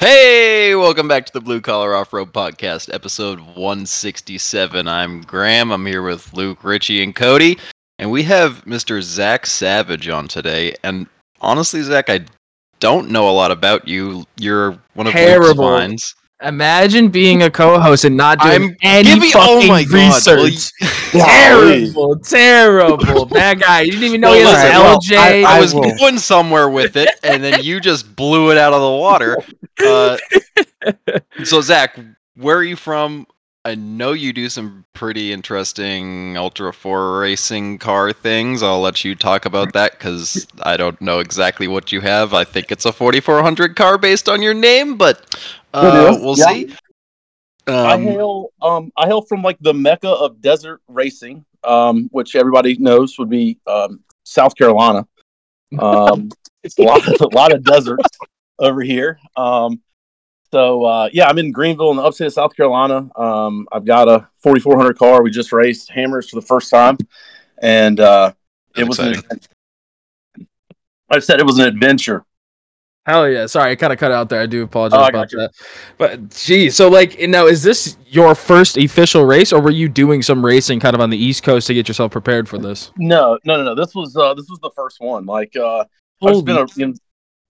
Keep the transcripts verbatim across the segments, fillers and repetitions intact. Hey, welcome back to the Blue Collar Off-Road Podcast, episode one sixty-seven. I'm Graham. I'm here with Luke, Richie, and Cody. And we have Mister Zach Savage on today. And honestly, Zach, I don't know a lot about you. You're one of Luke's minds. Imagine being a co-host and not doing I'm any giving, fucking oh my research. God, well, terrible, terrible. Bad guy. You didn't even know well, he was listen, an L J. Well, I, I was I going somewhere with it, and then you just blew it out of the water. Uh, so, Zach, where are you from? I know you do some pretty interesting Ultra four racing car things. I'll let you talk about that because I don't know exactly what you have. I think it's a forty-four hundred car based on your name, but... Uh, we'll yeah. see. Um, I hail, um, I hail from like the mecca of desert racing, um, which everybody knows would be um, South Carolina. Um, it's a lot, a lot of deserts over here. Um, so uh, yeah, I'm in Greenville in the upstate of South Carolina. Um, I've got a forty-four hundred car. We just raced Hammers for the first time, and uh, it was. An I said it was an adventure. Hell yeah! Sorry, I kind of cut out there. I do apologize oh, I about that. But geez, so like now, is this your first official race, or were you doing some racing kind of on the East Coast to get yourself prepared for this? No, no, no, no. This was uh, this was the first one. Like uh, I've been a you know,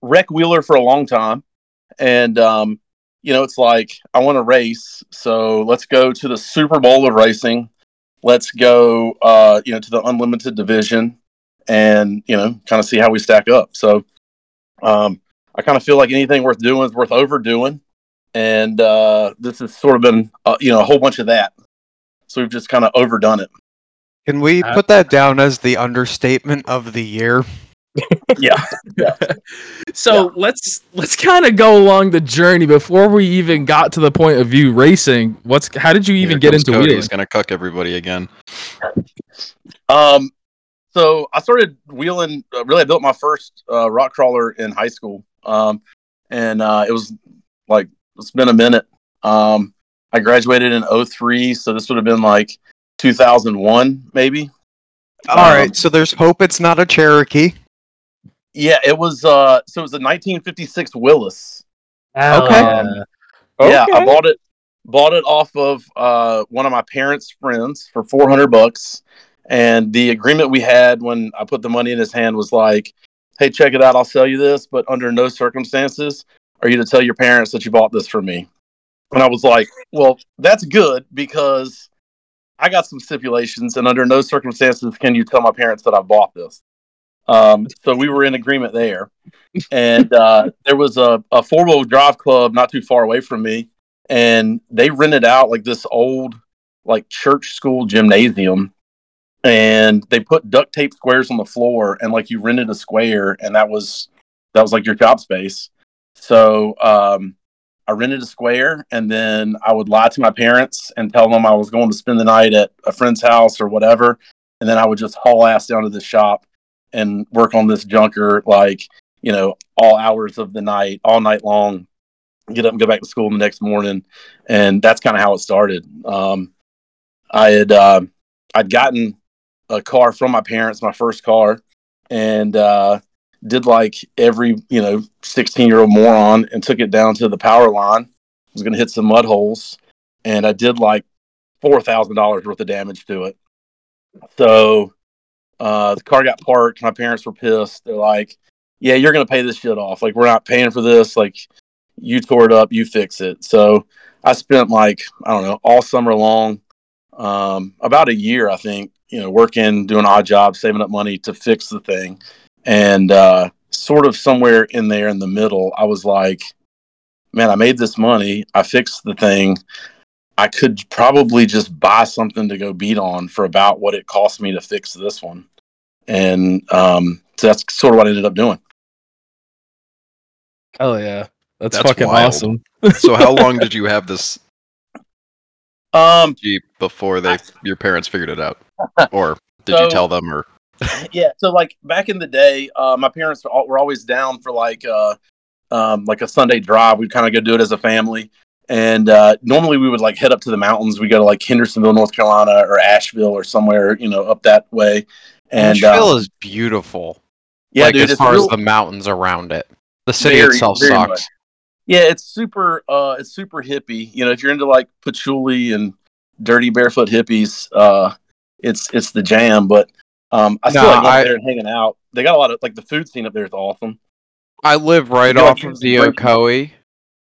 wreck wheeler for a long time, and um, you know, it's like I want to race, so let's go to the Super Bowl of racing. Let's go, uh, you know, to the unlimited division, and you know, kind of see how we stack up. So, um. I kind of feel like anything worth doing is worth overdoing, and uh, this has sort of been, uh, you know, a whole bunch of that. So we've just kind of overdone it. Can we put that down as the understatement of the year? yeah. yeah. So yeah. let's let's kind of go along the journey before we even got to the point of you racing. What's how did you even Here get into Cody. Wheeling? He's gonna cuck everybody again. Um. So I started wheeling. Uh, really, I built my first uh, rock crawler in high school. Um, and, uh, it was like, it's been a minute. Um, I graduated in oh three. So this would have been like two thousand one, maybe. All um, right. So there's hope. It's not a Cherokee. Yeah, it was, uh, so it was a nineteen fifty-six Willis. Oh, okay. Um, okay. Yeah. I bought it, bought it off of, uh, one of my parents' friends for four hundred bucks. And the agreement we had when I put the money in his hand was like, hey, check it out, I'll sell you this, but under no circumstances are you to tell your parents that you bought this from me. And I was like, well, that's good because I got some stipulations, and under no circumstances can you tell my parents that I bought this. Um, so we were in agreement there. And uh, there was a, a four-wheel drive club not too far away from me, and they rented out like this old like church school gymnasium. And they put duct tape squares on the floor, and like you rented a square, and that was that was like your job space. So um, I rented a square, and then I would lie to my parents and tell them I was going to spend the night at a friend's house or whatever, and then I would just haul ass down to the shop and work on this junker, like you know, all hours of the night, all night long. Get up and go back to school the next morning, and that's kind of how it started. Um, I had uh, I'd gotten. a car from my parents, my first car, and uh, did like every, you know, sixteen-year-old moron and took it down to the power line. I was going to hit some mud holes, and I did like four thousand dollars worth of damage to it. So uh, the car got parked. My parents were pissed. They're like, yeah, you're going to pay this shit off. Like, we're not paying for this. Like, you tore it up. You fix it. So I spent like, I don't know, all summer long, um, about a year, I think, you know, working, doing odd jobs, saving up money to fix the thing. And uh, sort of somewhere in there in the middle, I was like, man, I made this money. I fixed the thing. I could probably just buy something to go beat on for about what it cost me to fix this one. And um, so that's sort of what I ended up doing. Hell yeah. That's, that's fucking wild. Awesome. So how long did you have this um, Jeep before they I, your parents figured it out? Or did so, you tell them? Or yeah, so like back in the day, uh, my parents were, all, were always down for like uh, um, like a Sunday drive. We'd kind of go do it as a family, and uh, normally we would like head up to the mountains. We go to like Hendersonville, North Carolina, or Asheville, or somewhere you know up that way. And Asheville um, is beautiful. Yeah, like, dude, as far real... as the mountains around it, the city very, itself sucks. Much. Yeah, it's super uh, it's super hippie. You know, if you're into like patchouli and dirty barefoot hippies, uh, it's it's the jam. But um, I still nah, like going I, there and hanging out. They got a lot of like the food scene up there is awesome. I live right off of the Ocoee.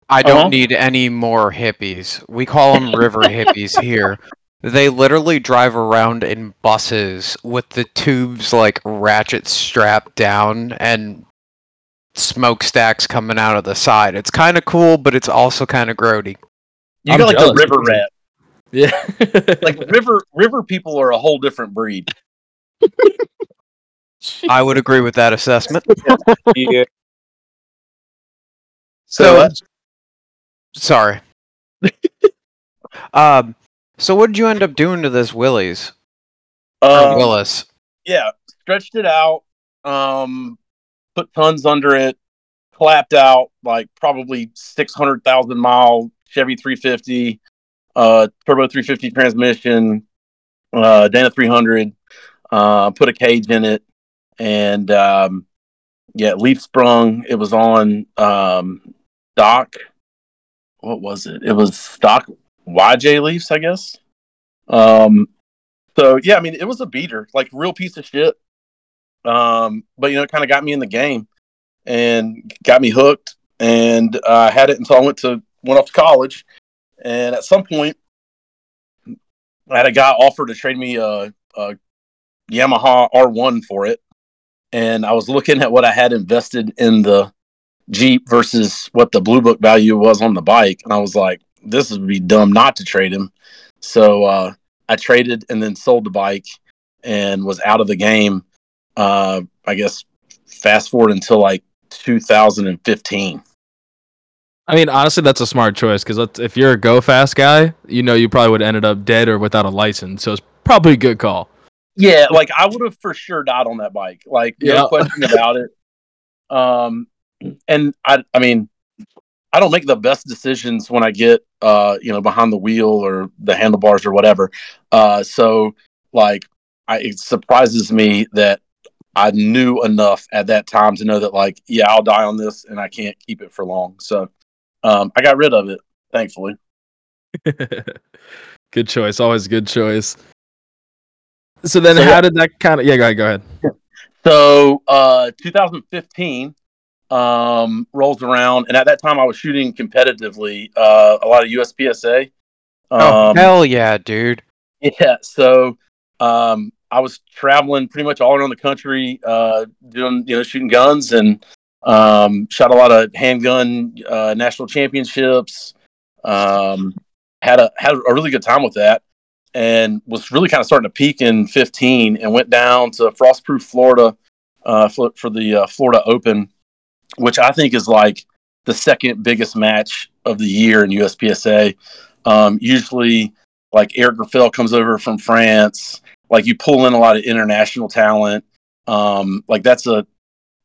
I don't uh-huh. need any more hippies. We call them river hippies here. They literally drive around in buses with the tubes like ratchet strapped down and smokestacks coming out of the side. It's kind of cool, but it's also kind of grody. You I'm got like jealous. The river rat. Yeah. Like river river people are a whole different breed. I would agree with that assessment. Yeah. So, uh, sorry. um, so what did you end up doing to this Willys? Um, Willis. Yeah, stretched it out, um, put tons under it, clapped out like probably six hundred thousand mile Chevy three fifty, uh, turbo three fifty transmission, uh, Dana three hundred, uh, put a cage in it, and um, yeah, leaf sprung. It was on um, dock. What was it? It was stock Y J Leafs, I guess. Um, so, yeah, I mean, it was a beater, like real piece of shit. Um, but, you know, it kind of got me in the game and got me hooked. And I uh, had it until I went to went off to college. And at some point, I had a guy offer to trade me a, a Yamaha R one for it. And I was looking at what I had invested in the Jeep versus what the blue book value was on the bike, and I was like, this would be dumb not to trade him. So uh I traded and then sold the bike and was out of the game. uh I guess fast forward until like two thousand fifteen. I mean, honestly, that's a smart choice, because if you're a go fast guy, you know, you probably would have ended up dead or without a license, so it's probably a good call. Yeah, like I would have for sure died on that bike, like no yeah. question about it. um And I, I mean, I don't make the best decisions when I get, uh, you know, behind the wheel or the handlebars or whatever. Uh, so, like, I, it surprises me that I knew enough at that time to know that, like, yeah, I'll die on this and I can't keep it for long. So, um, I got rid of it, thankfully. Good choice. Always good choice. So then, so how that, did that kind of? Yeah, go ahead. Go ahead. So, uh, twenty fifteen. Um, rolls around, and at that time I was shooting competitively, uh, a lot of U S P S A. Um, oh, hell yeah, dude. Yeah, so um, I was traveling pretty much all around the country, uh, doing, you know, shooting guns, and um, shot a lot of handgun uh, national championships. Um, had a had a really good time with that, and was really kind of starting to peak in fifteen, and went down to Frostproof, Florida, uh, for, for the uh, Florida Open, which I think is like the second biggest match of the year in U S P S A. Um, usually, like, Eric Graffel comes over from France. Like, you pull in a lot of international talent. Um, like, that's a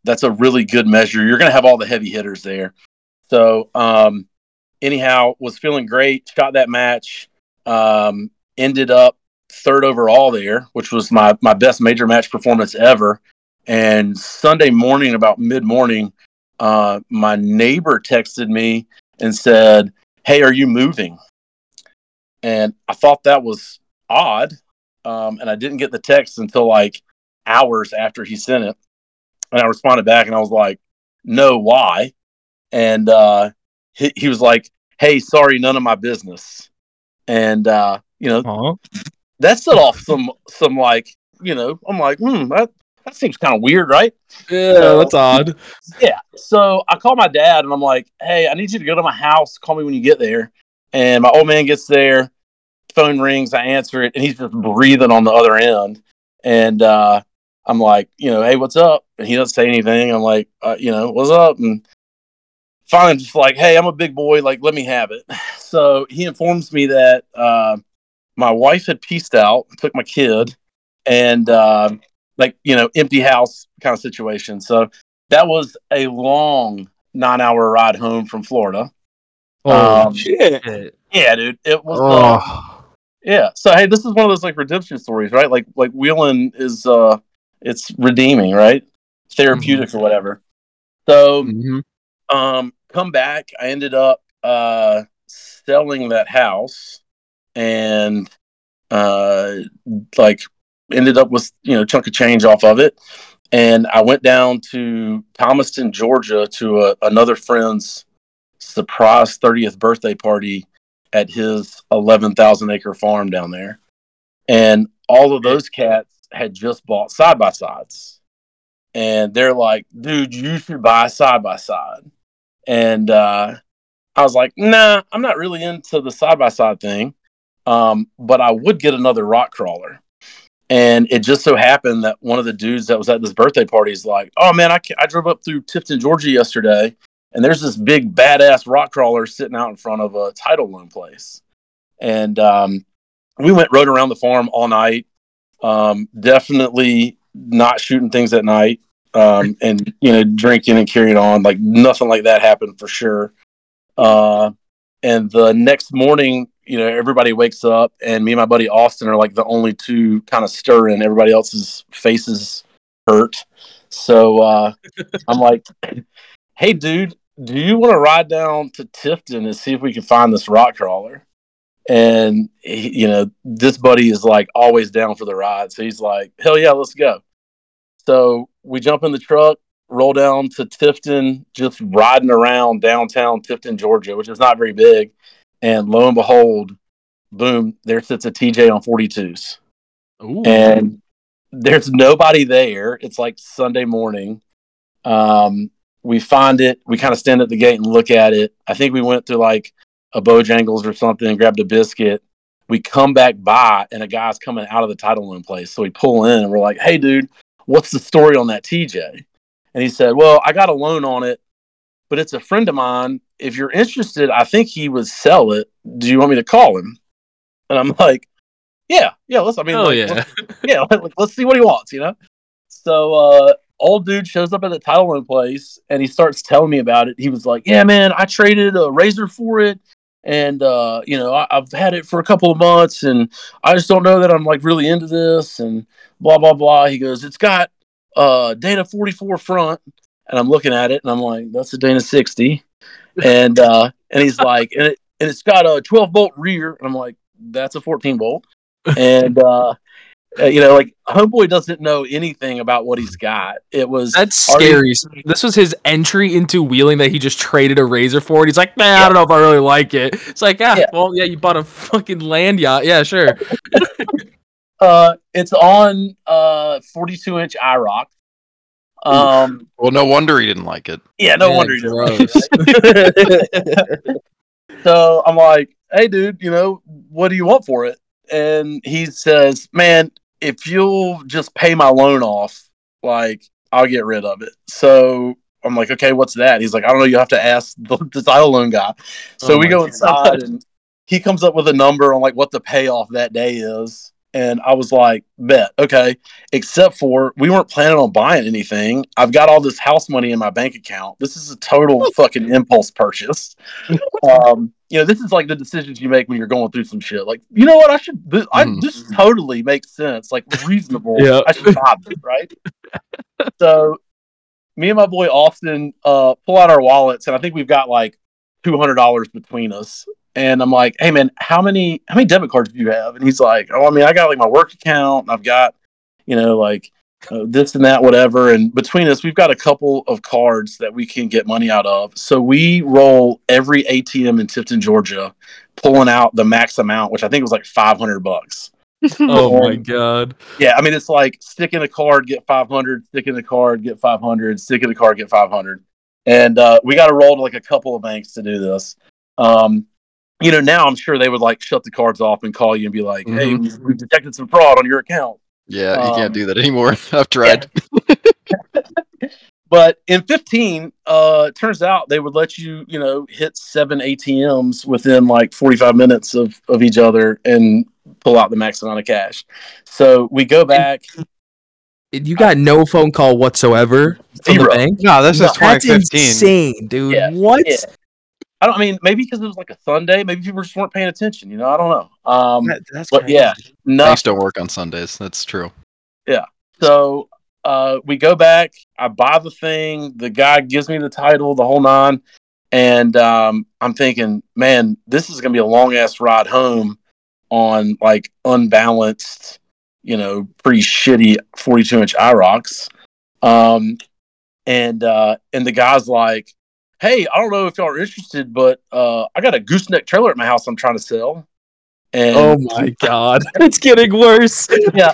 that's a really good measure. You're going to have all the heavy hitters there. So, um, anyhow, was feeling great. Shot that match. Um, ended up third overall there, which was my, my best major match performance ever. And Sunday morning, about mid-morning, Uh, my neighbor texted me and said, "Hey, are you moving?" And I thought that was odd. Um, and I didn't get the text until like hours after he sent it. And I responded back and I was like, "No, why?" And uh, he, he was like, "Hey, sorry, none of my business." And, uh, you know, uh-huh. that set off some, some like, you know, I'm like, hmm, that, that seems kind of weird, right? Yeah, so, that's odd. Yeah. So I call my dad and I'm like, "Hey, I need you to go to my house. Call me when you get there." And my old man gets there. Phone rings. I answer it. And he's just breathing on the other end. And uh, I'm like, you know, "Hey, what's up?" And he doesn't say anything. I'm like, uh, you know, "What's up?" And finally I'm just like, "Hey, I'm a big boy. Like, let me have it." So he informs me that uh, my wife had peaced out, took my kid, and uh, like, you know, empty house kind of situation. So that was a long nine-hour ride home from Florida. Oh, um, shit. Yeah, dude. It was. Oh. Uh, yeah. So, hey, this is one of those, like, redemption stories, right? Like, like wheeling is, uh, it's redeeming, right? Therapeutic mm-hmm. or whatever. So, mm-hmm. um, come back. I ended up uh, selling that house and uh, like ended up with, you know, a chunk of change off of it. And I went down to Thomaston, Georgia to a, another friend's surprise thirtieth birthday party at his eleven thousand acre farm down there. And all of those cats had just bought side-by-sides. And they're like, dude, you should buy a side-by-side. And uh, I was like, nah, I'm not really into the side-by-side thing. Um, but I would get another rock crawler. And it just so happened that one of the dudes that was at this birthday party is like, oh, man, I, I drove up through Tifton, Georgia yesterday. And there's this big badass rock crawler sitting out in front of a title loan place. And um, we went rode around the farm all night. Um, definitely not shooting things at night, um, and, you know, drinking and carrying on. Like nothing like that happened for sure. Uh, and the next morning, you know, everybody wakes up and me and my buddy Austin are like the only two kind of stirring. Everybody else's faces hurt. So uh, I'm like, hey, dude, do you want to ride down to Tifton and see if we can find this rock crawler? And, he, you know, this buddy is like always down for the ride. So he's like, hell yeah, let's go. So we jump in the truck, roll down to Tifton, just riding around downtown Tifton, Georgia, which is not very big. And lo and behold, boom, there sits a T J on forty-twos. Ooh. And there's nobody there. It's like Sunday morning. Um, we find it. We kind of stand at the gate and look at it. I think we went through like a Bojangles or something and grabbed a biscuit. We come back by and a guy's coming out of the title loan place. So we pull in and we're like, hey dude, what's the story on that T J? And he said, well, I got a loan on it, but it's a friend of mine. If you're interested, I think he would sell it. Do you want me to call him? And I'm like, yeah, yeah. Let's, I mean, oh, like, yeah. Let's, yeah, like, let's see what he wants, you know? So, uh, old dude shows up at the title loan place and he starts telling me about it. He was like, yeah, man, I traded a razor for it. And, uh, you know, I, I've had it for a couple of months and I just don't know that I'm like really into this and blah, blah, blah. He goes, it's got uh Dana forty-four front. And I'm looking at it and I'm like, that's a Dana sixty. And, uh, and he's like, and, it, and it's got a twelve bolt rear. And I'm like, that's a fourteen bolt. And, uh, you know, like homeboy doesn't know anything about what he's got. It was that's scary. Already- this was his entry into wheeling that he just traded a razor for. And he's like, nah, yeah. I don't know if I really like it. It's like, ah, yeah. well, yeah, you bought a fucking land yacht. Yeah, sure. uh, it's on uh forty-two inch IROC. Um. Well, no wonder he didn't like it. Yeah, no Man, wonder he didn't gross. like it. So I'm like, hey, dude, you know, what do you want for it? And he says, man, if you'll just pay my loan off, like, I'll get rid of it. So I'm like, okay, what's that? He's like, I don't know. You have to ask the, the title loan guy. So oh we go God. inside and he comes up with a number on like what the payoff that day is. And I was like, bet. Okay. Except for we weren't planning on buying anything. I've got all this house money in my bank account. This is a total fucking impulse purchase. Um, you know, this is like the decisions you make when you're going through some shit. Like, you know what? I should, this, I, this totally makes sense. Like reasonable. Yeah. I should buy this, right? So me and my boy Austin uh, pull out our wallets and I think we've got like two hundred dollars between us. And I'm like, hey man, how many how many debit cards do you have? And he's like, oh, I mean, I got like my work account, and I've got, you know, like uh, this and that, whatever. And between us, we've got a couple of cards that we can get money out of. So we roll every A T M in Tifton, Georgia, pulling out the max amount, which I think was like five hundred bucks. Oh my god! Yeah, I mean, it's like stick in a card, get five hundred. Stick in the card, get five hundred. Stick in the card, get five hundred. And uh, we got to roll to like a couple of banks to do this. Um, You know, now I'm sure they would like shut the cards off and call you and be like, hey, mm-hmm. we've detected some fraud on your account. Yeah, you um, can't do that anymore. I've tried. Yeah. But in fifteen, uh, it turns out they would let you, you know, hit seven A T Ms within like forty-five minutes of, of each other and pull out the max amount of cash. So we go back. You got no phone call whatsoever from Zero. the bank? No, this no, is twenty fifteen. That's insane, dude. Yeah. What? Yeah. I don't. I mean, maybe because it was like a Sunday. Maybe people just weren't paying attention. You know, I don't know. Um, that, that's but crazy. yeah, no. Banks don't work on Sundays. That's true. Yeah. So uh, we go back. I buy the thing. The guy gives me the title, the whole nine, And um, I'm thinking, man, this is going to be a long-ass ride home on, like, unbalanced, you know, pretty shitty forty-two inch IROX. Um, and, uh, and the guy's like, hey, I don't know if y'all are interested, but uh, I got a gooseneck trailer at my house I'm trying to sell. And oh, my God. It's getting worse. Yeah.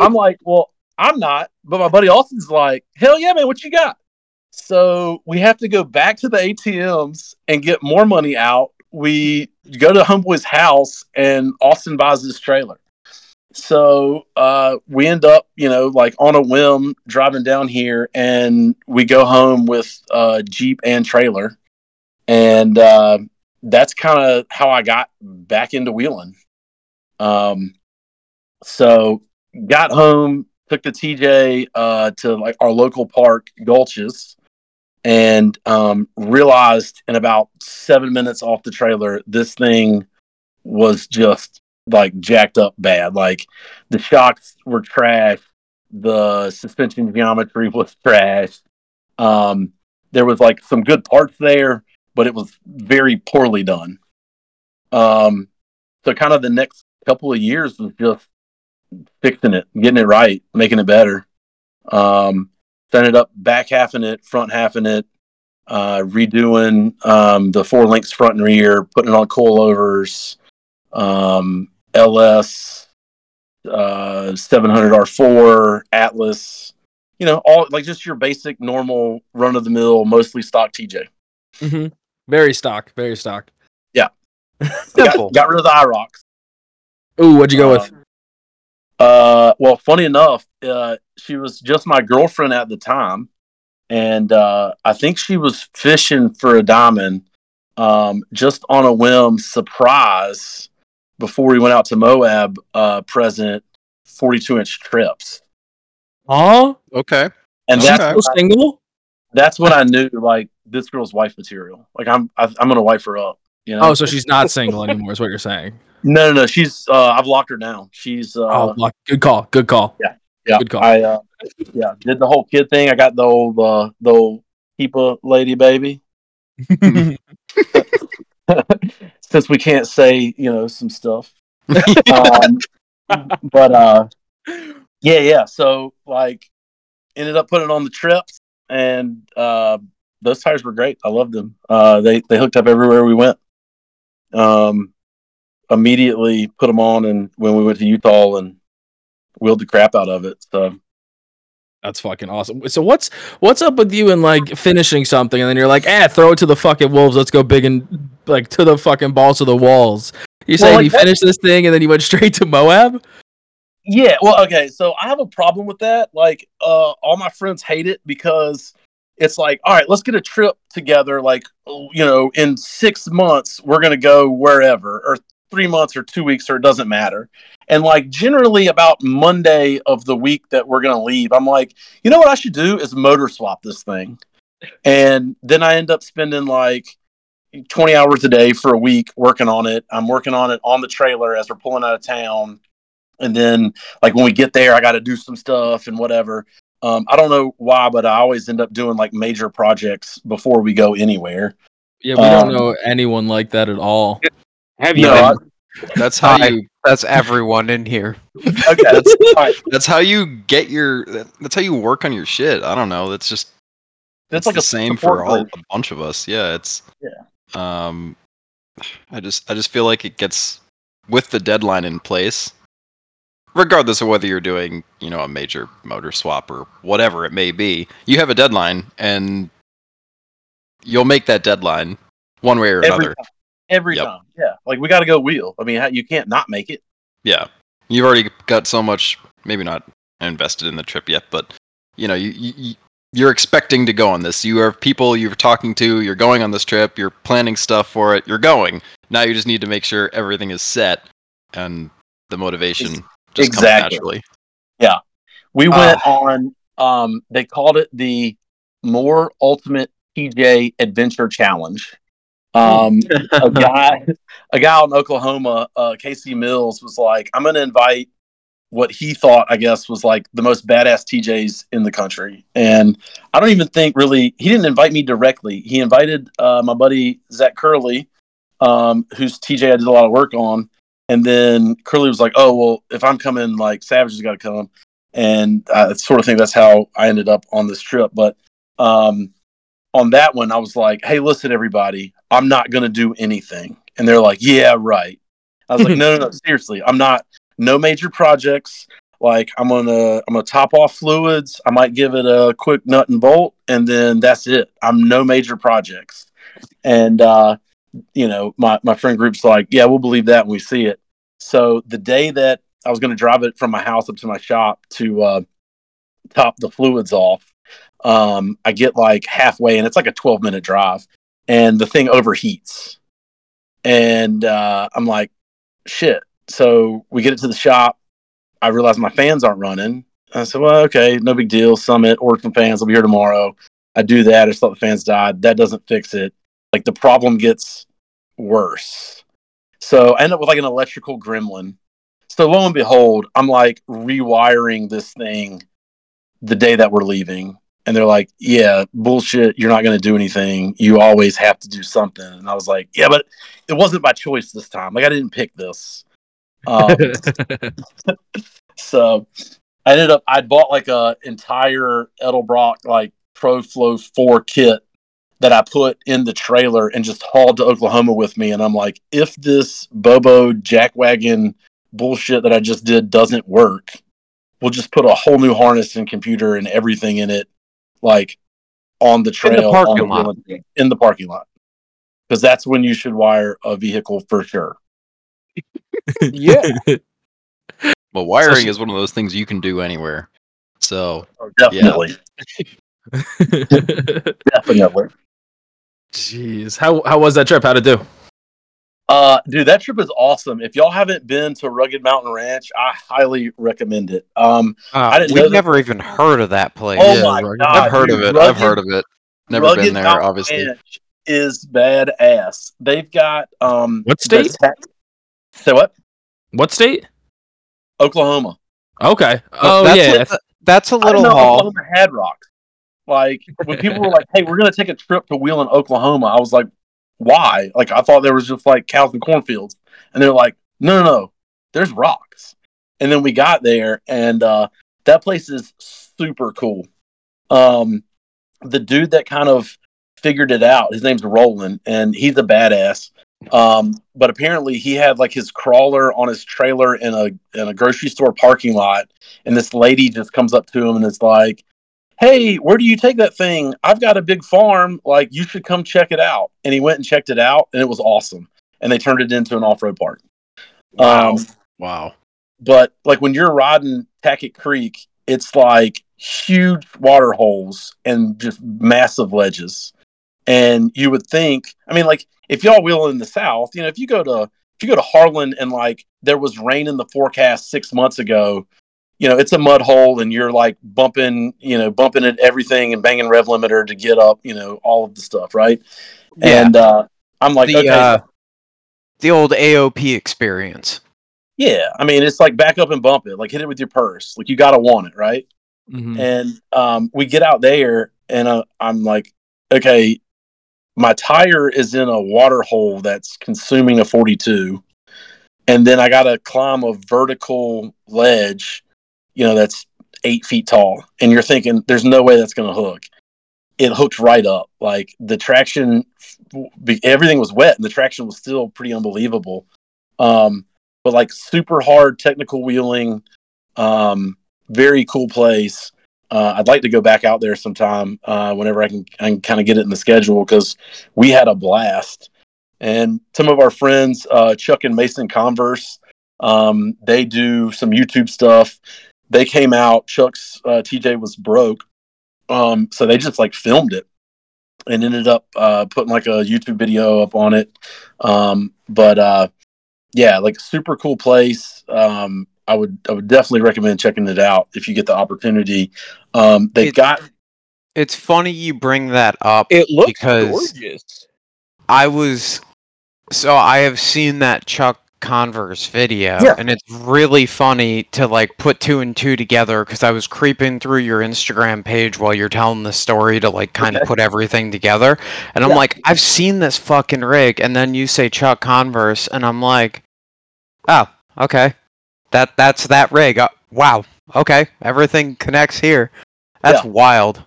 I'm like, well, I'm not. But my buddy Austin's like, hell yeah, man, what you got? So we have to go back to the A T Ms and get more money out. We go to Homeboy's house, and Austin buys this trailer. So uh, we end up, you know, like on a whim driving down here, and we go home with uh, Jeep and trailer. And uh, that's kind of how I got back into wheeling. Um, so got home, took the T J uh, to like our local park, Gulches, and um, realized in about seven minutes off the trailer, this thing was just like jacked up bad. Like the shocks were trash. The suspension geometry was trash. Um, there was like some good parts there, but it was very poorly done. Um, so kind of the next couple of years was just fixing it, getting it right, making it better. Um, Then it up back halfing it, front halfing it, uh, redoing um, the four links front and rear, putting it on coilovers, um, L S, uh, seven hundred R four, Atlas, you know, all like just your basic, normal, run of the mill, mostly stock T J. Mm-hmm. Very stock, very stock. Yeah. got, got rid of the IROX. Ooh, what'd you go uh, with? Uh, well, funny enough, uh, she was just my girlfriend at the time, and uh, I think she was fishing for a diamond, um, just on a whim, surprise, before we went out to Moab, uh, present forty-two inch trips. Oh, okay. And that's okay. I, single. That's what I knew. Like, this girl's wife material. Like I'm, I, I'm gonna wife her up. You know? Oh, so she's not single anymore, is what you're saying. No, no, no. She's. Uh, I've locked her down. She's. Uh, oh, good call. Good call. Yeah, yeah. Good call. I, uh, yeah, did the whole kid thing. I got the old, uh, the old HEPA lady baby. Since we can't say, you know, some stuff. um, but uh, yeah, yeah. So like, ended up putting on the trips, and uh, those tires were great. I loved them. Uh, they they hooked up everywhere we went. Um. Immediately put them on, and when we went to Utah, and wheeled the crap out of it. So that's fucking awesome. So what's what's up with you and like finishing something, and then you're like, ah, eh, throw it to the fucking wolves. Let's go big and like to the fucking balls of the walls. You say well, like, you finished this thing, and then you went straight to Moab. Yeah. Well, okay. So I have a problem with that. Like, uh, all my friends hate it because it's like, all right, let's get a trip together. Like, you know, in six months we're gonna go wherever, or three months or two weeks, or it doesn't matter. And like generally about Monday of the week that we're going to leave, I'm like, you know what I should do is motor swap this thing. And then I end up spending like twenty hours a day for a week working on it. I'm working on it on the trailer as we're pulling out of town. And then like when we get there, I got to do some stuff and whatever. Um, I don't know why, but I always end up doing like major projects before we go anywhere. Yeah. We um, don't know anyone like that at all. Have you? No, I, that's how. You, that's everyone in here. Okay, that's, right. that's how you get your. That's how you work on your shit. I don't know. That's just. That's like the same for all, a bunch of us. Yeah, it's. Yeah. Um, I just I just feel like it gets with the deadline in place, regardless of whether you're doing you know a major motor swap or whatever it may be. You have a deadline, and you'll make that deadline one way or Every another. Time. Every yep. time, yeah. Like, we got to go wheel. I mean, you can't not make it. Yeah. You've already got so much, maybe not invested in the trip yet, but, you know, you, you, you're expecting to go on this. You have people you're talking to, you're going on this trip, you're planning stuff for it, you're going. Now you just need to make sure everything is set, and the motivation it's, just exactly. comes naturally. Yeah. We went uh, on, um, they called it the More Ultimate T J Adventure Challenge. um a guy a guy out in Oklahoma, uh Casey Mills, was like, I'm gonna invite what he thought, I guess, was like the most badass T Js in the country. And I don't even think really, he didn't invite me directly. He invited uh, my buddy, Zach Curley, um, whose T J I did a lot of work on. And then Curley was like, oh, well, if I'm coming, like Savage has got to come. And I sort of think that's how I ended up on this trip. But um, on that one, I was like, hey, listen, everybody, I'm not going to do anything. And they're like, yeah, right. I was like, no, no, no, seriously, I'm not. No major projects. Like I'm gonna, I'm gonna top off fluids. I might give it a quick nut and bolt, and then that's it. I'm no major projects. And uh, you know, my my friend group's like, yeah, we'll believe that when we see it. So the day that I was gonna drive it from my house up to my shop to uh, top the fluids off, um, I get like halfway, and it's like a twelve minute drive, and the thing overheats, and uh, I'm like, shit. So we get it to the shop. I realize my fans aren't running. I said, well, okay, no big deal. Summit, order some fans. I'll be here tomorrow. I do that. I just thought the fans died. That doesn't fix it. Like the problem gets worse. So I end up with like an electrical gremlin. So lo and behold, I'm like rewiring this thing the day that we're leaving. And they're like, yeah, bullshit. You're not going to do anything. You always have to do something. And I was like, yeah, but it wasn't by choice this time. Like I didn't pick this. um so I ended up I bought like a entire Edelbrock like ProFlow four kit that I put in the trailer and just hauled to Oklahoma with me, and I'm like, if this Bobo jackwagon bullshit that I just did doesn't work, we'll just put a whole new harness and computer and everything in it, like on the trail in the parking on the lot. Wheel, in the parking lot, because that's when you should wire a vehicle for sure. Yeah. Well, wiring so she, is one of those things you can do anywhere. So oh, definitely. Yeah. Definitely. Jeez. How how was that trip? How'd it do? Uh dude, that trip is awesome. If y'all haven't been to Rugged Mountain Ranch, I highly recommend it. Um uh, I didn't we've never even heard of that place. Oh yeah, my Rugged. God. I've heard dude, of it. Rugged, I've heard of it. Never Rugged been there, Mountain obviously. Ranch is badass. They've got um what state? Say what? What state? Oklahoma. Okay. Oh, that's yeah. A, that's a little haul. Oklahoma had rocks. Like, when people were like, hey, we're going to take a trip to Wheeling, Oklahoma, I was like, why? Like, I thought there was just, like, cows and cornfields. And they're like, no, no, no. There's rocks. And then we got there, and uh, that place is super cool. Um, the dude that kind of figured it out, his name's Roland, and he's a badass. Um, but apparently he had like his crawler on his trailer in a in a grocery store parking lot, and this lady just comes up to him and it's like, "Hey, where do you take that thing? I've got a big farm. Like, you should come check it out." And he went and checked it out, and it was awesome. And they turned it into an off-road park. Wow! Um, wow! But like when you're riding Tackett Creek, it's like huge water holes and just massive ledges. And you would think, I mean, like, if y'all wheel in the South, you know, if you go to if you go to Harlan and like there was rain in the forecast six months ago, you know, it's a mud hole and you're like bumping, you know, bumping at everything and banging rev limiter to get up, you know, all of the stuff, right? Yeah. And uh, I'm like, the, okay, uh, the old A O P experience. Yeah, I mean, it's like back up and bump it, like hit it with your purse, like you gotta want it, right? Mm-hmm. And um, we get out there and uh, I'm like, okay. My tire is in a water hole that's consuming a forty-two, and then I got to climb a vertical ledge, you know, that's eight feet tall. And you're thinking, there's no way that's going to hook. It hooked right up. Like the traction, everything was wet, and the traction was still pretty unbelievable. Um, but like super hard technical wheeling, um, very cool place. Uh, I'd like to go back out there sometime uh, whenever I can, I can kind of get it in the schedule, because we had a blast. And some of our friends, uh, Chuck and Mason Converse, um, they do some YouTube stuff. They came out. Chuck's uh, T J was broke. Um, so they just like filmed it and ended up uh, putting like a YouTube video up on it. Um, but uh, yeah, like super cool place. Um I would I would definitely recommend checking it out if you get the opportunity. Um, they've it's, got. It's funny you bring that up. It looks because gorgeous. I was so I have seen that Chuck Converse video, yeah. and it's really funny to like put two and two together, because I was creeping through your Instagram page while you're telling the story to like kind okay. of put everything together, and yeah. I'm like, I've seen this fucking rig, and then you say Chuck Converse, and I'm like, oh, okay, that that's that rig. Uh, wow, okay, everything connects here. That's yeah. wild.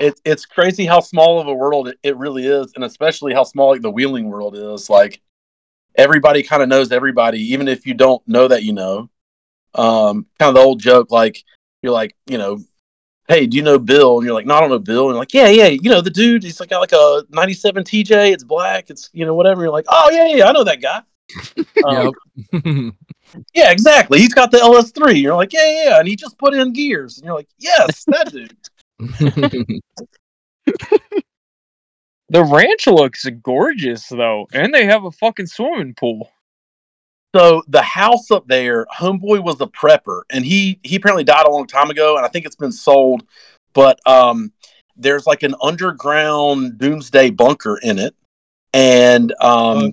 It's it's crazy how small of a world it, it really is, and especially how small like the wheeling world is. Like, everybody kind of knows everybody, even if you don't know that you know. Um, kind of the old joke, like, you're like, you know, hey, do you know Bill? And you're like, no, I don't know Bill. And you're like, yeah, yeah, you know, the dude, he's like got like a ninety-seven T J, it's black, it's, you know, whatever. You're like, oh, yeah, yeah, I know that guy. Um, yeah, exactly. He's got the L S three. You're like, yeah, yeah, and he just put in gears. And you're like, yes, that dude. The ranch looks gorgeous, though, and they have a fucking swimming pool. So the house up there, homeboy was a prepper, and he, he apparently died a long time ago, and I think it's been sold, but um, there's like an underground doomsday bunker in it, and um,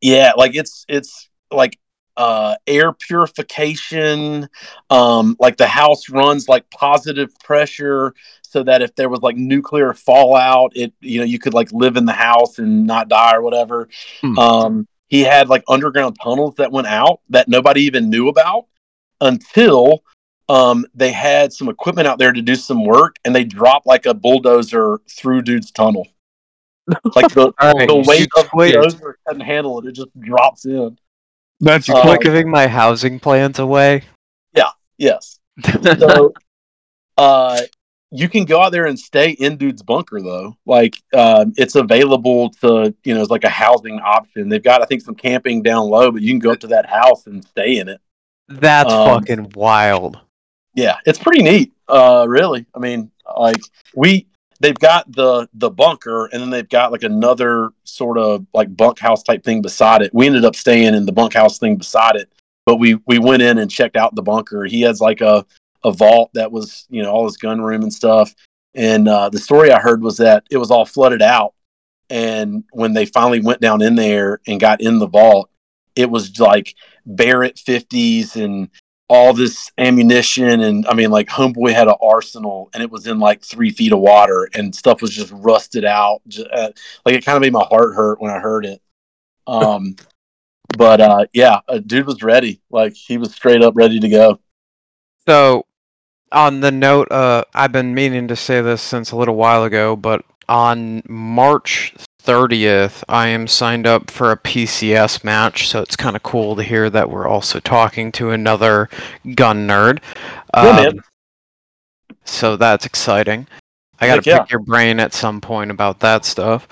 yeah, like it's it's like uh, air purification, um, like the house runs like positive pressure, so that if there was like nuclear fallout, it, you know, you could like live in the house and not die or whatever. Mm. Um, he had like underground tunnels that went out that nobody even knew about until um, they had some equipment out there to do some work, and they dropped like a bulldozer through dude's tunnel. Like the, right, the weight of the bulldozer couldn't handle it; it just drops in. That's um, like giving my housing plans away. Yeah. Yes. So. uh, You can go out there and stay in dude's bunker, though. Like, um, it's available to, you know, it's like a housing option. They've got, I think, some camping down low, but you can go up to that house and stay in it. That's um, fucking wild. Yeah, it's pretty neat, uh, really. I mean, like, we, they've got the, the bunker, and then they've got, like, another sort of, like, bunkhouse type thing beside it. We ended up staying in the bunkhouse thing beside it, but we, we went in and checked out the bunker. He has, like, a... a vault that was, you know, all his gun room and stuff. And uh, the story I heard was that it was all flooded out. And when they finally went down in there and got in the vault, it was like Barrett fifties and all this ammunition. And I mean, like, homeboy had an arsenal, and it was in like three feet of water, and stuff was just rusted out. Just, uh, like, it kind of made my heart hurt when I heard it. Um, but uh, yeah, a dude was ready. Like, he was straight up ready to go. So, on the note, uh, I've been meaning to say this since a little while ago, but on March thirtieth, I am signed up for a P C S match, so it's kind of cool to hear that we're also talking to another gun nerd. Um, yeah, man. So that's exciting. I gotta Heck pick yeah. your brain at some point about that stuff.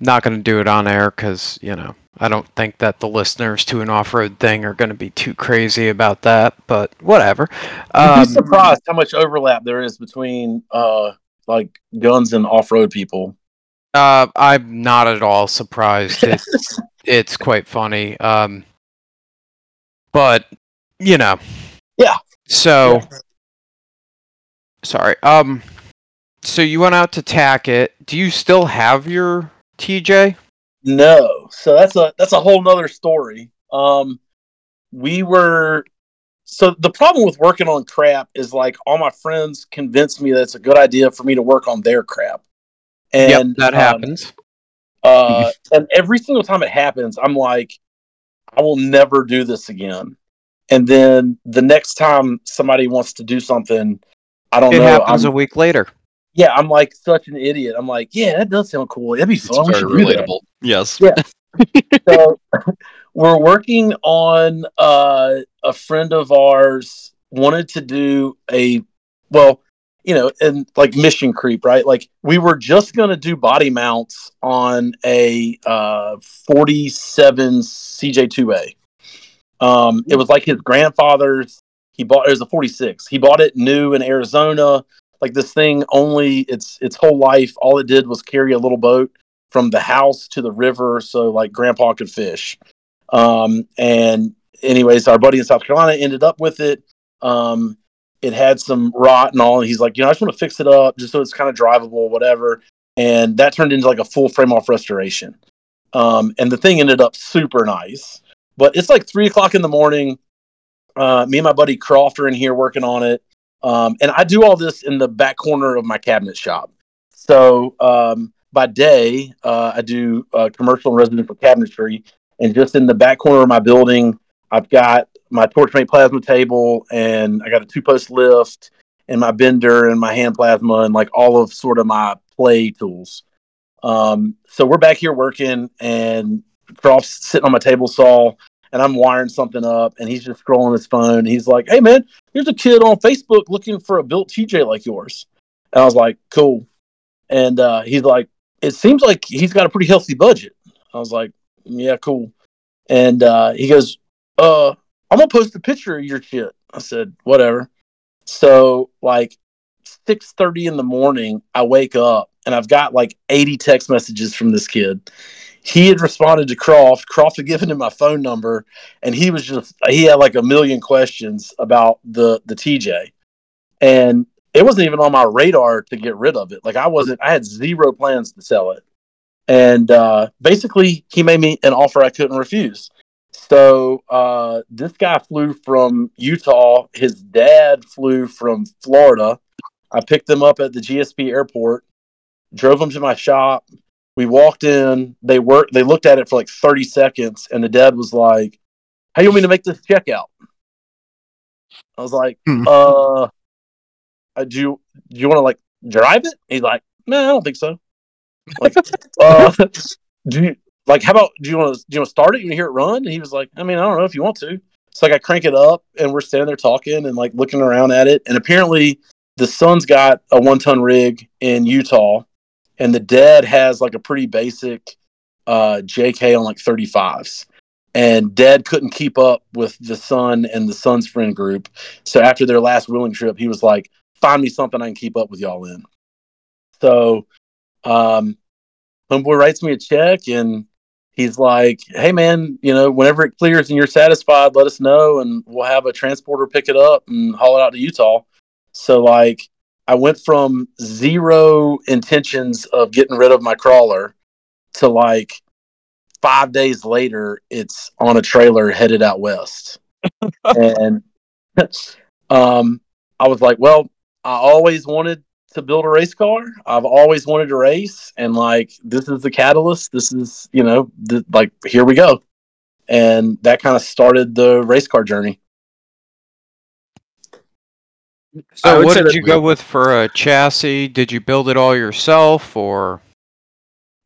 Not gonna do it on air, because, you know, I don't think that the listeners to an off-road thing are going to be too crazy about that, but whatever. Um, You'd be surprised how much overlap there is between uh, like guns and off-road people. Uh, I'm not at all surprised. It's, it's quite funny. Um, but, you know. Yeah. So, yeah. sorry. Um, so you went out to tack it. Do you still have your T J? No, so that's a that's a whole nother story. Um, we were so the problem with working on crap is like all my friends convinced me that it's a good idea for me to work on their crap, and yep, that um, happens. Uh, and every single time it happens, I'm like, I will never do this again. And then the next time somebody wants to do something, I don't it know. It happens I'm, a week later. Yeah, I'm like such an idiot. I'm like, yeah, that does sound cool. That'd be fun. It's very relatable. Yes. Yeah. So we're working on uh, a friend of ours wanted to do a, well, you know, and like mission creep, right? Like we were just going to do body mounts on a uh, forty-seven C J two A. Um, it was like his grandfather's. He bought, it was a forty-six. He bought it new in Arizona. Like this thing only its its whole life, all it did was carry a little boat from the house to the river so like grandpa could fish. Um, and anyways, our buddy in South Carolina ended up with it. Um, it had some rot and all. And he's like, you know, I just want to fix it up just so it's kind of drivable, whatever. And that turned into like a full frame off restoration. Um, and the thing ended up super nice. But it's like three o'clock in the morning. Uh, me and my buddy Croft are in here working on it. Um, and I do all this in the back corner of my cabinet shop. So um, by day, uh, I do uh, commercial and residential cabinetry. And just in the back corner of my building, I've got my Torchmate plasma table, and I got a two-post lift, and my bender, and my hand plasma, and like all of sort of my play tools. Um, so we're back here working, and Croft's sitting on my table saw, and I'm wiring something up, and he's just scrolling his phone. He's like, "Hey, man, here's a kid on Facebook looking for a built T J like yours." And I was like, "Cool." And uh, he's like, "It seems like he's got a pretty healthy budget." I was like, "Yeah, cool." And uh, he goes, "Uh, I'm going to post a picture of your shit." I said, "Whatever." So like six thirty in the morning, I wake up and I've got like eighty text messages from this kid. He had responded to Croft. Croft had given him my phone number, and he was just, he had like a million questions about the, the T J. And it wasn't even on my radar to get rid of it. Like I wasn't, I had zero plans to sell it. And uh, basically he made me an offer I couldn't refuse. So uh, this guy flew from Utah. His dad flew from Florida. I picked them up at the G S P airport, drove them to my shop. We walked in. They worked. They looked at it for like thirty seconds, and the dad was like, "How do you want me to make this check out?" I was like, "Uh, do you, do you want to like drive it?" He's like, "No, nah, I don't think so." I'm like, uh, do you? Like, how about, do you want to do you want to start it? You want to hear it run? And he was like, I mean, I don't know if you want to. So, like, I crank it up, and we're standing there talking and, like, looking around at it. And apparently the son's got a one-ton rig in Utah, and the dad has, like, a pretty basic uh, J K on, like, thirty-fives. And dad couldn't keep up with the son and the son's friend group. So after their last wheeling trip, he was like, find me something I can keep up with y'all in. So um, homeboy writes me a check, and he's like, "Hey, man, you know, whenever it clears and you're satisfied, let us know, and we'll have a transporter pick it up and haul it out to Utah." So, like, I went from zero intentions of getting rid of my crawler to, like, five days later, it's on a trailer headed out west. And um, I was like, well, I always wanted to build a race car. I've always wanted to race, and like, this is the catalyst. This is, you know, th- like, here we go. And that kind of started the race car journey. So what did you go with for a chassis? Did you build it all yourself, or?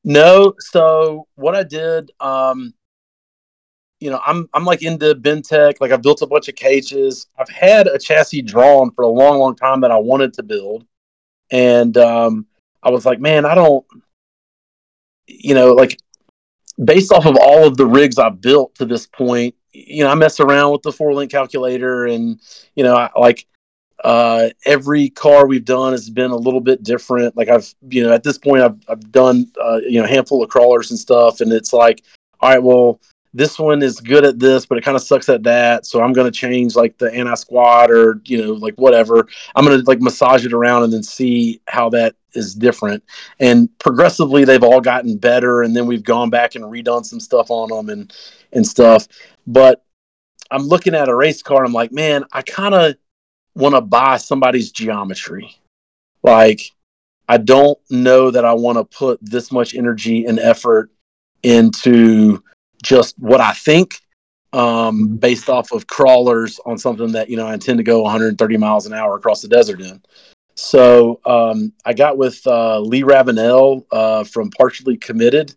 No. So what I did, um, you know, I'm, I'm like into Bentech. Like, I've built a bunch of cages. I've had a chassis drawn for a long, long time that I wanted to build. And um, I was like, man, I don't, you know, like, based off of all of the rigs I've built to this point, you know, I mess around with the four link calculator, and, you know, I, like uh, every car we've done has been a little bit different. Like, I've, you know, at this point I've, I've done, uh, you know, a handful of crawlers and stuff. And it's like, all right, well, this one is good at this, but it kind of sucks at that. So I'm going to change, like, the anti-squat, or, you know, like, whatever. I'm going to, like, massage it around and then see how that is different. And progressively they've all gotten better. And then we've gone back and redone some stuff on them and, and stuff. But I'm looking at a race car, and I'm like, man, I kind of want to buy somebody's geometry. Like, I don't know that I want to put this much energy and effort into just what I think, um, based off of crawlers on something that, you know, I intend to go one hundred thirty miles an hour across the desert in. So um, I got with uh, Lee Ravenel uh, from Partially Committed,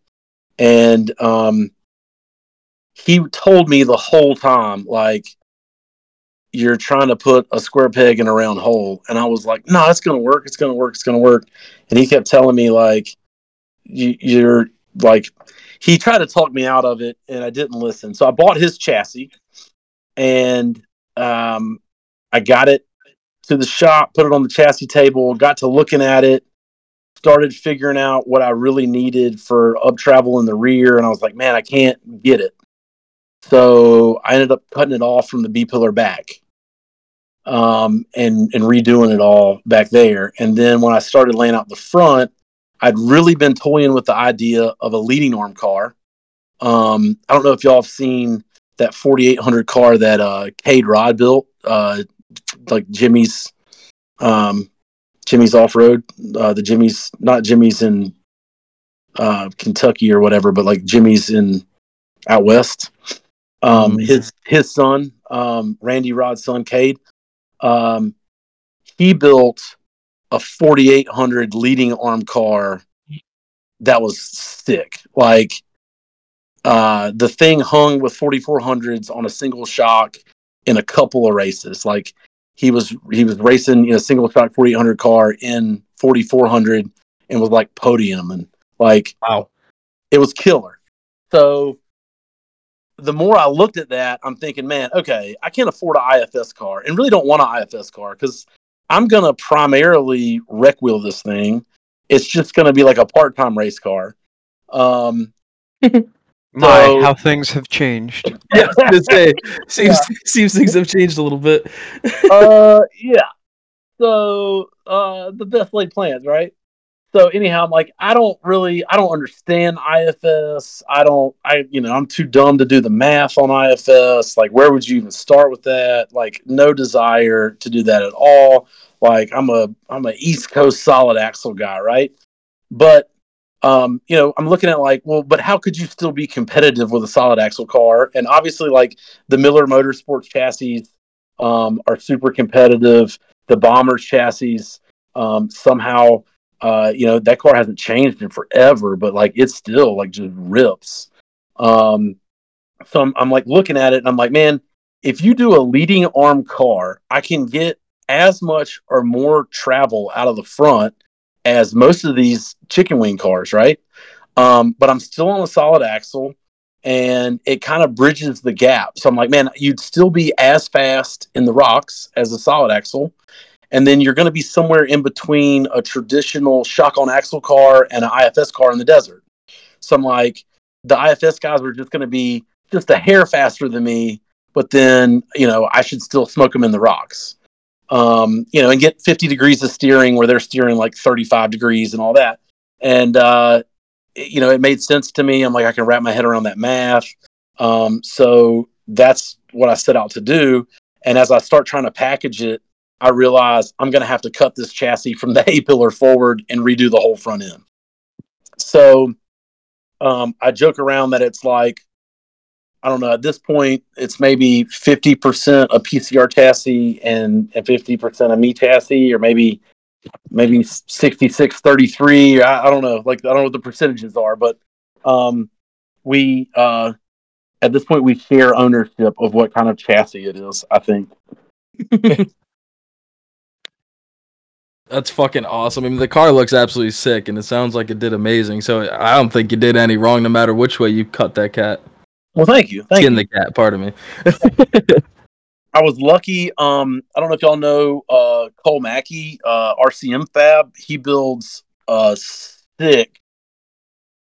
and um, he told me the whole time, like, you're trying to put a square peg in a round hole. And I was like, no, it's going to work. It's going to work. It's going to work. And he kept telling me, like, you, you're like, he tried to talk me out of it, and I didn't listen. So I bought his chassis, and um, I got it to the shop, put it on the chassis table, got to looking at it, started figuring out what I really needed for up travel in the rear. And I was like, man, I can't get it. So I ended up cutting it off from the B pillar back, um, and, and redoing it all back there. And then when I started laying out the front, I'd really been toying with the idea of a leading arm car. Um, I don't know if y'all have seen, that forty-eight hundred car that uh, Cade Rod built, uh, like Jimmy's, um, Jimmy's Off Road, uh, the Jimmy's, not Jimmy's in uh, Kentucky or whatever, but like Jimmy's in out west. Um, mm-hmm. His his son, um, Randy Rod's son, Cade, um, he built a forty-eight hundred leading arm car that was sick. Like, uh, the thing hung with forty-four hundreds on a single shock in a couple of races. Like, he was he was racing, you know, single shock forty-eight hundred car in forty-four hundred and was like podium, and like, wow, it was killer. So the more I looked at that, I'm thinking, man, okay, I can't afford an I F S car and really don't want an I F S car because I'm going to primarily wreck wheel this thing. It's just going to be like a part-time race car. Um, My, so, how things have changed. Yeah, I was going to say, seems, yeah. seems things have changed a little bit. uh, yeah. So, uh, the best laid plans, right? So anyhow, I'm like, I don't really, I don't understand I F S. I don't, I, you know, I'm too dumb to do the math on I F S. Like, where would you even start with that? Like, no desire to do that at all. Like, I'm a, I'm a East Coast solid axle guy, right? But, um, you know, I'm looking at like, well, but how could you still be competitive with a solid axle car? And obviously, like, the Miller Motorsports chassis um, are super competitive. The Bomber chassis um, somehow. Uh, you know, that car hasn't changed in forever, but like, it's still like just rips. Um, so I'm, I'm like looking at it and I'm like, man, if you do a leading arm car, I can get as much or more travel out of the front as most of these chicken wing cars, right? Um, but I'm still on a solid axle and it kind of bridges the gap. So I'm like, man, you'd still be as fast in the rocks as a solid axle. And then you're going to be somewhere in between a traditional shock-on-axle car and an I F S car in the desert. So I'm like, the I F S guys are just going to be just a hair faster than me, but then, you know, I should still smoke them in the rocks. Um, you know, and get fifty degrees of steering where they're steering like thirty-five degrees and all that. And, uh, it, you know, it made sense to me. I'm like, I can wrap my head around that math. Um, so that's what I set out to do. And as I start trying to package it, I realized I'm going to have to cut this chassis from the A-pillar forward and redo the whole front end. So um, I joke around that it's like, I don't know, at this point, it's maybe fifty percent a P C R chassis and, and fifty percent a me chassis, or maybe maybe sixty-six thirty-three. I, I don't know. Like, I don't know what the percentages are, but um, we, uh, at this point, we share ownership of what kind of chassis it is, I think. That's fucking awesome. I mean, the car looks absolutely sick, and it sounds like it did amazing. So I don't think you did any wrong, no matter which way you cut that cat. Well, thank you. Thank Skin you. The cat, pardon me. I was lucky. Um, I don't know if y'all know uh, Cole Mackey, uh, R C M Fab. He builds a sick,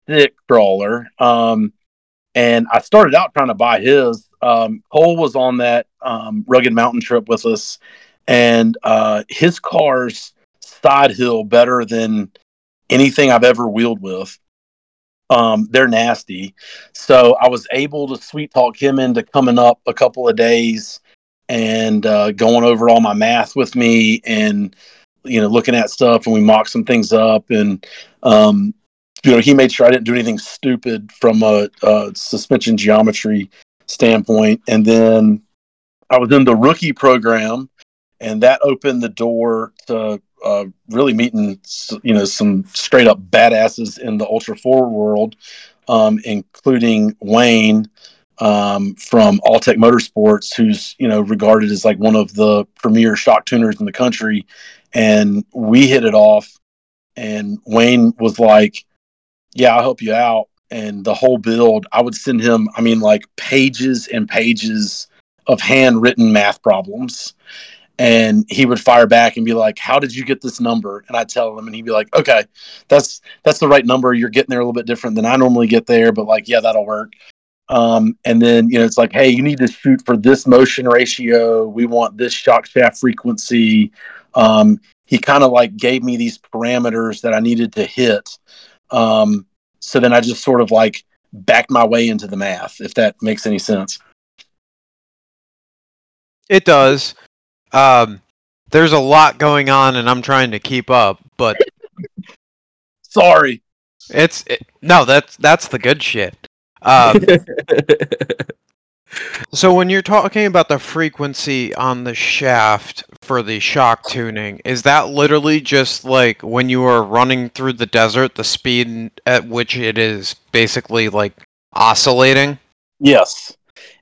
sick crawler. Um, and I started out trying to buy his. Um, Cole was on that um, rugged mountain trip with us, and uh, his cars side hill better than anything I've ever wheeled with. Um, they're nasty. So I was able to sweet talk him into coming up a couple of days and uh, going over all my math with me and, you know, looking at stuff, and we mocked some things up, and, um, you know, he made sure I didn't do anything stupid from a, a suspension geometry standpoint. And then I was in the rookie program, and that opened the door to Uh, really meeting, you know, some straight up badasses in the Ultra four world, um, including Wayne um, from Alltech Motorsports, who's, you know, regarded as like one of the premier shock tuners in the country. And we hit it off, and Wayne was like, yeah, I'll help you out. And the whole build, I would send him, I mean, like pages and pages of handwritten math problems. And he would fire back and be like, how did you get this number? And I'd tell him, and he'd be like, okay, that's that's the right number. You're getting there a little bit different than I normally get there, but like, yeah, that'll work. Um, and then, you know, it's like, hey, you need to shoot for this motion ratio. We want this shock shaft frequency. Um, he kind of like gave me these parameters that I needed to hit. Um, so then I just sort of like backed my way into the math, if that makes any sense. It does. Um, there's a lot going on, and I'm trying to keep up, but sorry, it's it, no. That's that's the good shit. Um, so when you're talking about the frequency on the shaft for the shock tuning, is that literally just like when you are running through the desert, the speed at which it is basically like oscillating? Yes.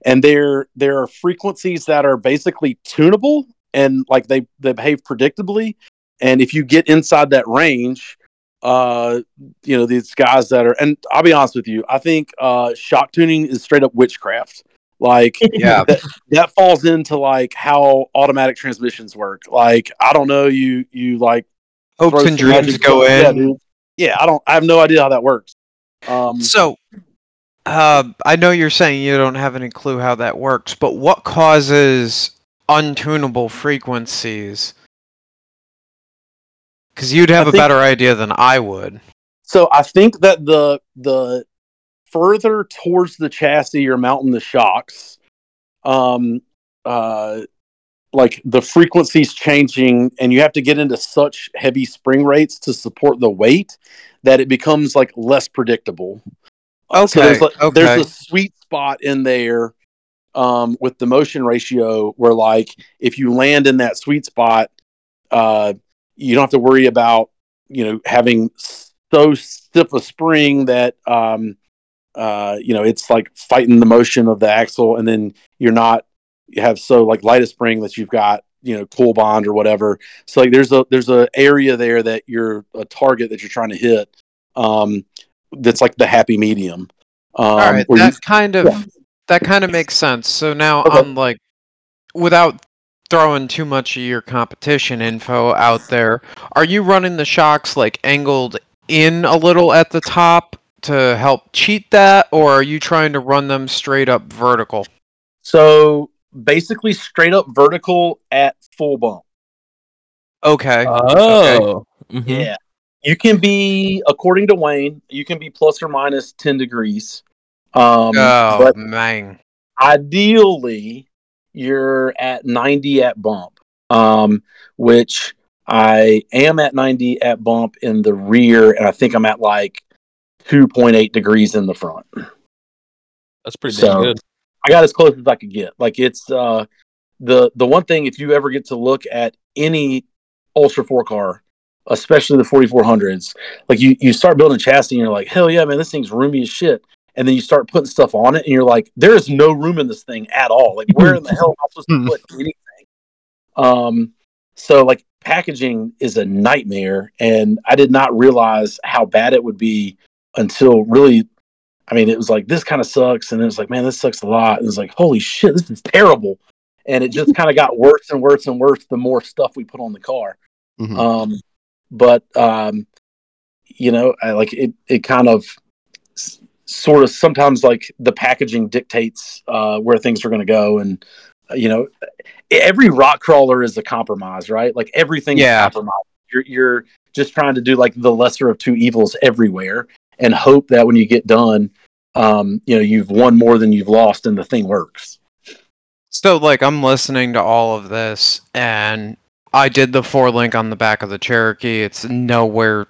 And there there are frequencies that are basically tunable, and like they, they behave predictably. And if you get inside that range, uh, you know, these guys that are, and I'll be honest with you, I think uh, shock tuning is straight up witchcraft. Like, yeah, that, that falls into like how automatic transmissions work. Like, I don't know, you you like hopes and dreams go in. Yeah, yeah, I don't, I have no idea how that works. Um, so. Uh, I know you're saying you don't have any clue how that works, but what causes untunable frequencies? Because you'd have I a think, better idea than I would. So I think that the the further towards the chassis you're mounting the shocks, um, uh, like the frequency's changing, and you have to get into such heavy spring rates to support the weight that it becomes like less predictable. Okay. So there's, like, okay. there's a sweet spot in there um, with the motion ratio where, like, if you land in that sweet spot, uh, you don't have to worry about, you know, having so stiff a spring that, um, uh, you know, it's like fighting the motion of the axle, and then you're not, you have so like light a spring that you've got, you know, coil bond or whatever. So like there's a there's a area there that you're a target that you're trying to hit. Um, that's like the happy medium. Um, All right, that you, kind of yeah. that kind of makes sense. So now okay. I'm like, without throwing too much of your competition info out there, are you running the shocks like angled in a little at the top to help cheat that, or are you trying to run them straight up vertical? So basically, straight up vertical at full bump. Okay. Oh. Okay. Mm-hmm. Yeah. You can be, according to Wayne, you can be plus or minus ten degrees. Um, oh, but man. Ideally, you're at ninety at bump, um, which I am at ninety at bump in the rear, and I think I'm at like two point eight degrees in the front. That's pretty so good. I got as close as I could get. Like, it's uh, the, the one thing, if you ever get to look at any Ultra four car, especially the forty-four hundreds, like you, you start building a chassis and you're like, hell yeah, man, this thing's roomy as shit. And then you start putting stuff on it and you're like, there is no room in this thing at all. Like, where in the hell am I supposed to put anything? Um, so like packaging is a nightmare, and I did not realize how bad it would be until really, I mean, it was like, this kind of sucks. And then it was like, man, this sucks a lot. And it's like, holy shit, this is terrible. And it just kind of got worse and worse and worse the more stuff we put on the car. Mm-hmm. Um, But, um, you know, I, like it, it kind of s- sort of sometimes like the packaging dictates uh, where things are going to go. And, uh, you know, every rock crawler is a compromise, right? Like everything's yeah. a compromise. You're, you're just trying to do like the lesser of two evils everywhere and hope that when you get done, um, you know, you've won more than you've lost and the thing works. So like I'm listening to all of this, and I did the four link on the back of the Cherokee. It's nowhere,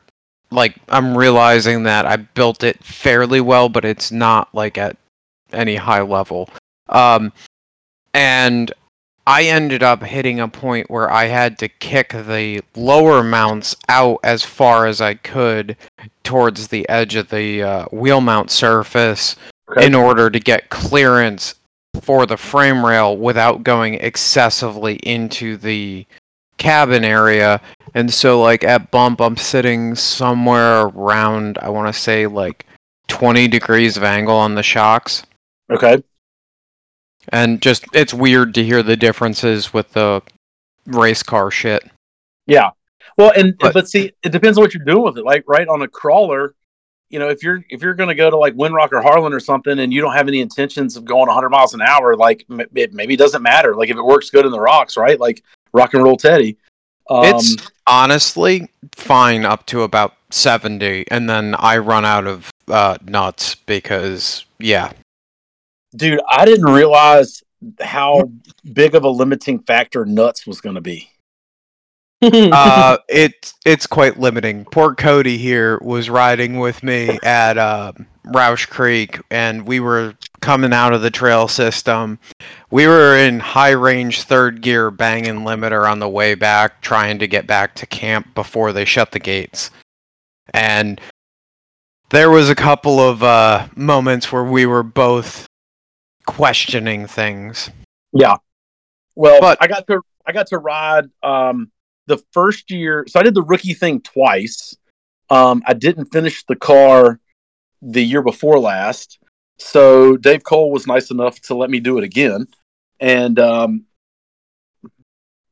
like, I'm realizing that I built it fairly well, but it's not, like, at any high level. Um, and I ended up hitting a point where I had to kick the lower mounts out as far as I could towards the edge of the uh, wheel mount surface okay. in order to get clearance for the frame rail without going excessively into the cabin area. And so like at bump I'm sitting somewhere around, I want to say like twenty degrees of angle on the shocks. Okay. And just, it's weird to hear the differences with the race car shit. Yeah. Well, and but, but see, it depends on what you're doing with it. Like right on a crawler, you know, if you're if you're going to go to like Windrock or Harlan or something and you don't have any intentions of going one hundred miles an hour, like it maybe doesn't matter. Like if it works good in the rocks, right? Like Rock and Roll Teddy. Um, it's honestly fine up to about seventy, and then I run out of uh, nuts because, yeah. Dude, I didn't realize how big of a limiting factor nuts was going to be? uh, it, it's quite limiting. Poor Cody here was riding with me at uh, Roush Creek, and we were coming out of the trail system. We were in high range third gear banging limiter on the way back, trying to get back to camp before they shut the gates. And there was a couple of uh, moments where we were both questioning things. Yeah. Well, but, I got to I got to ride... Um... The first year, so I did the rookie thing twice. Um, I didn't finish the car the year before last. So Dave Cole was nice enough to let me do it again. And um,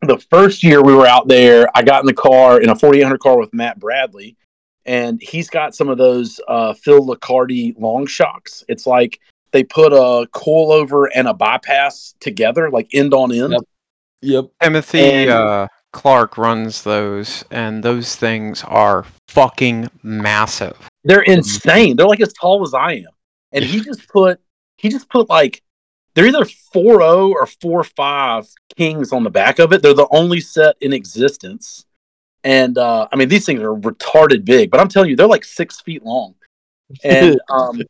the first year we were out there, I got in the car, in a forty-eight hundred car with Matt Bradley. And he's got some of those uh, Phil Licardi long shocks. It's like they put a coilover and a bypass together, like end on end. Yep. yep. Timothy... And, uh... Clark runs those, and those things are fucking massive. They're insane. They're like as tall as I am. And he just put, he just put like, they're either four oh or four five Kings on the back of it. They're the only set in existence. And, uh, I mean, these things are retarded big, but I'm telling you, they're like six feet long. And um,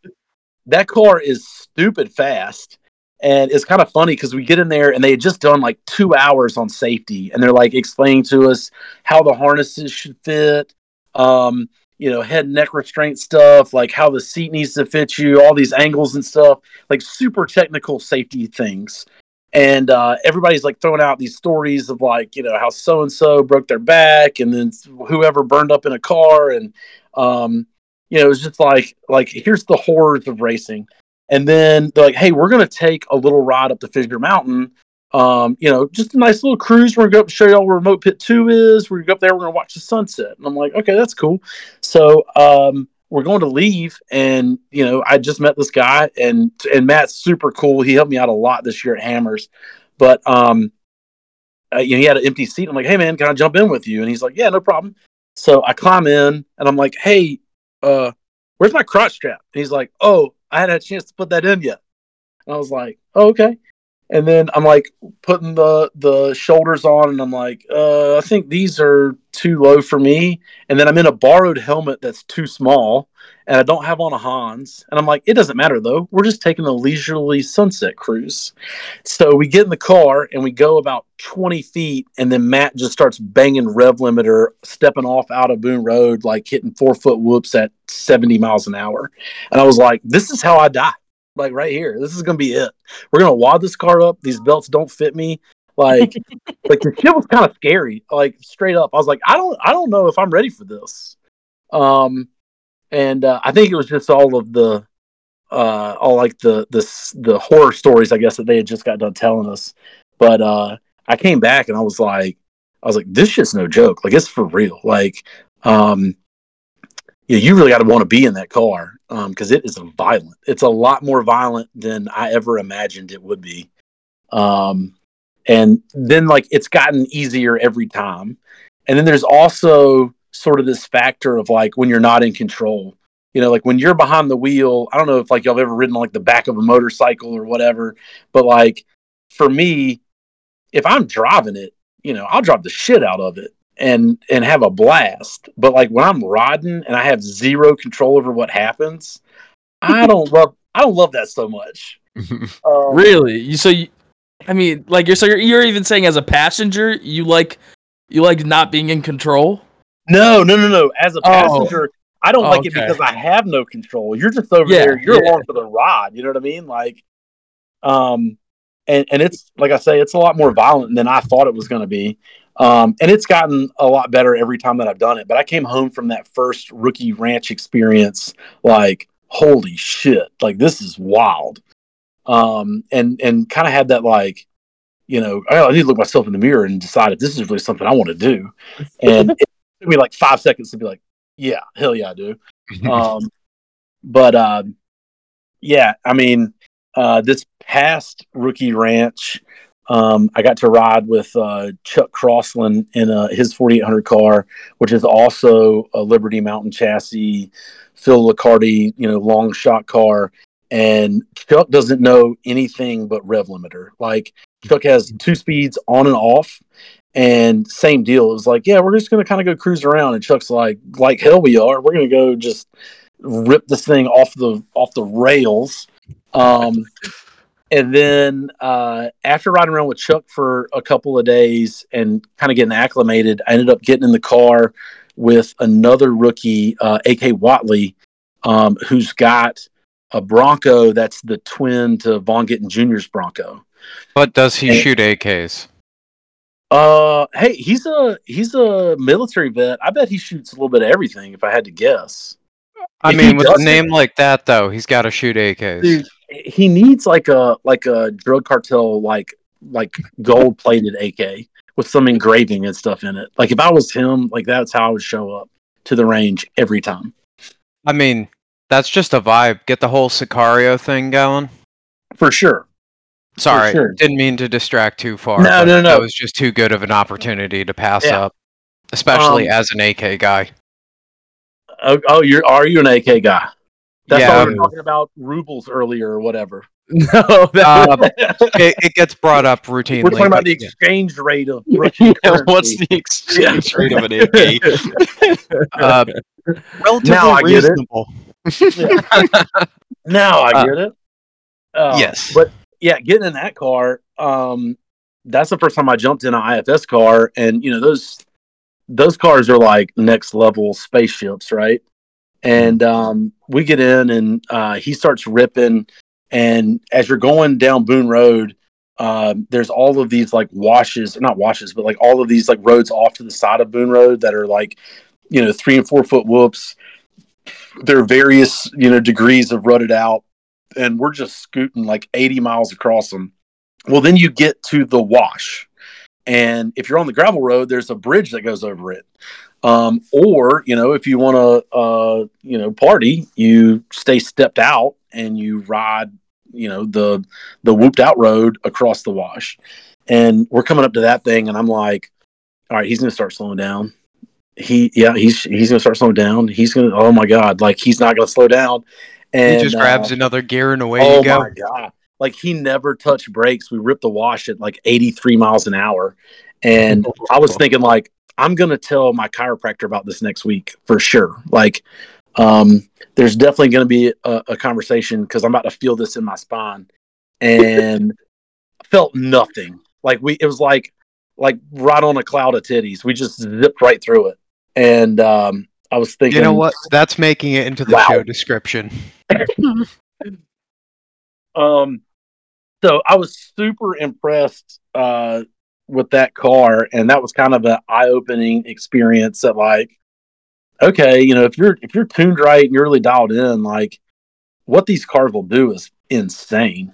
that car is stupid fast. And it's kind of funny because we get in there and they had just done like two hours on safety. And they're like explaining to us how the harnesses should fit, um, you know, head and neck restraint stuff, like how the seat needs to fit you, all these angles and stuff, like super technical safety things. And uh, everybody's like throwing out these stories of like, you know, how so-and-so broke their back and then whoever burned up in a car. And, um, you know, it was just like, like, here's the horrors of racing. And then they're like, hey, we're going to take a little ride up to Figure Mountain. Um, you know, just a nice little cruise. We're going to go up and show y'all where Remote Pit two is. We're going to go up there. We're going to watch the sunset. And I'm like, okay, that's cool. So um, we're going to leave. And, you know, I just met this guy. And and Matt's super cool. He helped me out a lot this year at Hammers. But, um, uh, you know, he had an empty seat. I'm like, hey, man, can I jump in with you? And he's like, yeah, no problem. So I climb in. And I'm like, hey, uh, where's my crotch strap? And he's like, oh. I hadn't had a chance to put that in yet. And I was like, oh, okay. And then I'm like putting the, the shoulders on and I'm like, uh, I think these are too low for me. And then I'm in a borrowed helmet that's too small and I don't have on a Hans. And I'm like, it doesn't matter though. We're just taking a leisurely sunset cruise. So we get in the car and we go about twenty feet and then Matt just starts banging rev limiter, stepping off out of Boone Road, like hitting four foot whoops at seventy miles an hour. And I was like, this is how I die. Like right here, this is gonna be it. We're gonna wad this car up. These belts don't fit me. Like, like the shit was kind of scary. Like straight up, I was like, I don't, I don't know if I'm ready for this. Um, and uh, I think it was just all of the, uh, all like the the the horror stories, I guess, that they had just got done telling us. But uh, I came back and I was like, I was like, this shit's no joke. Like it's for real. Like, um, yeah, you really got to want to be in that car. Um, because it is violent. It's a lot more violent than I ever imagined it would be. Um, and then, like, it's gotten easier every time. And then there's also sort of this factor of, like, when you're not in control. You know, like, when you're behind the wheel, I don't know if, like, y'all have ever ridden, like, the back of a motorcycle or whatever. But, like, for me, if I'm driving it, you know, I'll drive the shit out of it. and and have a blast. But like when I'm riding and I have zero control over what happens, I don't love I don't love that so much. Um, really? You so you, I mean like you're so you're, you're even saying as a passenger you like you like not being in control? No, no, no, no. As a passenger, oh. I don't oh, like okay. it because I have no control. You're just over yeah, there, you're yeah. along for the ride, you know what I mean? Like um and and it's like I say it's a lot more violent than I thought it was going to be. Um, and it's gotten a lot better every time that I've done it. But I came home from that first rookie ranch experience like, holy shit, like this is wild. Um, and and kind of had that like, you know, I need to look myself in the mirror and decide if this is really something I want to do. And it took me like five seconds to be like, yeah, hell yeah, I do. Um, but uh, yeah, I mean, uh, this past rookie ranch. Um, I got to ride with uh, Chuck Crossland in uh, his forty-eight hundred car, which is also a Liberty Mountain chassis, Phil Licardi, you know, long shot car. and Chuck doesn't know anything but rev limiter. Like, Chuck has two speeds on and off, and same deal. It was like, yeah, we're just going to kind of go cruise around, and Chuck's like, like hell we are. We're going to go just rip this thing off the off the rails. Um, and then uh, after riding around with Chuck for a couple of days and kind of getting acclimated, I ended up getting in the car with another rookie, uh, A K Watley, um, who's got a Bronco that's the twin to Von Gittin Junior's Bronco. But does he and, shoot A Ks? Uh, hey, he's a he's a military vet. I bet he shoots a little bit of everything, if I had to guess. I if mean, with a name like that, though, he's got to shoot A Ks. Dude, he needs like a like a drug cartel like like gold plated A K with some engraving and stuff in it. Like, if I was him, like, that's how I would show up to the range every time. I mean, that's just a vibe. Get the whole Sicario thing going. For sure. Sorry, sure. Didn't mean to distract too far. No, no, no. That was just too good of an opportunity to pass yeah. up, especially um, as an A K guy. Oh, oh, you're are you an A K guy? That's yeah, why we were talking about rubles earlier or whatever. No, that um, it, it gets brought up routinely. We're talking about the exchange rate of yeah, what's the exchange yeah. rate of an A K? uh, relatively now I reasonable. Get it. Now I get it. Uh, yes, but. Yeah, getting in that car, um, that's the first time I jumped in an I F S car. And, you know, those those cars are like next-level spaceships, right? And um, we get in, and uh, he starts ripping. And as you're going down Boone Road, uh, there's all of these, like, washes. Not washes, but, like, all of these, like, roads off to the side of Boone Road that are, like, you know, three- and four-foot whoops. There are various, you know, degrees of rutted out. And we're just scooting like eighty miles across them. Well, then you get to the wash. And if you're on the gravel road, there's a bridge that goes over it. Um, or, you know, if you want to, uh, you know, party, you stay stepped out and you ride, you know, the, the whooped out road across the wash. And we're coming up to that thing. And I'm like, all right, he's going to start slowing down. He, yeah, he's, he's going to start slowing down. He's going to, oh my God, like, he's not going to slow down. And he just grabs uh, another gear and away oh you go. Oh, my God. Like, he never touched brakes. We ripped the wash at, like, eighty-three miles an hour. And I was thinking, like, I'm going to tell my chiropractor about this next week for sure. Like, um, there's definitely going to be a, a conversation because I'm about to feel this in my spine. And felt nothing. Like, we, it was like, like right on a cloud of titties. We just zipped right through it. And um, I was thinking. You know what? That's making it into the wow. show description. um so I was super impressed uh with that car, and that was kind of an eye-opening experience that, like, okay, you know, if you're if you're tuned right and you're really dialed in, like, what these cars will do is insane.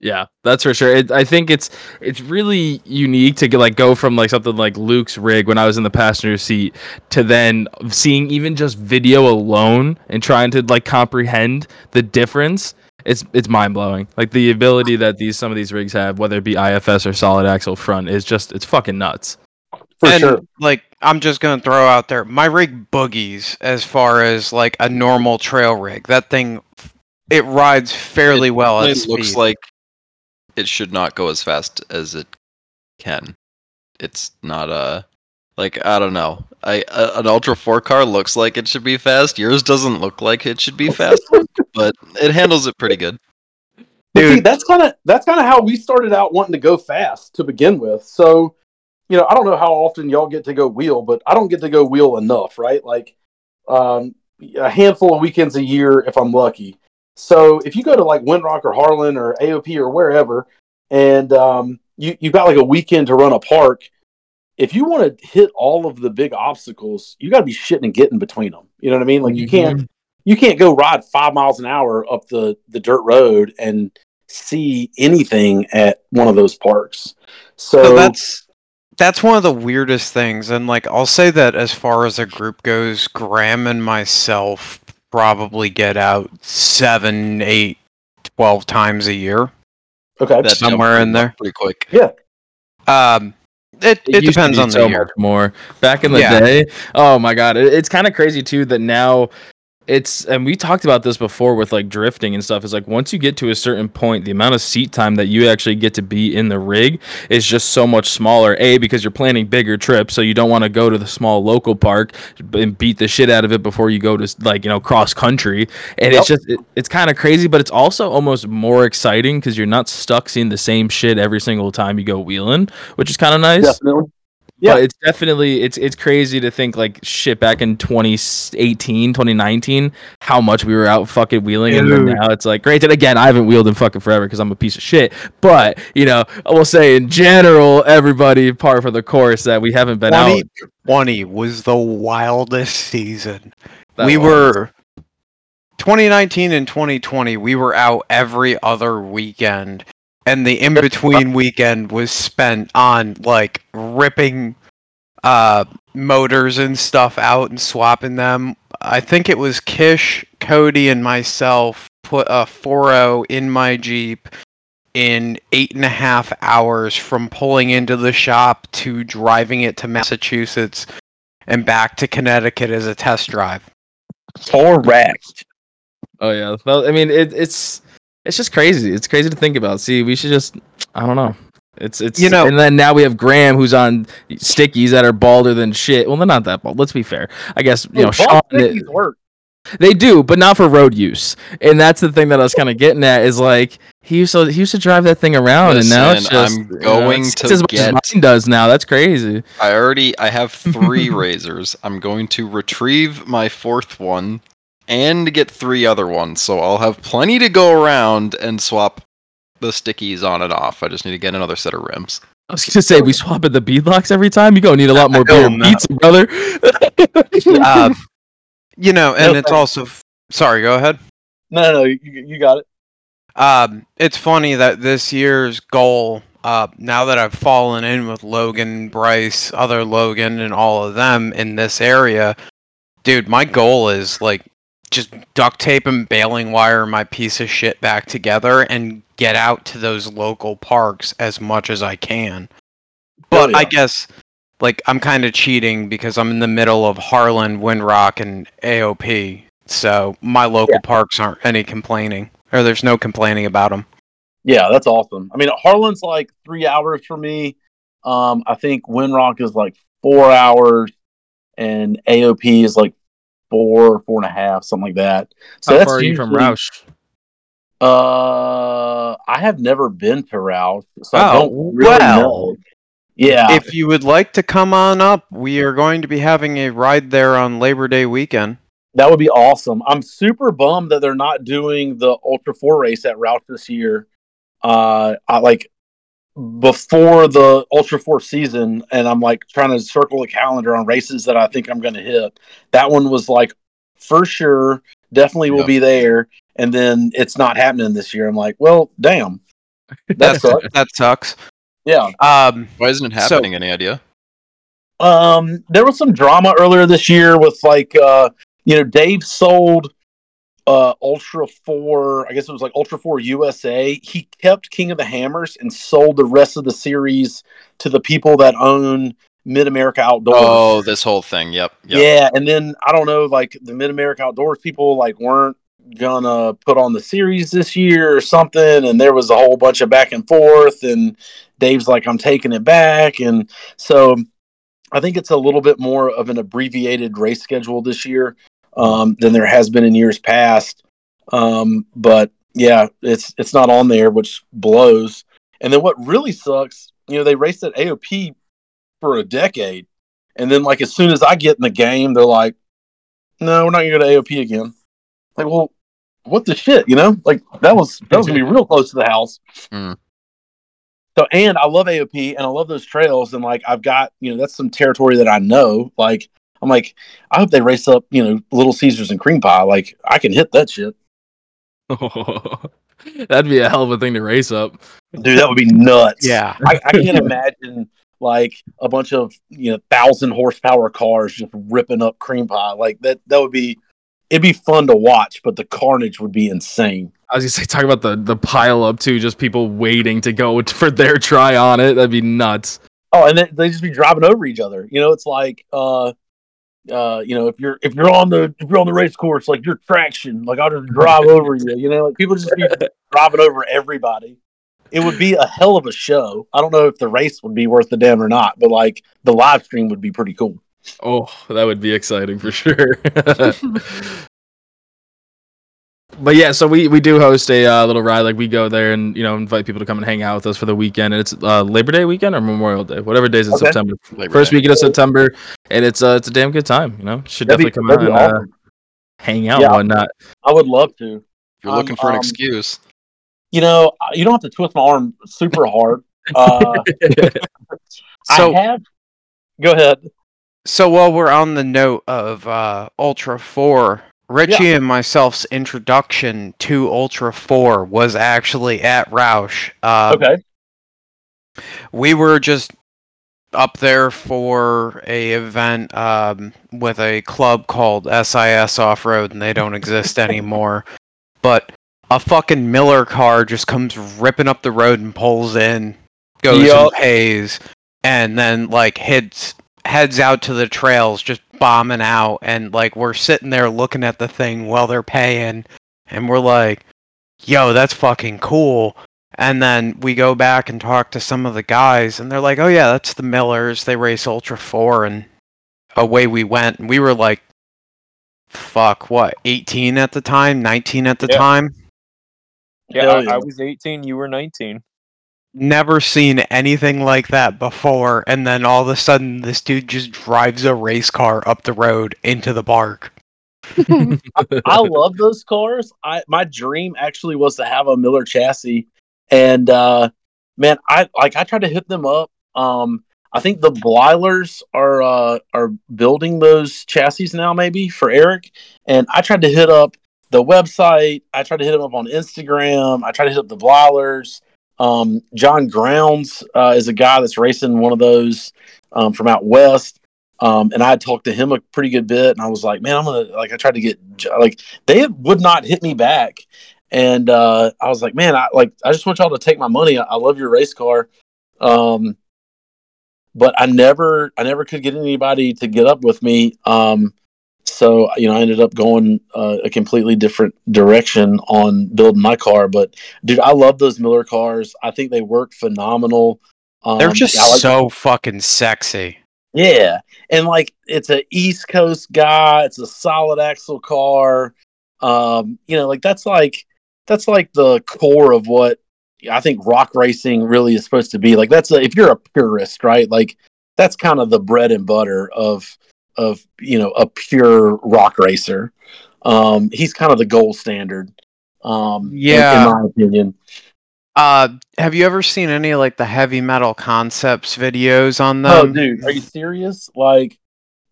Yeah, that's for sure. It, I think it's it's really unique to like go from like something like Luke's rig when I was in the passenger seat to then seeing even just video alone and trying to like comprehend the difference. It's it's mind blowing. Like the ability that these some of these rigs have, whether it be I F S or solid axle front, is just it's fucking nuts. For and, sure. Like, I'm just gonna throw out there, my rig boogies as far as like a normal trail rig. That thing, it rides fairly it, well. At it speed. Looks like. It should not go as fast as it can. It's not a like I don't know. I a, an Ultra four car looks like it should be fast. Yours doesn't look like it should be fast, but it handles it pretty good. Dude, see, that's kind of that's kind of how we started out wanting to go fast to begin with. So, you know, I don't know how often y'all get to go wheel, but I don't get to go wheel enough, right? Like um, a handful of weekends a year if I'm lucky. So if you go to like Windrock or Harlan or A O P or wherever, and um, you, you've got like a weekend to run a park, if you want to hit all of the big obstacles, you got to be shitting and getting between them. You know what I mean? Like you can't you can't go ride five miles an hour up the, the dirt road and see anything at one of those parks. So, so that's that's one of the weirdest things. And like I'll say that as far as a group goes, Graham and myself probably get out seven, eight, twelve times a year. Okay, that's somewhere in there. Pretty quick. Yeah. Um, it it, it depends on so the year. Much more back in the yeah. day. Oh my God, it, it's kind of crazy too that now it's, and we talked about this before with like drifting and stuff, is like once you get to a certain point, the amount of seat time that you actually get to be in the rig is just so much smaller. A, because you're planning bigger trips, so you don't want to go to the small local park and beat the shit out of it before you go to like, you know, cross country. And yep. it's just, it, it's kind of crazy, but it's also almost more exciting because you're not stuck seeing the same shit every single time you go wheeling, which is kind of nice. Definitely. Yeah, but it's definitely, it's it's crazy to think like shit back in twenty eighteen, twenty nineteen, how much we were out fucking wheeling. Dude. And then now it's like, granted, again, I haven't wheeled in fucking forever because I'm a piece of shit. But, you know, I will say in general, everybody par for the course that we haven't been out. twenty twenty was the wildest season. That we was. were twenty nineteen and twenty twenty. We were out every other weekend. And the in-between weekend was spent on, like, ripping uh, motors and stuff out and swapping them. I think it was Kish, Cody, and myself put a four oh in my Jeep in eight and a half hours from pulling into the shop to driving it to Massachusetts and back to Connecticut as a test drive. Correct. Oh, yeah. Well, I mean, it, it's... It's just crazy. It's crazy to think about. See, we should just, I don't know. It's, it's, you know, and then now we have Graham who's on stickies that are balder than shit. Well, they're not that bald. Let's be fair. I guess, you know, Sean, it, work. They do, but not for road use. And that's the thing that I was kind of getting at is like, he used to, he used to drive that thing around. Listen, and now it's just, I'm going you know, to as much get, as mine does now. That's crazy. I already, I have three razors. I'm going to retrieve my fourth one. And get three other ones, so I'll have plenty to go around and swap the stickies on and off. I just need to get another set of rims. I was gonna say we swap in the beadlocks every time. You gonna need a lot more beer and pizza, brother. uh, you know, and no, it's no. also f- sorry. Go ahead. No, no, no you, you got it. Um, it's funny that this year's goal. Uh, now that I've fallen in with Logan, Bryce, other Logan, and all of them in this area, dude, my goal is like. Just duct tape and baling wire my piece of shit back together and get out to those local parks as much as I can. But oh, yeah. I guess, like, I'm kind of cheating because I'm in the middle of Harlan, Windrock, and A O P. So my local yeah. parks aren't any complaining, or there's no complaining about them. Yeah, that's awesome. I mean, Harlan's like three hours for me. Um, I think Windrock is like four hours, and A O P is like Four, four and a half, something like that. So How that's far are you usually, from Roush? Uh, I have never been to Roush, so oh, I don't really well. know. Yeah. If you would like to come on up, we are going to be having a ride there on Labor Day weekend. That would be awesome. I'm super bummed that they're not doing the Ultra four race at Roush this year. Uh, I like before the Ultra four season, and I'm like trying to circle the calendar on races that I think I'm going to hit. That one was like for sure, definitely will yep. be there, and then it's not happening this year. I'm like, well, damn, that sucks. That sucks. Yeah. Um, Why isn't it happening? So, any idea? Um, there was some drama earlier this year with like uh, you know, Dave sold. Uh, Ultra four, I guess it was like Ultra four U S A. He kept King of the Hammers and sold the rest of the series to the people that own Mid-America Outdoors. Oh, this whole thing, yep. yep. Yeah, and then, I don't know, like, the Mid-America Outdoors people, like, weren't gonna put on the series this year or something, and there was a whole bunch of back and forth, and Dave's like, I'm taking it back, and so I think it's a little bit more of an abbreviated race schedule this year. Um, than there has been in years past. Um, but yeah, it's it's not on there, which blows. And then what really sucks, you know, they raced at A O P for a decade. And then like as soon as I get in the game, they're like, no, we're not going to go to A O P again. Like, well, what the shit, you know? Like that was that was going to be real close to the house. Mm. So, and I love A O P and I love those trails. And like I've got, you know, that's some territory that I know. Like, I'm like, I hope they race up, you know, Little Caesars and cream pie. Like, I can hit that shit. Oh, that'd be a hell of a thing to race up. Dude, that would be nuts. Yeah. I, I can't imagine, like, a bunch of, you know, thousand horsepower cars just ripping up cream pie. Like, that that would be, it'd be fun to watch, but the carnage would be insane. I was going to say, talk about the, the pile up, too, just people waiting to go for their try on it. That'd be nuts. Oh, and they'd just be driving over each other. You know, it's like, uh, uh, you know, if you're if you're on the if you're on the race course, like your traction, like I'll just drive over you. You know, like people just be driving over everybody. It would be a hell of a show. I don't know if the race would be worth the damn or not, but like the live stream would be pretty cool. Oh, that would be exciting for sure. But yeah, so we, we do host a uh, little ride. Like we go there and, you know, invite people to come and hang out with us for the weekend. And it's uh, Labor Day weekend or Memorial Day, whatever days in okay. September. Labor First Day. weekend of September. And it's uh, it's a damn good time, you know. Should that'd definitely be, come out and awesome. uh, hang out yeah, and whatnot. I would love to. If you're um, looking for an um, excuse. You know, you don't have to twist my arm super hard. Uh, so, I have... Go ahead. So while we're on the note of uh, Ultra four, Richie yeah. and myself's introduction to Ultra four was actually at Roush. Um, okay. We were just up there for a event um, with a club called S I S Off Road, and they don't exist anymore. But a fucking Miller car just comes ripping up the road and pulls in, goes yep. and pays, and then like hits. heads out to the trails, just bombing out, and like we're sitting there looking at the thing while they're paying, and we're like, yo, that's fucking cool. And then we go back and talk to some of the guys, and they're like, oh yeah, that's the Millers, they race Ultra four, and away we went. And we were like, fuck, what, eighteen at the time, nineteen at the yeah. time? Yeah, I, I was eighteen, you were nineteen. Never seen anything like that before, and then all of a sudden this dude just drives a race car up the road into the park. I, I love those cars. I my dream actually was to have a Miller chassis, and uh man, I like I tried to hit them up. um I think the Bleilers are uh are building those chassis now, maybe for Eric, and I tried to hit up the website, I tried to hit them up on Instagram, I tried to hit up the Bleilers. Um, John Grounds uh, is a guy that's racing one of those um, from out west, um, and I had talked to him a pretty good bit, and I was like, "Man, I'm gonna like." I tried to get like they would not hit me back, and uh, I was like, "Man, I like I just want y'all to take my money. I, I love your race car," um, but I never I never could get anybody to get up with me. Um, so you know, I ended up going uh, a completely different direction on building my car. But dude, I love those Miller cars. I think they work phenomenal. Um, They're just like so them. fucking sexy. Yeah, and like it's an East Coast guy. It's a solid axle car. Um, you know, like that's like that's like the core of what I think rock racing really is supposed to be. Like that's a, if you're a purist, right? Like that's kind of the bread and butter of. of, you know, a pure rock racer. Um, he's kind of the gold standard. Um, yeah. In, in my opinion. Uh, have you ever seen any like the Heavy Metal Concepts videos on them? Oh dude, are you serious? Like,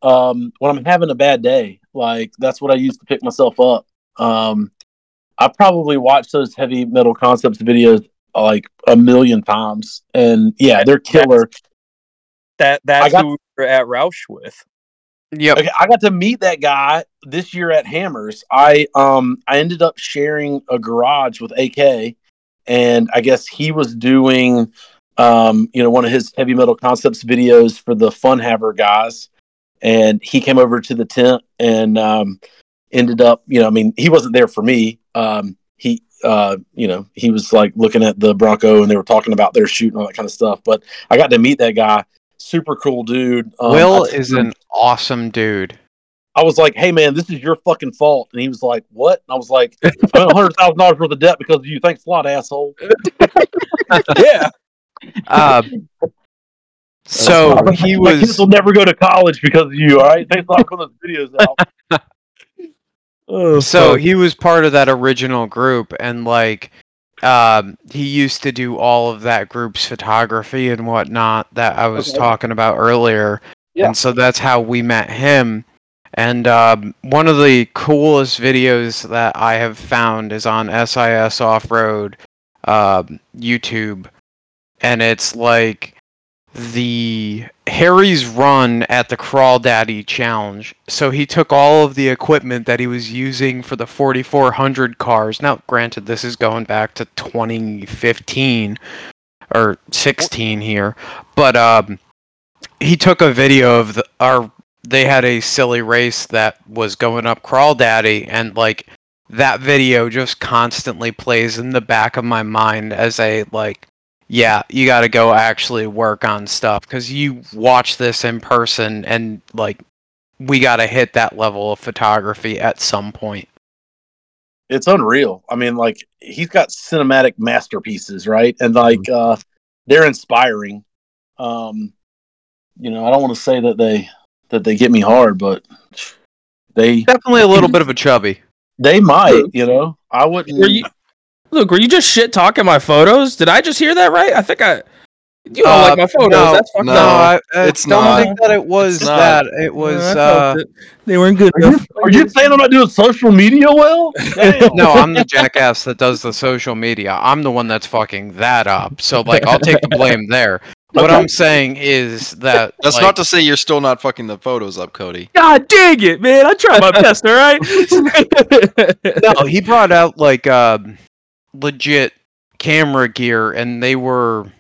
um, when I'm having a bad day, like that's what I use to pick myself up. Um, I probably watched those Heavy Metal Concepts videos like a million times, and yeah, they're killer. That's, that, that's got, who we're at Roush with. Yeah, okay, I got to meet that guy this year at Hammers. I um I ended up sharing a garage with A K, and I guess he was doing um you know one of his Heavy Metal Concepts videos for the Funhaver guys, and he came over to the tent and um ended up you know I mean he wasn't there for me. Um he uh you know he was like looking at the Bronco, and they were talking about their shoot and all that kind of stuff. But I got to meet that guy. Super cool dude. Um, Will is an awesome dude. I was like, hey man, this is your fucking fault. And he was like, what? And I was like, I spent one hundred thousand dollars worth of debt because of you. Thanks a lot, asshole. Yeah. Um, so he was. My kids will never go to college because of you, all right? Thanks a lot for putting those videos out. Oh, so fuck. He was part of that original group, and like. Um, he used to do all of that group's photography and whatnot that I was okay. talking about earlier. Yeah. And so that's how we met him. And um, one of the coolest videos that I have found is on S I S Off-Road um, YouTube. And it's like the Harry's run at the Crawdaddy Challenge. So he took all of the equipment that he was using for the forty-four hundred cars. Now, granted, this is going back to twenty fifteen or sixteen here, but um, he took a video of the, our they had a silly race that was going up Crawl Daddy, and like that video just constantly plays in the back of my mind as a like, yeah, you got to go actually work on stuff because you watch this in person and like we got to hit that level of photography at some point. It's unreal. I mean, like he's got cinematic masterpieces, right? And like mm-hmm. uh, they're inspiring. Um, you know, I don't want to say that they that they get me hard, but they definitely a little bit of a chubby. They might, you know. I wouldn't. Were you, Luke, were you just shit talking my photos? Did I just hear that right? I think I. You don't uh, like my photos. No, that's fucked no, up. I, I it's don't not. think that it was that. It was. No, uh, it. They weren't good enough. Are you, are you saying I'm not doing social media well? No, I'm the jackass that does the social media. I'm the one that's fucking that up. So, like, I'll take the blame there. What I'm saying is that... That's like, not to say you're still not fucking the photos up, Cody. God dang it, man. I tried my best, all right? No, he brought out, like, uh, legit camera gear, and they were...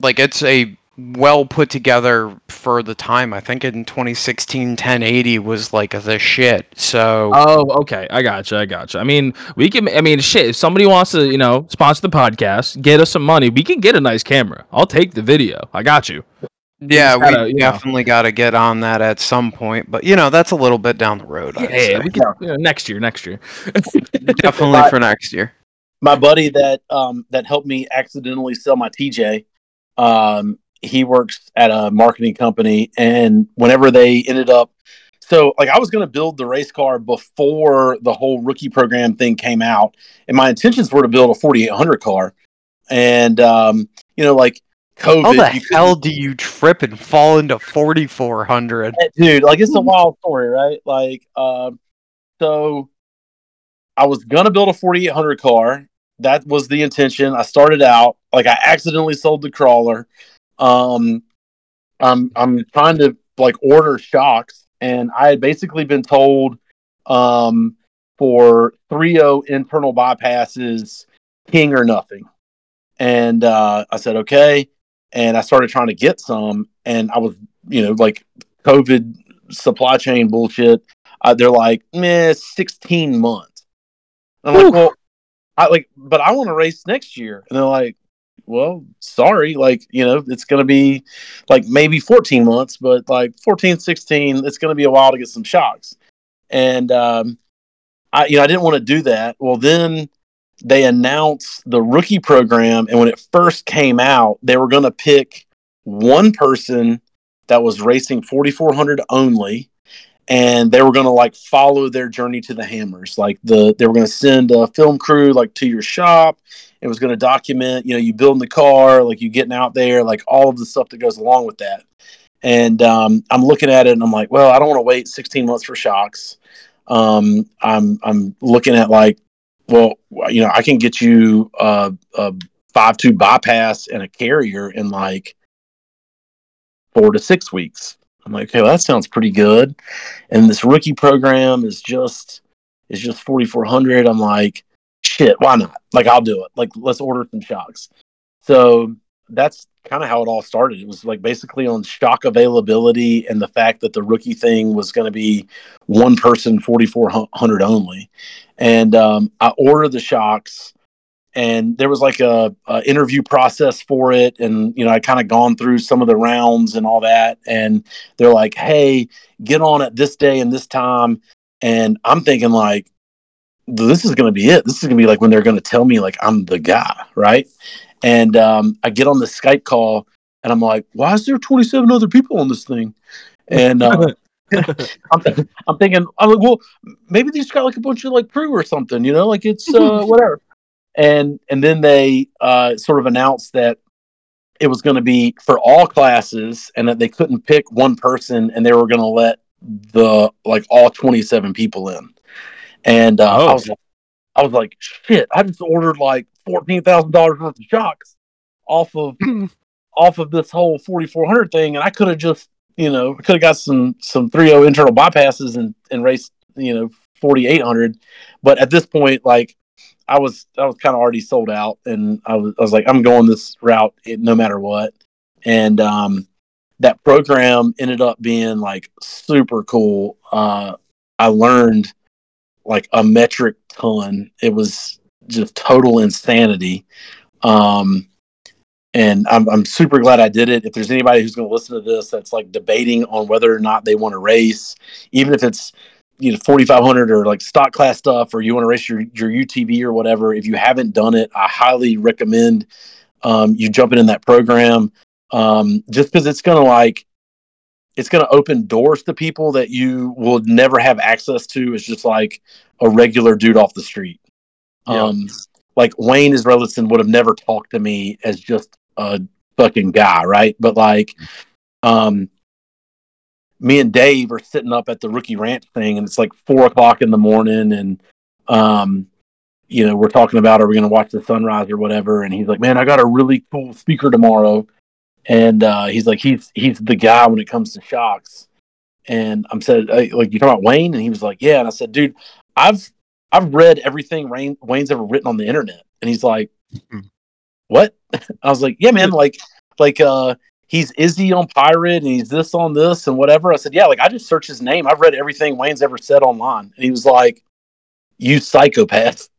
Like, it's a well put together for the time. I think in twenty sixteen, ten eighty was like the shit. So, oh, okay, I gotcha, I gotcha. I mean, we can. I mean, shit. If somebody wants to, you know, sponsor the podcast, get us some money, we can get a nice camera. I'll take the video. I got you. Yeah, we, gotta, we definitely got to get on that at some point. But you know, that's a little bit down the road. Yeah, yeah we can, you know, next year, next year, definitely for next year. My buddy that um that helped me accidentally sell my T J. Um, he works at a marketing company, and whenever they ended up, so like I was going to build the race car before the whole rookie program thing came out, and my intentions were to build a forty-eight hundred car, and um, you know, like COVID. How the hell do you trip and fall into forty-four hundred, dude? Like it's a wild story, right? Like, um, so I was going to build a forty-eight hundred car. That was the intention. I started out like I accidentally sold the crawler. Um, I'm I'm trying to like order shocks, and I had basically been told um, for three oh internal bypasses, king or nothing. And uh, I said okay, and I started trying to get some, and I was you know like COVID supply chain bullshit. Uh, they're like, meh, sixteen months. And I'm Ooh. like, well. I like, but I want to race next year, and they're like, "Well, sorry, like you know, it's going to be like maybe fourteen months, but like fourteen, sixteen, it's going to be a while to get some shocks." And um, I, you know, I didn't want to do that. Well, then they announced the rookie program, and when it first came out, they were going to pick one person that was racing forty-four hundred only. And they were going to like follow their journey to the Hammers. Like the, they were going to send a film crew like to your shop. It was going to document, you know, you building the car, like you getting out there, like all of the stuff that goes along with that. And um, I'm looking at it and I'm like, well, I don't want to wait sixteen months for shocks. Um, I'm, I'm looking at like, well, you know, I can get you a, a five two bypass and a carrier in like four to six weeks. I'm like, okay, well, that sounds pretty good. And this rookie program is just is just forty-four hundred. I'm like, shit, why not? Like, I'll do it. Like, let's order some shocks. So that's kind of how it all started. It was like basically on shock availability and the fact that the rookie thing was going to be one person, forty-four hundred only. And um, I ordered the shocks. And there was like a, a interview process for it. And, you know, I kind of gone through some of the rounds and all that. And they're like, hey, get on at this day and this time. And I'm thinking like, this is going to be it. This is going to be like when they're going to tell me like I'm the guy. Right. And um, I get on the Skype call and I'm like, why is there twenty-seven other people on this thing? And uh, I'm, th- I'm thinking, I'm like, well, maybe they just got like a bunch of like crew or something, you know, like it's uh, whatever. And and then they uh, sort of announced that it was going to be for all classes and that they couldn't pick one person and they were going to let the like all twenty-seven people in. And uh, oh. I was like, I was like, shit! I just ordered like fourteen thousand dollars worth of shocks off of off of this whole forty-four hundred thing, and I could have just you know could have got some some three oh internal bypasses and and raced you know forty-eight hundred. But at this point, like. I was I was kind of already sold out, and I was I was like, I'm going this route no matter what. And um, that program ended up being like super cool. Uh, I learned like a metric ton. It was just total insanity. Um, and I'm, I'm super glad I did it. If there's anybody who's going to listen to this, that's like debating on whether or not they want to race, even if it's, you know, forty-five hundred or like stock class stuff, or you want to race your, your U T V or whatever. If you haven't done it, I highly recommend um, you jumping in that program. Um, just because it's going to like, it's going to open doors to people that you will never have access to. It's just like a regular dude off the street. Yeah. Um, like Wayne Israelson would have never talked to me as just a fucking guy. Right. But like, um, me and Dave are sitting up at the Rookie Ranch thing, and it's like four o'clock in the morning. And, um, you know, we're talking about, are we going to watch the sunrise or whatever? And he's like, man, I got a really cool speaker tomorrow. And uh, he's like, he's he's the guy when it comes to shocks. And I'm said, like, you talking about Wayne? And he was like, yeah. And I said, dude, I've I've read everything Rain, Wayne's ever written on the internet. And he's like, what? I was like, yeah, man. Like, like uh, he's Izzy on Pirate, and he's this on this and whatever. I said, yeah, like I just searched his name. I've read everything Wayne's ever said online. And he was like, you psychopath.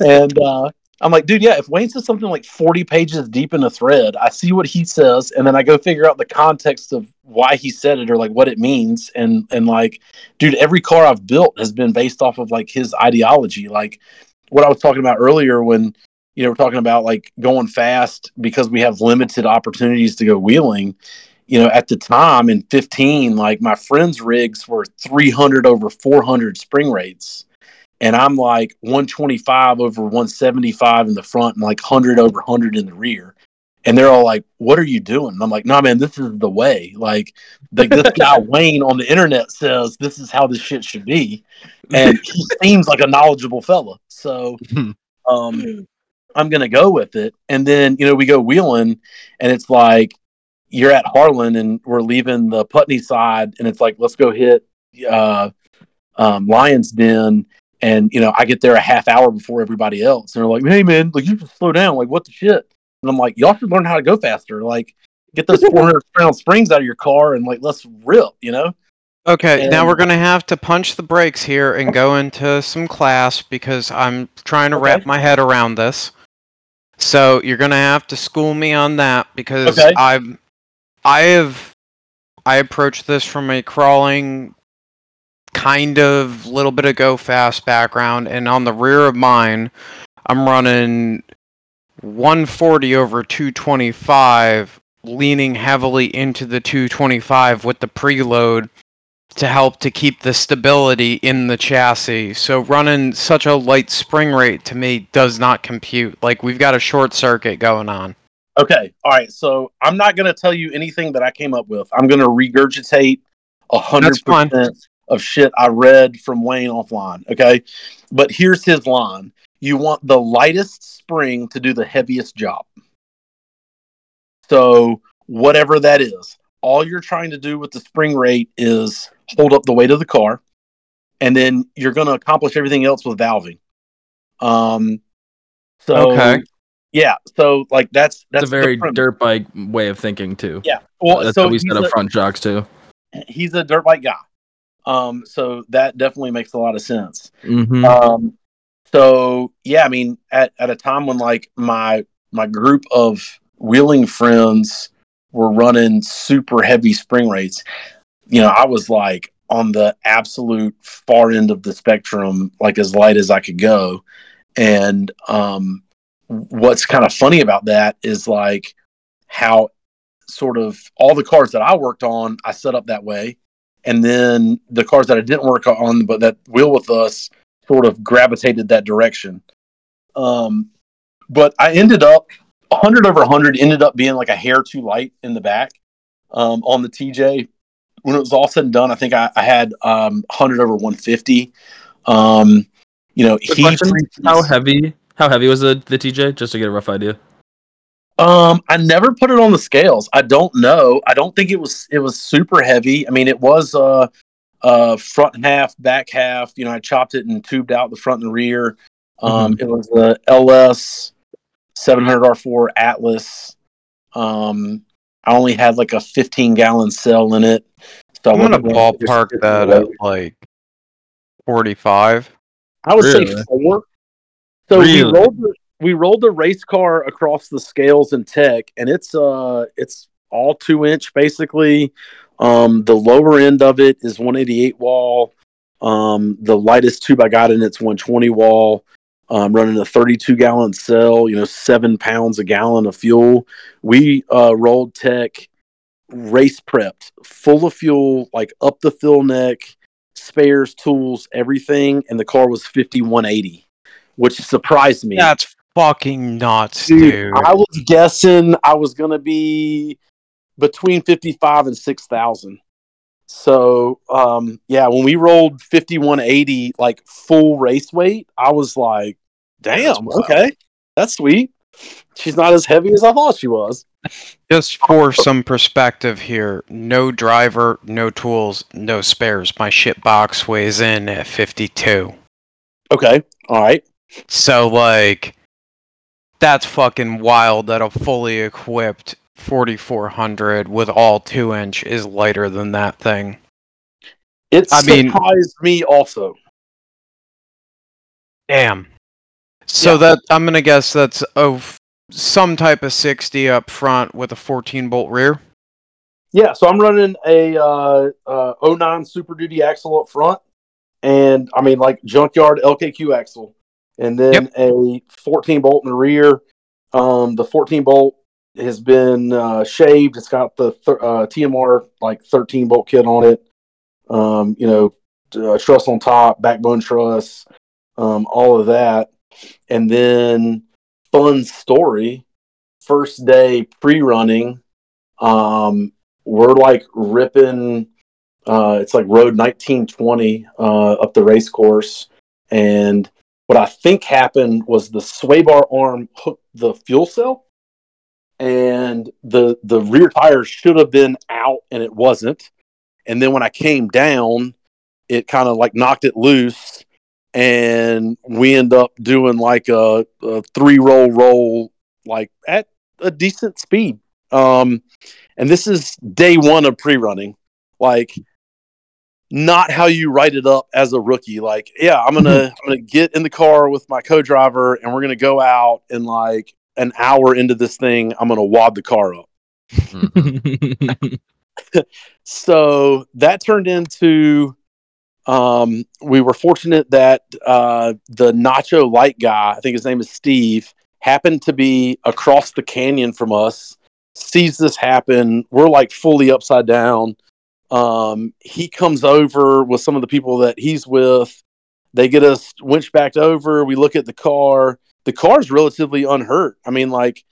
and uh I'm like, dude, yeah, if Wayne says something like forty pages deep in a thread, I see what he says, and then I go figure out the context of why he said it or, like, what it means. And, and like, dude, every car I've built has been based off of, like, his ideology. Like, what I was talking about earlier when, you know, we're talking about, like, going fast because we have limited opportunities to go wheeling. You know, at the time in fifteen, like, my friends' rigs were three hundred over four hundred spring rates. And I'm like one twenty-five over one seventy-five in the front and like one hundred over one hundred in the rear. And they're all like, what are you doing? And I'm like, no, nah, man, this is the way. Like, like this guy Wayne on the internet says this is how this shit should be. And he seems like a knowledgeable fella. So um, I'm going to go with it. And then, you know, we go wheeling, and it's like, you're at Harlan and we're leaving the Putney side. And it's like, let's go hit uh, um, Lion's Den. And, you know, I get there a half hour before everybody else. And they're like, hey, man, like, you should slow down. Like, what the shit? And I'm like, y'all should learn how to go faster. Like, get those four hundred pound springs out of your car and, like, let's rip, you know? Okay, and now we're going to have to punch the brakes here and go into some class because I'm trying to okay. wrap my head around this. So you're going to have to school me on that because okay. I'm, I have I approached this from a crawling kind of little bit of go fast background, and on the rear of mine I'm running one forty over two twenty-five, leaning heavily into the two twenty-five with the preload to help to keep the stability in the chassis. So running such a light spring rate to me does not compute. Like, we've got a short circuit going on. Okay, all right, so I'm not going to tell you anything that I came up with. I'm going to regurgitate one hundred percent of shit I read from Wayne offline, okay? But here's his line. You want the lightest spring to do the heaviest job. So whatever that is, all you're trying to do with the spring rate is hold up the weight of the car, and then you're going to accomplish everything else with valving. Um, so, okay. Yeah, so like that's... that's it's a very dirt bike way of thinking, too. Yeah. Well, that's so how we set up a, front shocks, too. He's a dirt bike guy. Um, so that definitely makes a lot of sense. Mm-hmm. Um, so yeah, I mean, at, at a time when like my, my group of wheeling friends were running super heavy spring rates, you know, I was like on the absolute far end of the spectrum, like as light as I could go. And, um, what's kind of funny about that is like how sort of all the cars that I worked on, I set up that way. And then the cars that I didn't work on, but that wheel with us, sort of gravitated that direction. Um, but I ended up, one hundred over one hundred ended up being like a hair too light in the back um, on the T J. When it was all said and done, I think I, I had um, one hundred over one fifty. Um, you know, he how heavy How heavy was the, the T J, just to get a rough idea? Um, I never put it on the scales. I don't know. I don't think it was, it was super heavy. I mean, it was, uh, uh, front half, back half, you know, I chopped it and tubed out the front and rear. Um, mm-hmm. It was the L S seven hundred R four Atlas. Um, I only had like a fifteen gallon cell in it. So I'm going to ballpark that at like forty-five. I would really? say four. So really? we rolled the, we rolled the race car across the scales in tech, and it's uh it's all two inch basically. Um, the lower end of it is one eighty-eight wall. Um, the lightest tube I got in it's one twenty wall. Um, running a thirty-two gallon cell, you know, seven pounds a gallon of fuel. We uh, rolled tech, race prepped, full of fuel, like up the fill neck, spares, tools, everything, and the car was fifty-one eighty, which surprised me. That's fucking nuts, dude. dude. I was guessing I was gonna be between fifty-five and six thousand. So, um, yeah, when we rolled fifty-one eighty, like full race weight, I was like, damn, that's okay. Wow. That's sweet. She's not as heavy as I thought she was. Just for some perspective here, no driver, no tools, no spares. My shit box weighs in at fifty-two. Okay. All right. So, like, that's fucking wild that a fully equipped forty-four hundred with all two inch is lighter than that thing. It I surprised mean, me also. Damn. So yeah. that I'm gonna guess that's of some type of sixty up front with a fourteen bolt rear. Yeah, so I'm running a uh, uh, oh nine Super Duty axle up front, and I mean like junkyard L K Q axle, and then yep. a fourteen bolt in the rear. Um, the fourteen bolt. Has been uh, shaved. It's got the th- uh, T M R like thirteen bolt kit on it. Um, you know, uh, truss on top, backbone truss, um, all of that. And then, fun story. First day pre-running, um, we're like ripping. Uh, it's like road nineteen twenty uh, up the race course. And what I think happened was the sway bar arm hooked the fuel cell. And the the rear tire should have been out, and it wasn't. And then when I came down, it kind of like knocked it loose, and we end up doing like a, a three roll roll, like at a decent speed. Um, and this is day one of pre-running, like not how you write it up as a rookie. Like, yeah, I'm gonna I'm gonna get in the car with my co-driver, and we're gonna go out and like. An hour into this thing, I'm going to wad the car up. So that turned into, um, we were fortunate that uh, the nacho light guy, I think his name is Steve, happened to be across the canyon from us, sees this happen. We're like fully upside down. Um, he comes over with some of the people that he's with. They get us winch backed over. We look at the car. The car's relatively unhurt. I mean, like,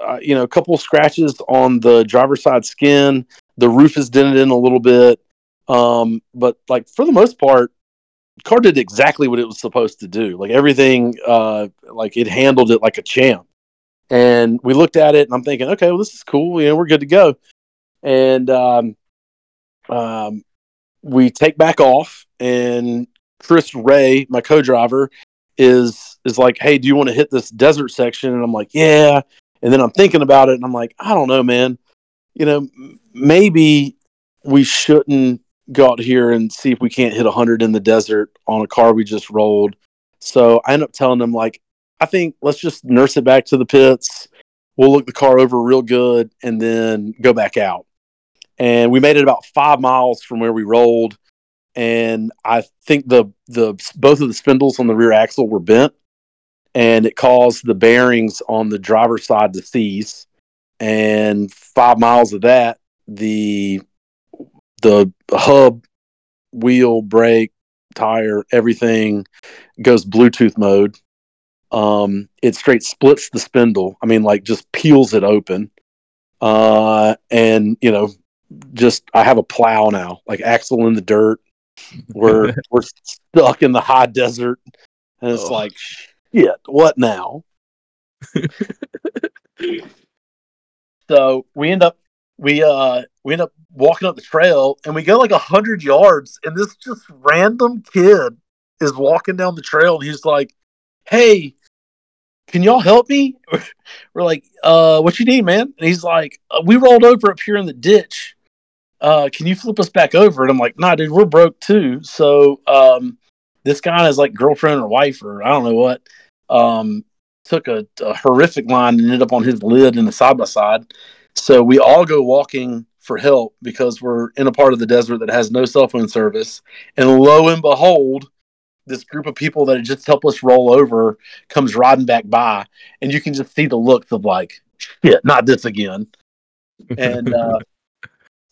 uh, you know, a couple scratches on the driver's side skin. The roof is dented in a little bit. Um, but, like, for the most part, the car did exactly what it was supposed to do. Like, everything, uh, like, it handled it like a champ. And we looked at it, and I'm thinking, okay, well, this is cool. You know, we're good to go. And um, um, we take back off, and Chris Ray, my co-driver, is is like, hey, do you want to hit this desert section? And I'm like, yeah. And then I'm thinking about it, and I'm like, I don't know, man. You know, maybe we shouldn't go out here and see if we can't hit one hundred in the desert on a car we just rolled. So I end up telling them, like, I think let's just nurse it back to the pits. We'll look the car over real good and then go back out. And we made it about five miles from where we rolled. And I think the the both of the spindles on the rear axle were bent, and it caused the bearings on the driver's side to seize. And five miles of that, the the hub, wheel, brake, tire, everything goes Bluetooth mode. Um, it straight splits the spindle. I mean, like just peels it open. Uh, and you know, just I have a plow now, like axle in the dirt. We're we're stuck in the high desert, and it's oh. like, shit, what now? So we end up we uh we end up walking up the trail, and we go like a hundred yards, and this just random kid is walking down the trail, and he's like, "Hey, can y'all help me? We're like, uh, what you need, man? And he's like, uh, we rolled over up here in the ditch. Uh, can you flip us back over? And I'm like, nah, dude, we're broke too. So um, this guy and his like girlfriend or wife or I don't know what, um, took a, a horrific line and ended up on his lid in the side-by-side. So we all go walking for help because we're in a part of the desert that has no cell phone service. And lo and behold, this group of people that had just helped us roll over comes riding back by, and you can just see the looks of like, shit, not this again. And uh,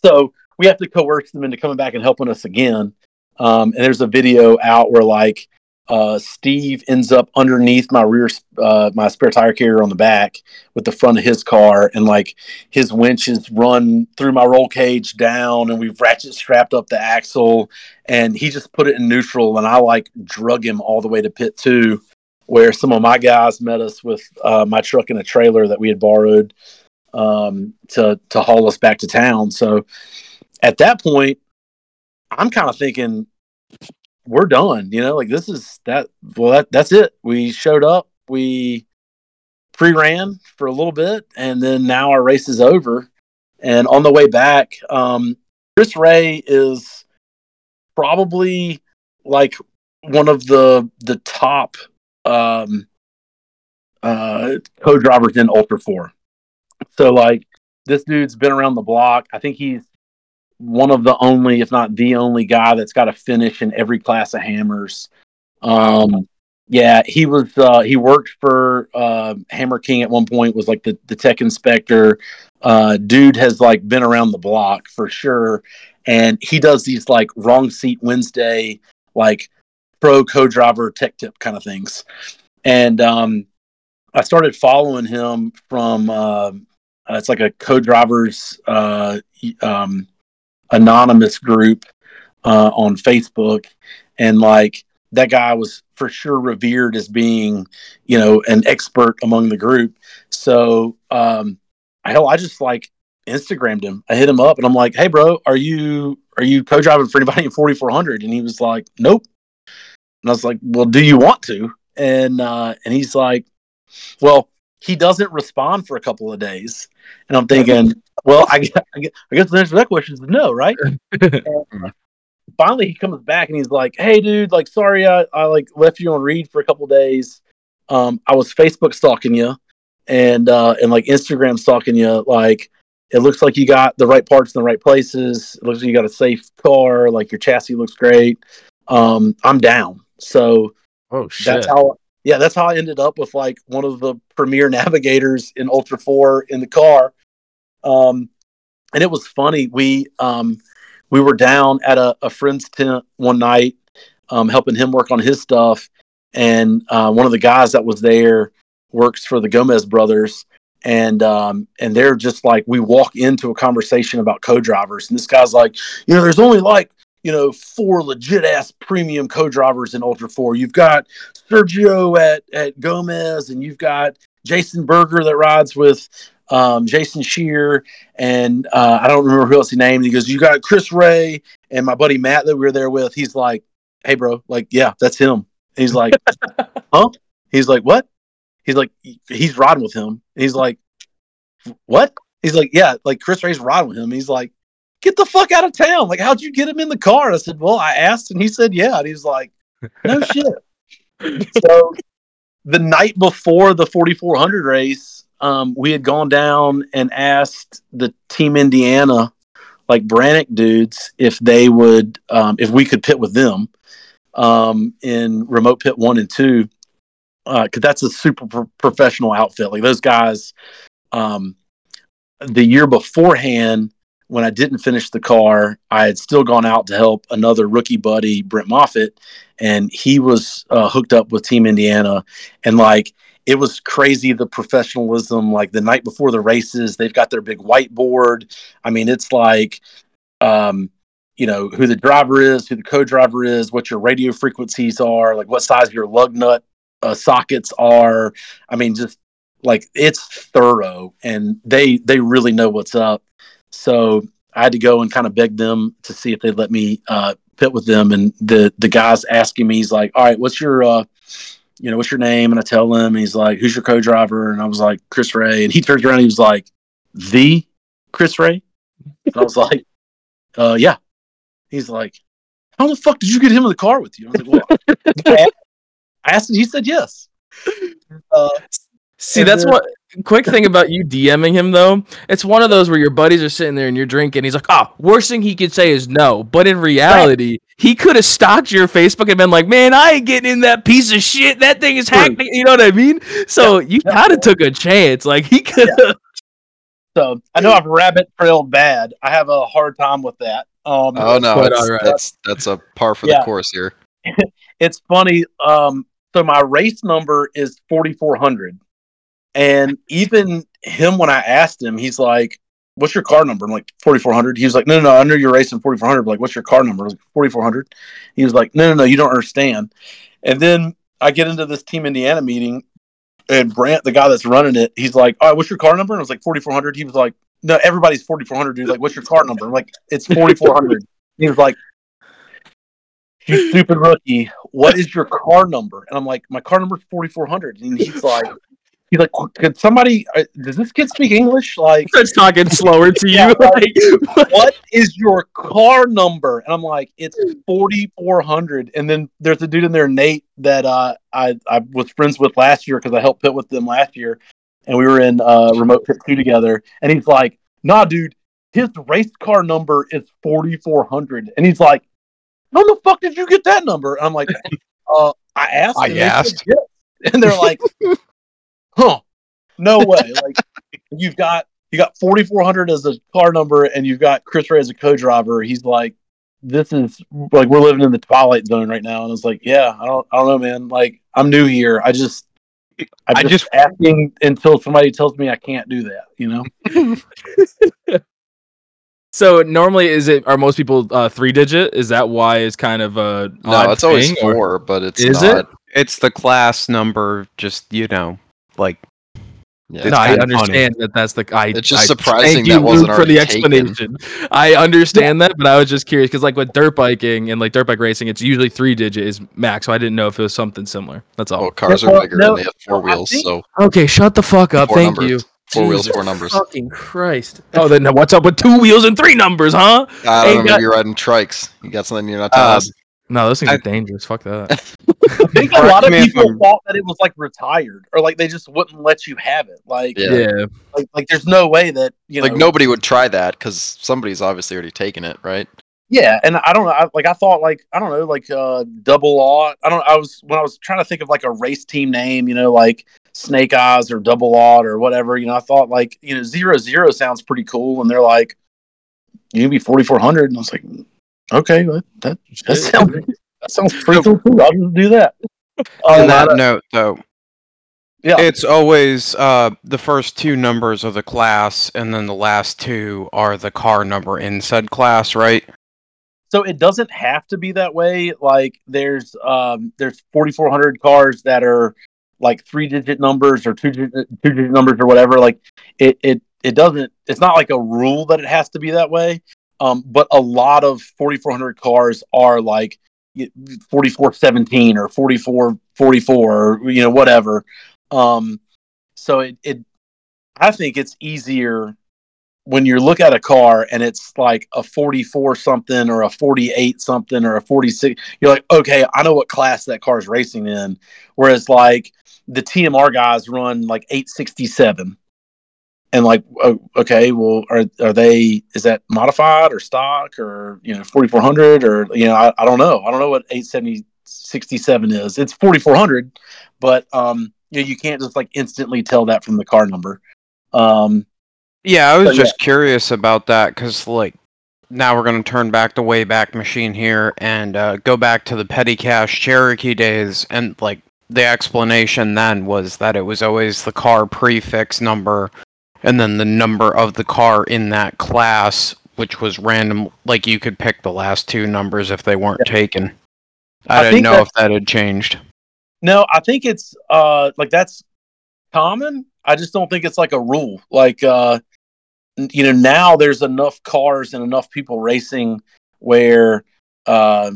so we have to coerce them into coming back and helping us again. Um, and there's a video out where like uh, Steve ends up underneath my rear, uh, my spare tire carrier on the back with the front of his car. And like his winches run through my roll cage down, and we've ratchet strapped up the axle, and he just put it in neutral. And I like drug him all the way to pit two, where some of my guys met us with uh, my truck and a trailer that we had borrowed um, to, to haul us back to town. So at that point, I'm kind of thinking, we're done, you know, like this is that, well, that, that's it. We showed up, we pre-ran for a little bit, and then now our race is over. And on the way back, um, Chris Ray is probably like one of the, the top, um, uh, co-drivers in Ultra four. So like this dude's been around the block. I think he's one of the only, if not the only guy that's got a finish in every class of Hammers. Um, yeah, he was, uh, he worked for, uh, Hammer King at one point, was like the, the tech inspector. Uh, dude has like been around the block for sure. And he does these like wrong seat Wednesday, like pro co-driver tech tip kind of things. And, um, I started following him from, uh, it's like a co-drivers, uh, um, anonymous group uh on Facebook, and like that guy was for sure revered as being, you know, an expert among the group. So um hell, I just like Instagrammed him. I hit him up and I'm like, hey bro, are you are you co-driving for anybody in forty-four hundred? And he was like, nope. And I was like, well, do you want to? And uh and he's like, well, he doesn't respond for a couple of days. And I'm thinking, well, I guess, I guess the answer to that question is no, right? Finally, he comes back and he's like, hey, dude, like, sorry, I, I like left you on read for a couple of days. Um, I was Facebook stalking you and, uh, and like Instagram stalking you. Like, it looks like you got the right parts in the right places. It looks like you got a safe car. Like, your chassis looks great. Um, I'm down. So oh, shit. that's how... Yeah, that's how I ended up with like one of the premier navigators in Ultra four in the car. Um, and it was funny. We um, we were down at a, a friend's tent one night, um, helping him work on his stuff. And uh, one of the guys that was there works for the Gomez brothers. And um, and they're just like, we walk into a conversation about co-drivers. And this guy's like, you know, there's only like, you know, four legit ass premium co-drivers in Ultra four. You've got Sergio at, at Gomez, and you've got Jason Berger that rides with um, Jason Shear. And uh, I don't remember who else he named. He goes, you got Chris Ray and my buddy Matt that we were there with. He's like, hey bro, like, yeah, that's him. And he's like, huh? He's like, what? He's like, he's riding with him. And he's like, what? He's like, yeah, like Chris Ray's riding with him. And he's like, get the fuck out of town. Like, how'd you get him in the car? And I said, well, I asked, and he said, yeah. And he's like, no shit. So the night before the forty-four hundred race, um, we had gone down and asked the Team Indiana, like Brannock dudes, if they would, um, if we could pit with them, um, in remote pit one and two. Uh, cause that's a super pro- professional outfit. Like those guys, um, the year beforehand, when I didn't finish the car, I had still gone out to help another rookie buddy, Brent Moffitt, and he was uh, hooked up with Team Indiana. And like, it was crazy, the professionalism. Like the night before the races, they've got their big whiteboard. I mean, it's like, um, you know, who the driver is, who the co-driver is, what your radio frequencies are, like what size your lug nut uh, sockets are. I mean, just like it's thorough, and they they really know what's up. So I had to go and kind of beg them to see if they'd let me uh, pit with them. And the the guy's asking me, he's like, all right, what's your uh, you know, what's your name? And I tell him, and he's like, who's your co-driver? And I was like, Chris Ray. And he turns around and he was like, the Chris Ray? And I was like, uh, yeah. He's like, how the fuck did you get him in the car with you? I was like, well, I asked, and he said yes. Uh, See, that's then, what, quick thing about you DMing him, though. It's one of those where your buddies are sitting there and you're drinking. He's like, oh, worst thing he could say is no. But in reality, right. He could have stalked your Facebook and been like, man, I ain't getting in that piece of shit. That thing is hacked. You know what I mean? So yeah, you kind of took a chance. Like, he could have. Yeah. So I know I've rabbit trailed bad. I have a hard time with that. Um, oh, no. But, all right. That's, that's a par for yeah. the course here. It's funny. Um, so my race number is forty-four hundred. And even him, when I asked him, he's like, what's your car number? I'm like, forty-four hundred. He was like, no, no, no, I know you're racing forty-four hundred. But like, what's your car number? I was like, forty-four hundred. He was like, no, no, no, you don't understand. And then I get into this Team Indiana meeting, and Brent, the guy that's running it, he's like, all right, what's your car number? And I was like, forty-four hundred. He was like, no, everybody's forty-four hundred, dude. Like, what's your car number? I'm like, it's forty-four hundred. He was like, you stupid rookie, what is your car number? And I'm like, my car number's forty-four hundred. And he's like, He's like, could somebody, does this kid speak English? Like, starts talking slower to you. Yeah, like, like, what is your car number? And I'm like, it's forty-four hundred. And then there's a dude in there, Nate, that uh, I, I was friends with last year because I helped pit with them last year. And we were in uh, Remote Pit two together. And he's like, nah, dude, his race car number is forty-four hundred. And he's like, how the fuck did you get that number? And I'm like, uh, I asked. I asked. Said, yes. And they're like, huh, no way. Like, you've got you got forty-four hundred as a car number, and you've got Chris Ray as a co-driver. He's like, this is like, we're living in the twilight zone right now. And I was like, yeah, I don't, I don't know, man. Like, I'm new here. I just, I'm I just, just asking until somebody tells me I can't do that, you know. So normally, is it, are most people uh, three digit? Is that why it's kind of a no? It's always four, or, but it's is not, it? It's the class number. Just, you know. Like, yeah, no, I understand funny. that that's the. I, it's just I, surprising that wasn't for the explanation. Taken. I understand that, but I was just curious because, like, with dirt biking and like dirt bike racing, it's usually three digit is max. So I didn't know if it was something similar. That's all. Well, cars are bigger no, and they have four wheels. Think, so okay, shut the fuck up. Thank numbers. you. Four Jesus wheels, four numbers. Fucking Christ! Oh, then what's up with two wheels and three numbers, huh? I don't Ain't know. Got... You're riding trikes. You got something you're not telling us. Uh, No, those things I, are dangerous. Fuck that. I think a lot of people thought that it was like retired, or like they just wouldn't let you have it. Like, yeah, yeah. Like, like there's no way that you like know, nobody would try that because somebody's obviously already taken it, right? Yeah, and I don't know. I, like I thought, like I don't know, like uh, double aw. I don't. I was when I was trying to think of like a race team name, you know, like Snake Eyes or Double Aw or whatever. You know, I thought like you know zero zero sounds pretty cool, and they're like, you can be forty-four hundred, and I was like. Okay, that that, that sounds that sounds pretty cool. I'll just do that. On that note, though, yeah, it's always uh, the first two numbers of the class, and then the last two are the car number in said class, right? So it doesn't have to be that way. Like there's um, there's forty-four hundred cars that are like three digit numbers or two digit, two digit numbers or whatever. Like it it it doesn't. It's not like a rule that it has to be that way. Um, but a lot of forty-four hundred cars are like forty-four seventeen or forty-four forty-four or, you know, whatever. Um, so it, it, I think it's easier when you look at a car and it's like a forty-four something or a forty-eight something or a forty-six, you're like, okay, I know what class that car is racing in. Whereas like the T M R guys run like eight sixty-seven. And like, okay, well, are are they? Is that modified or stock or you know forty-four hundred or you know I, I don't know I don't know what eight seventy sixty-seven is. It's forty-four hundred, but um, you know, you can't just like instantly tell that from the car number. Um, yeah, I was just yeah. curious about that because like now we're gonna turn back the Wayback Machine here and uh, go back to the petty cash Cherokee days and like the explanation then was that it was always the car prefix number. And then the number of the car in that class, which was random, like you could pick the last two numbers if they weren't yeah. taken. I, I didn't know if that had changed. No, I think it's uh, like that's common. I just don't think it's like a rule. Like, uh, you know, now there's enough cars and enough people racing where, uh,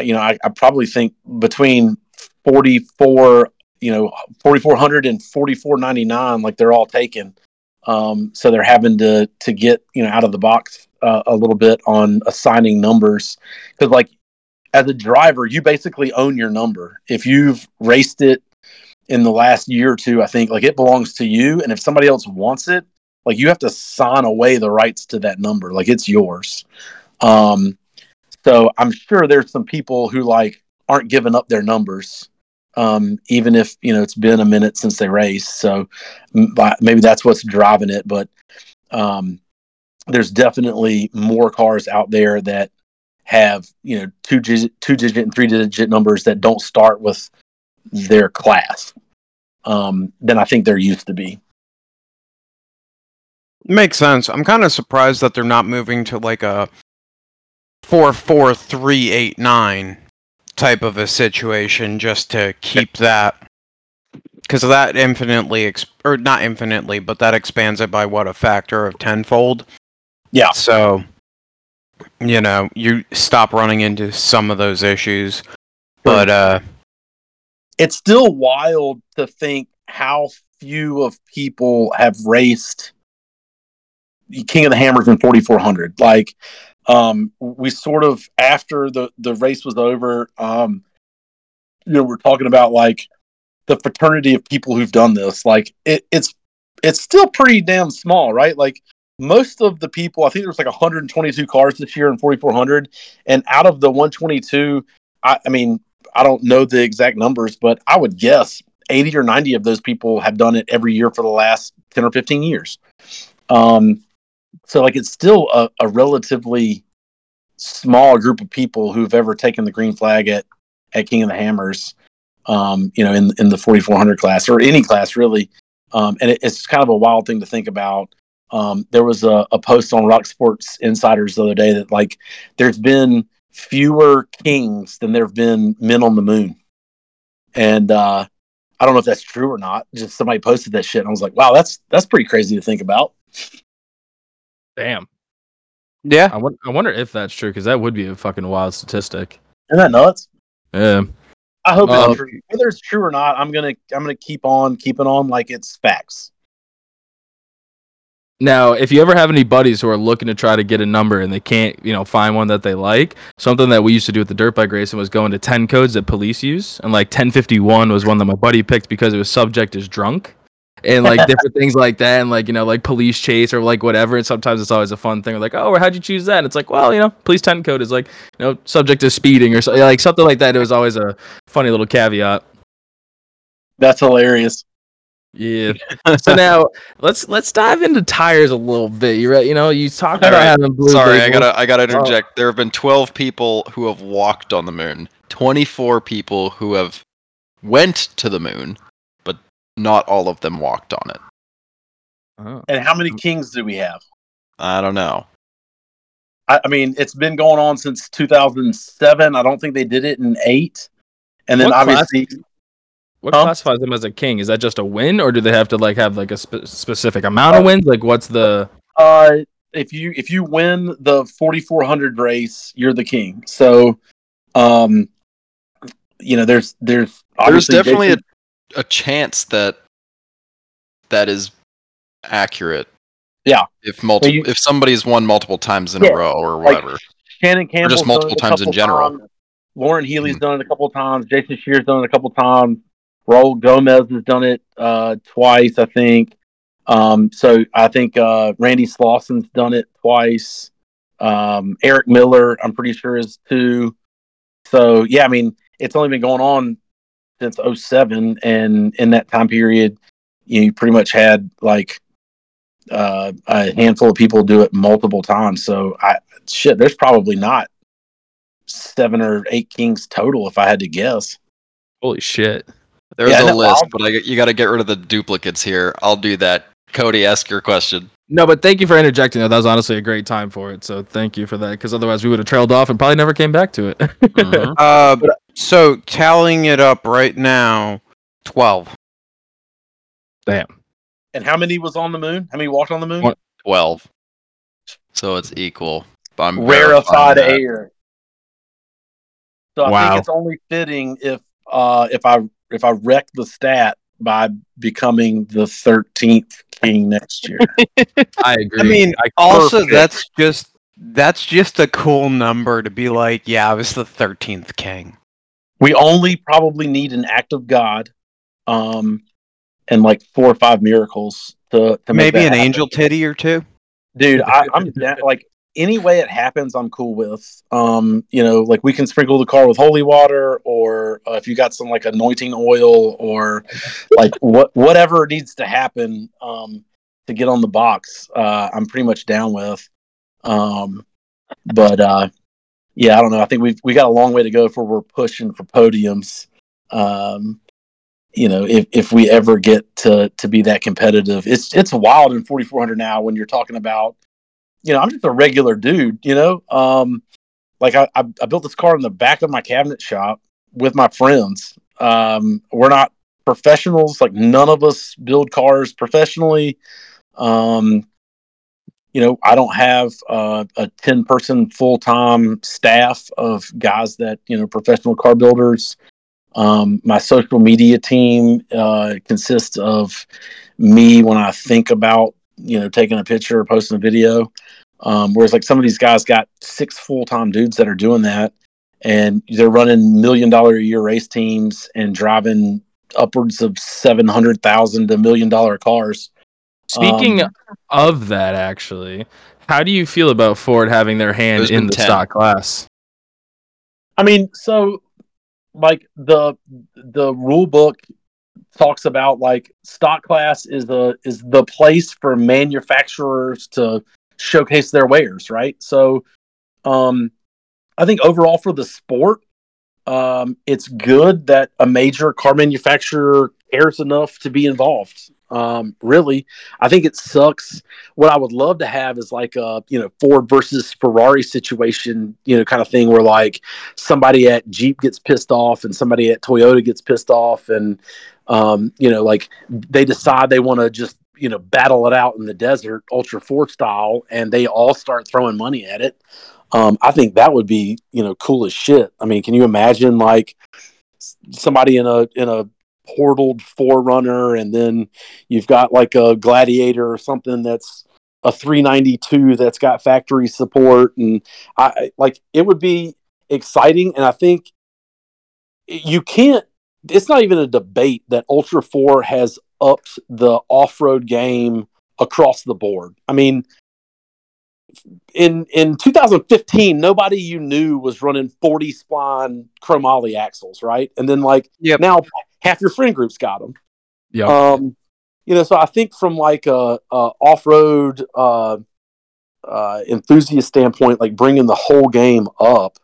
you know, I, I probably think between forty-four you know, forty-four hundred and forty-four ninety-nine, like they're all taken. Um, so they're having to, to get, you know, out of the box uh, a little bit on assigning numbers. Cause like as a driver, you basically own your number. If you've raced it in the last year or two, I think like it belongs to you. And if somebody else wants it, like you have to sign away the rights to that number. Like it's yours. Um, so I'm sure there's some people who like aren't giving up their numbers. Um, even if, you know, it's been a minute since they raced. So maybe that's what's driving it. But um, there's definitely more cars out there that have, you know, two digit, two digit and three digit numbers that don't start with their class um, than I think there used to be. Makes sense. I'm kind of surprised that they're not moving to like a four four three eight nine type of a situation just to keep that, because that infinitely exp- or not infinitely, but that expands it by what, a factor of tenfold. Yeah. So, you know, you stop running into some of those issues, but uh, it's still wild to think how few of people have raced King of the Hammers in forty-four hundred. Like, Um, we sort of, after the, the race was over, um, you know, we're talking about like the fraternity of people who've done this. Like it, it's, it's still pretty damn small, right? Like most of the people, I think there was like one hundred twenty-two cars this year in forty-four hundred, and out of the one hundred twenty-two, I, I mean, I don't know the exact numbers, but I would guess eighty or ninety of those people have done it every year for the last ten or fifteen years. Um, So, like, it's still a, a relatively small group of people who've ever taken the green flag at, at King of the Hammers, um, you know, in in the forty-four hundred class or any class, really. Um, and it, it's kind of a wild thing to think about. Um, there was a, a post on Rock Sports Insiders the other day that, like, there's been fewer kings than there have been men on the moon. And uh, I don't know if that's true or not. Just somebody posted that shit, and I was like, wow, that's that's pretty crazy to think about. Damn. Yeah. I, w- I wonder if that's true, because that would be a fucking wild statistic. Isn't that nuts? Yeah. I hope uh, it's true. Whether it's true or not, I'm gonna I'm gonna keep on keeping on like it's facts. Now, if you ever have any buddies who are looking to try to get a number and they can't, you know, find one that they like, something that we used to do with the dirt bike racing was going to ten codes that police use, and like ten fifty-one was one that my buddy picked because it was subject is drunk. And like different things like that, and like, you know, like police chase or like whatever. And sometimes it's always a fun thing. We're like, oh, how'd you choose that? And it's like, well, you know, police ten code is like, you know, subject to speeding or so, like something like that. It was always a funny little caveat. That's hilarious. Yeah. So now let's let's dive into tires a little bit. You right? You know, you talked about right. having blue. Sorry, bagels. I gotta I gotta interject. Oh. There have been twelve people who have walked on the moon. twenty-four people who have went to the moon. Not all of them walked on it. Oh. And how many kings do we have? I don't know. I, I mean, it's been going on since two thousand seven. I don't think they did it in eight. And then what obviously, class, what huh? classifies them as a king? Is that just a win, or do they have to like have like a spe- specific amount of wins? Like, what's the? Uh, if you if you win the forty-four hundred race, you're the king. So, um, you know, there's there's there's definitely Jason- a. a chance that that is accurate. Yeah. If multiple, so you, if somebody's won multiple times in yeah, a row or whatever. Like Shannon Campbell's or just multiple times in general. Times. Lauren Healy's mm. done it a couple of times. Jason Shear's done it a couple of times. Raul Gomez has done it uh, twice, I think. Um, so I think uh, Randy Slosson's done it twice. Um, Eric Miller, I'm pretty sure, is two. So, yeah, I mean, it's only been going on since oh seven, and in that time period, you pretty much had like uh, a handful of people do it multiple times. So, I shit, there's probably not seven or eight kings total, if I had to guess. Holy shit! There's yeah, a no, list, I'll... but I, you got to get rid of the duplicates here. I'll do that. Cody, ask your question. No, but thank you for interjecting. That was honestly a great time for it. So thank you for that, because otherwise we would have trailed off and probably never came back to it. Mm-hmm. uh, so tallying it up right now, twelve. Damn. And how many was on the moon? How many walked on the moon? twelve. So it's equal. I'm rarefied air. So I wow. think it's only fitting if uh, if I if I wreck the stat by becoming the thirteenth king next year. I agree. I mean, I also that's just that's just a cool number to be like, yeah, I was the thirteenth king. We only probably need an act of God, um, and like four or five miracles to, to maybe make that an happen. Angel titty or two. Dude, I, I'm that, like any way it happens, I'm cool with. Um, you know, like we can sprinkle the car with holy water, or uh, if you got some like anointing oil, or like what whatever needs to happen um, to get on the box. Uh, I'm pretty much down with. Um, but uh, yeah, I don't know. I think we've we got a long way to go before we're pushing for podiums. Um, you know, if, if we ever get to to be that competitive, it's it's wild in forty-four hundred now when you're talking about. You know, I'm just a regular dude, you know, um, like I, I, I built this car in the back of my cabinet shop with my friends. Um, we're not professionals. Like none of us build cars professionally. Um, you know, I don't have uh, a ten person full-time staff of guys that, you know, professional car builders. Um, my social media team uh, consists of me when I think about, you know, taking a picture or posting a video. Um, whereas like some of these guys got six full-time dudes that are doing that, and they're running million dollar a year race teams and driving upwards of seven hundred thousand to million dollar cars. Speaking um, of that, actually, how do you feel about Ford having their hand in the ten stock class? I mean, so like the, the rule book talks about like stock class is the is the place for manufacturers to showcase their wares, right? So um I think overall for the sport, um it's good that a major car manufacturer cares enough to be involved. Um really, I think it sucks. What I would love to have is like a, you know, Ford versus Ferrari situation, you know, kind of thing where like somebody at Jeep gets pissed off and somebody at Toyota gets pissed off, and um you know, like they decide they want to just, you know, battle it out in the desert Ultra four style, and they all start throwing money at it. um I think that would be, you know, cool as shit. I mean, can you imagine like somebody in a in a portaled four runner, and then you've got like a Gladiator or something that's a three ninety-two that's got factory support, and I like it would be exciting. And I think you can't, it's not even a debate that Ultra four has upped the off-road game across the board. I mean, in in two thousand fifteen, nobody you knew was running forty spline chromoly axles, right? And then like, yep, now half your friend group's got them. Yeah. Um, you know, so I think from like a, a off-road uh, uh, enthusiast standpoint, like bringing the whole game up,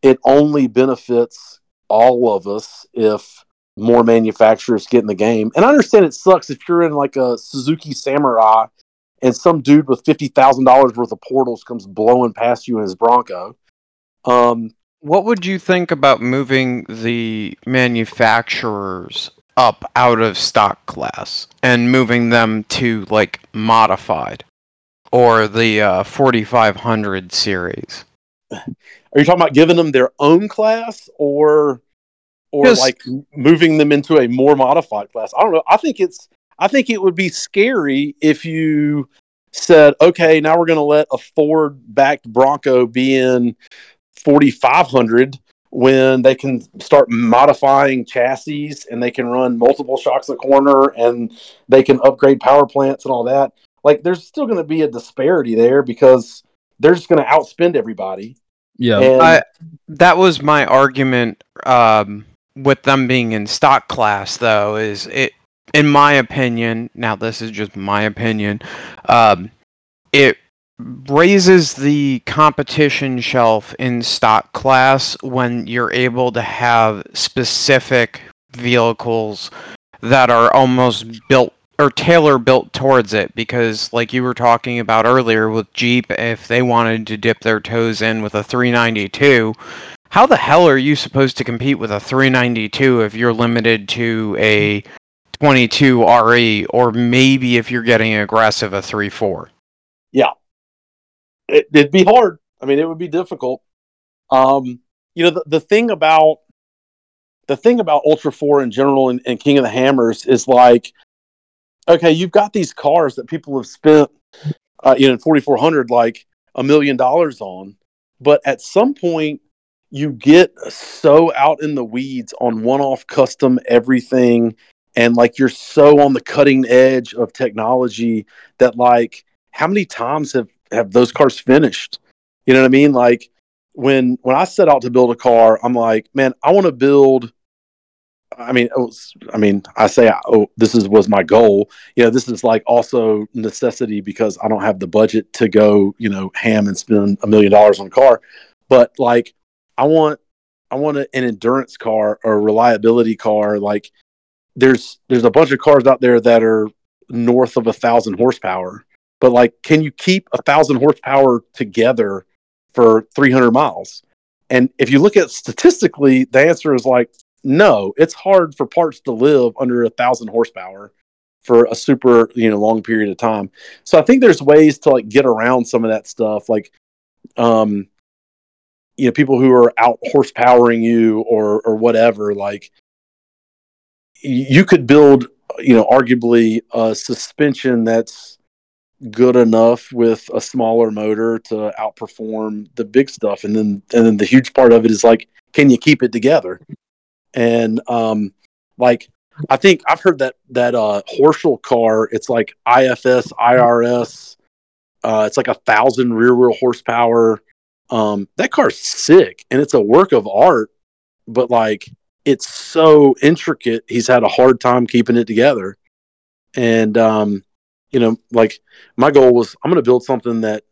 it only benefits all of us if more manufacturers get in the game. And I understand it sucks if you're in like a Suzuki Samurai and some dude with fifty thousand dollars worth of portals comes blowing past you in his Bronco. Um, What would you think about moving the manufacturers up out of stock class and moving them to like modified or the uh, forty-five hundred series? Are you talking about giving them their own class, or or just like moving them into a more modified class? I don't know. I think it's I think it would be scary if you said, okay, now we're going to let a Ford-backed Bronco be in forty-five hundred when they can start modifying chassis and they can run multiple shocks a corner and they can upgrade power plants and all that. Like there's still going to be a disparity there because they're just going to outspend everybody. Yeah. I, that was my argument um, with them being in stock class though, is it, in my opinion, now this is just my opinion. Um, it, raises the competition shelf in stock class when you're able to have specific vehicles that are almost built or tailor built towards it, because like you were talking about earlier with Jeep, if they wanted to dip their toes in with a three ninety-two, how the hell are you supposed to compete with a three ninety-two if you're limited to a twenty-two R E, or maybe if you're getting aggressive a three four? Yeah. It, it'd be hard. I mean, it would be difficult. Um, you know, the, the thing about the thing about Ultra four in general and, and King of the Hammers is like, okay, you've got these cars that people have spent, uh, you know, forty-four hundred, like a million dollars on, but at some point you get so out in the weeds on one-off custom everything. And like, you're so on the cutting edge of technology that like, how many times have, have those cars finished? You know what I mean? Like when, when I set out to build a car, I'm like, man, I want to build, I mean, it was, I mean, I say, oh, this is, was my goal. You know, this is like also necessity because I don't have the budget to go, you know, ham and spend a million dollars on a car. But like, I want, I want an endurance car or a reliability car. Like there's, there's a bunch of cars out there that are north of a thousand horsepower, but like, can you keep a thousand horsepower together for three hundred miles? And if you look at statistically, the answer is like, no, it's hard for parts to live under a thousand horsepower for a super, you know, long period of time. So I think there's ways to like get around some of that stuff. Like, um, you know, people who are out horsepowering you or, or whatever, like you could build, you know, arguably a suspension that's good enough with a smaller motor to outperform the big stuff. And then, and then the huge part of it is like, can you keep it together? And, um, like, I think I've heard that, that, uh, Horschel car, it's like I F S, I R S, uh, it's like a thousand rear wheel horsepower. Um, that car's sick and it's a work of art, but like, it's so intricate. He's had a hard time keeping it together. And, um, you know, like my goal was, I'm going to build something that,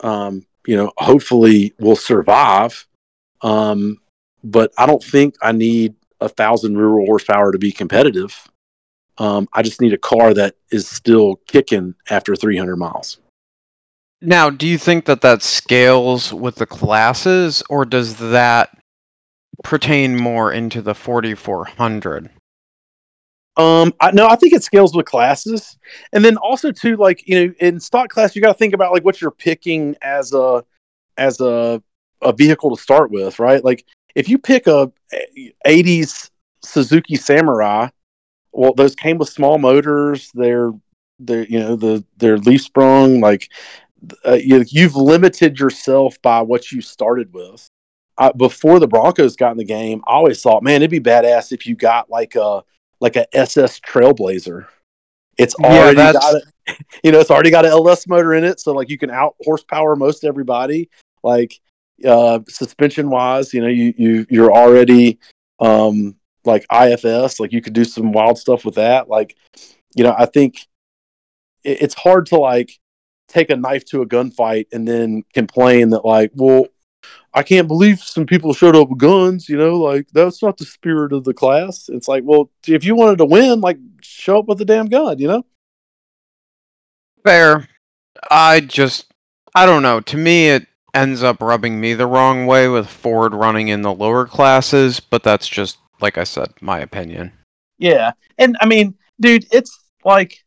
um, you know, hopefully will survive. Um, But I don't think I need a thousand rear wheel horsepower to be competitive. Um, I just need a car that is still kicking after three hundred miles. Now, do you think that that scales with the classes, or does that pertain more into the forty-four hundred? Um, I, no, I think it scales with classes, and then also too, like you know, in stock class, you got to think about like what you're picking as a as a a vehicle to start with, right? Like, if you pick a eighties Suzuki Samurai, well, those came with small motors. They're, they're you know, the they're leaf sprung. Like uh, you, you've limited yourself by what you started with. I, before the Broncos got in the game, I always thought, man, it'd be badass if you got like a like a S S Trailblazer. It's already yeah, got a, you know, it's already got an L S motor in it, so like you can out horsepower most everybody. Like. Uh, suspension wise, you know, you, you, you're already, um, like I F S, like you could do some wild stuff with that. Like, you know, I think it, it's hard to like take a knife to a gunfight and then complain that like, well, I can't believe some people showed up with guns, you know, like that's not the spirit of the class. It's like, well, if you wanted to win, like show up with a damn gun, you know? Fair. I just, I don't know. To me, it ends up rubbing me the wrong way with Ford running in the lower classes, but that's just, like I said, my opinion. Yeah, and I mean, dude, it's like,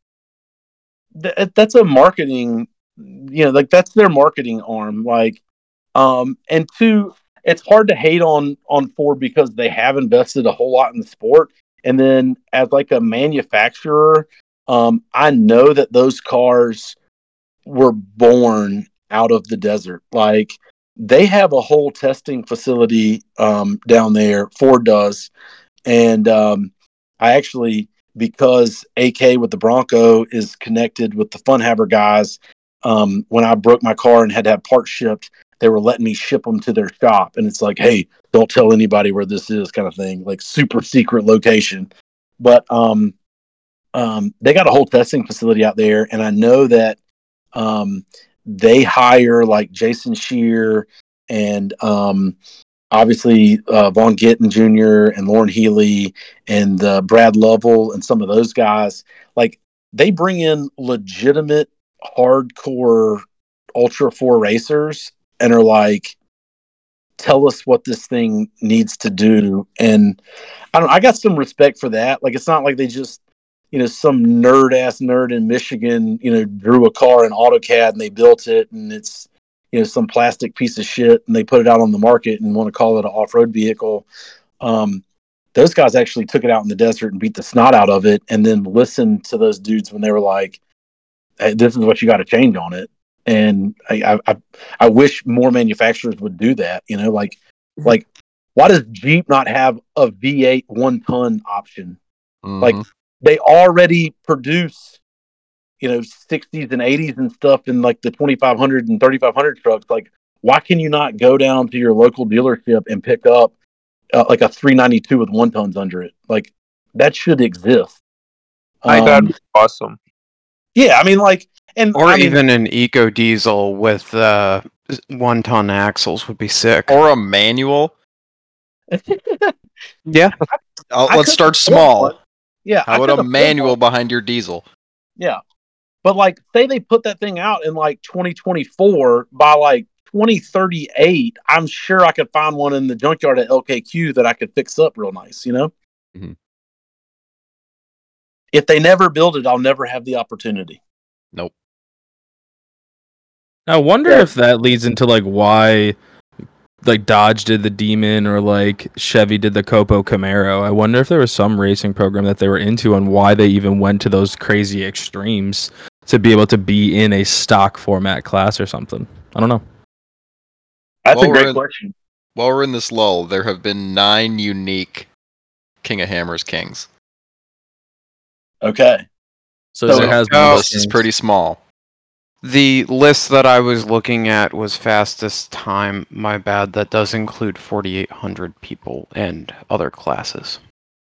th- that's a marketing, you know, like, that's their marketing arm, like, um, and two, it's hard to hate on, on Ford because they have invested a whole lot in the sport, and then as, like, a manufacturer, um, I know that those cars were born out of the desert. Like they have a whole testing facility um down there, Ford does, and um I actually, because A K with the Bronco is connected with the Funhaver guys, um when I broke my car and had to have parts shipped, they were letting me ship them to their shop, and it's like, hey, don't tell anybody where this is kind of thing, like super secret location. But um um they got a whole testing facility out there, and I know that um they hire like Jason Shear and um, obviously uh, Von Gittin Junior and Lauren Healy and uh, Brad Lovell and some of those guys. Like they bring in legitimate hardcore Ultra four racers and are like, tell us what this thing needs to do. And I don't, I got some respect for that. Like, it's not like they just, you know, some nerd ass nerd in Michigan, you know, drew a car in AutoCAD and they built it, and it's, you know, some plastic piece of shit and they put it out on the market and want to call it an off-road vehicle. Um, those guys actually took it out in the desert and beat the snot out of it, and then listened to those dudes when they were like, hey, this is what you got to change on it. And I, I, I wish more manufacturers would do that. You know, like, like why does Jeep not have a V eight one ton option? Mm-hmm. Like, they already produce, you know, sixties and eighties and stuff in like the twenty-five hundred and thirty-five hundred trucks. Like, why can you not go down to your local dealership and pick up uh, like a three ninety-two with one tons under it? Like, that should exist. I um, thought it was awesome. Yeah, I mean, like, and or I mean, even an eco diesel with uh, one ton axles would be sick, or a manual. Yeah, I'll, let's start small. It. Yeah, how about a manual behind your diesel? Yeah, but like, say they put that thing out in like twenty twenty-four, by like twenty thirty-eight, I'm sure I could find one in the junkyard at L K Q that I could fix up real nice, you know? Mm-hmm. If they never build it, I'll never have the opportunity. Nope. I wonder yeah. if that leads into like why like Dodge did the Demon or like Chevy did the Copo Camaro. I wonder if there was some racing program that they were into and why they even went to those crazy extremes to be able to be in a stock format class or something. I don't know. That's while a great in, question. While we're in this lull, there have been nine unique King of Hammers Kings. Okay. So, so there has been a list is pretty small. The list that I was looking at was fastest time. My bad. That does include forty-eight hundred people and other classes.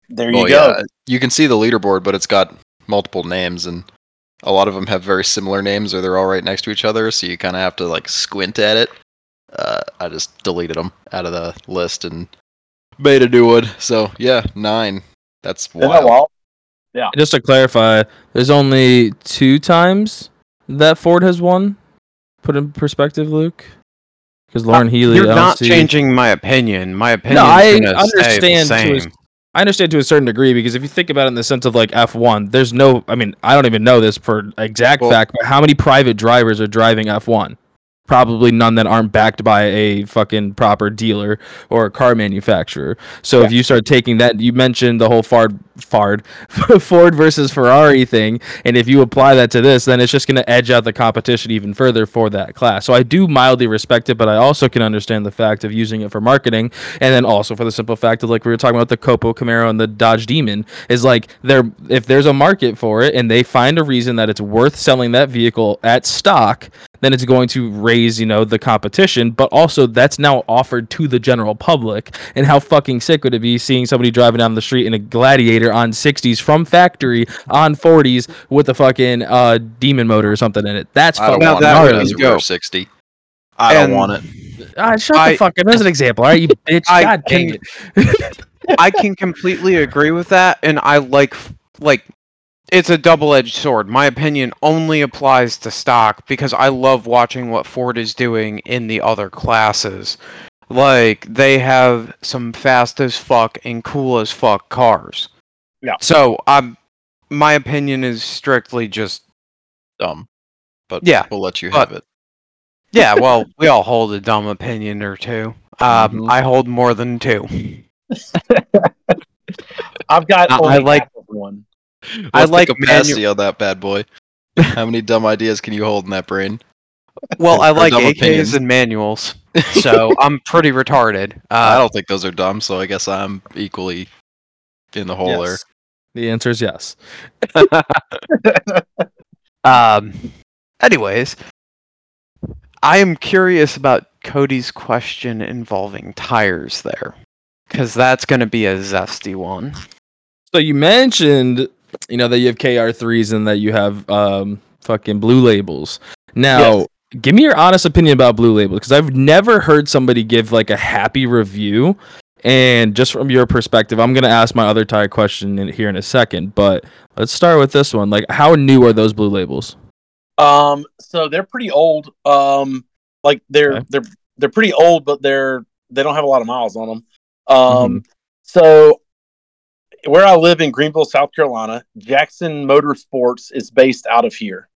There you well, go. Yeah, you can see the leaderboard, but it's got multiple names, and a lot of them have very similar names, or they're all right next to each other, so you kind of have to like squint at it. Uh, I just deleted them out of the list and made a new one. So, yeah, nine. That's wild. Isn't that wild? Yeah. Just to clarify, there's only two times that Ford has won. Put in perspective, Luke. Because Lauren uh, Healy. You're not changing my opinion. My opinion. No, I understand. Stay the same. To a, I understand to a certain degree, because if you think about it in the sense of like F one, there's no. I mean, I don't even know this for exact well, fact, but how many private drivers are driving F one? Probably none that aren't backed by a fucking proper dealer or a car manufacturer. So yeah. if you start taking that, you mentioned the whole Ford, Ford, Ford versus Ferrari thing, and if you apply that to this, then it's just going to edge out the competition even further for that class. So I do mildly respect it, but I also can understand the fact of using it for marketing, and then also for the simple fact of, like we were talking about, the Copo Camaro and the Dodge Demon is like, they're if there's a market for it and they find a reason that it's worth selling that vehicle at stock, then it's going to raise, you know, the competition, but also that's now offered to the general public. And how fucking sick would it be seeing somebody driving down the street in a Gladiator on sixties from factory on forties with a fucking uh, Demon motor or something in it? That's fucking gnarly. sixty. I don't and, want it. Uh, shut I, the fuck up. That's an example, all right, you bitch. I God can, dang it. I can completely agree with that, and I like like. It's a double-edged sword. My opinion only applies to stock, because I love watching what Ford is doing in the other classes. Like, they have some fast as fuck and cool as fuck cars. Yeah. So, um, my opinion is strictly just dumb. But yeah, we'll let you have but, it. Yeah, well, we all hold a dumb opinion or two. Um, mm-hmm. I hold more than two. I've got uh, only I like one. What's I like the capacity manu- of that bad boy? How many dumb ideas can you hold in that brain? Well, I like A Ks opinions. And manuals, so I'm pretty retarded. Uh, I don't think those are dumb, so I guess I'm equally in the hole. Yes. The answer is yes. um. Anyways, I am curious about Cody's question involving tires there, because that's going to be a zesty one. So you mentioned, you know, that you have K R threes and that you have um, fucking Blue Labels. Now, yes. Give me your honest opinion about Blue Label, because I've never heard somebody give like a happy review. And just from your perspective, I'm going to ask my other tire question in, here in a second, but let's start with this one. Like, how new are those Blue Labels? Um, so they're pretty old. Um, like they're okay. they're they're pretty old, but they're they don't have a lot of miles on them. Um, mm-hmm. So. Where I live in Greenville, South Carolina, Jackson Motorsports is based out of here.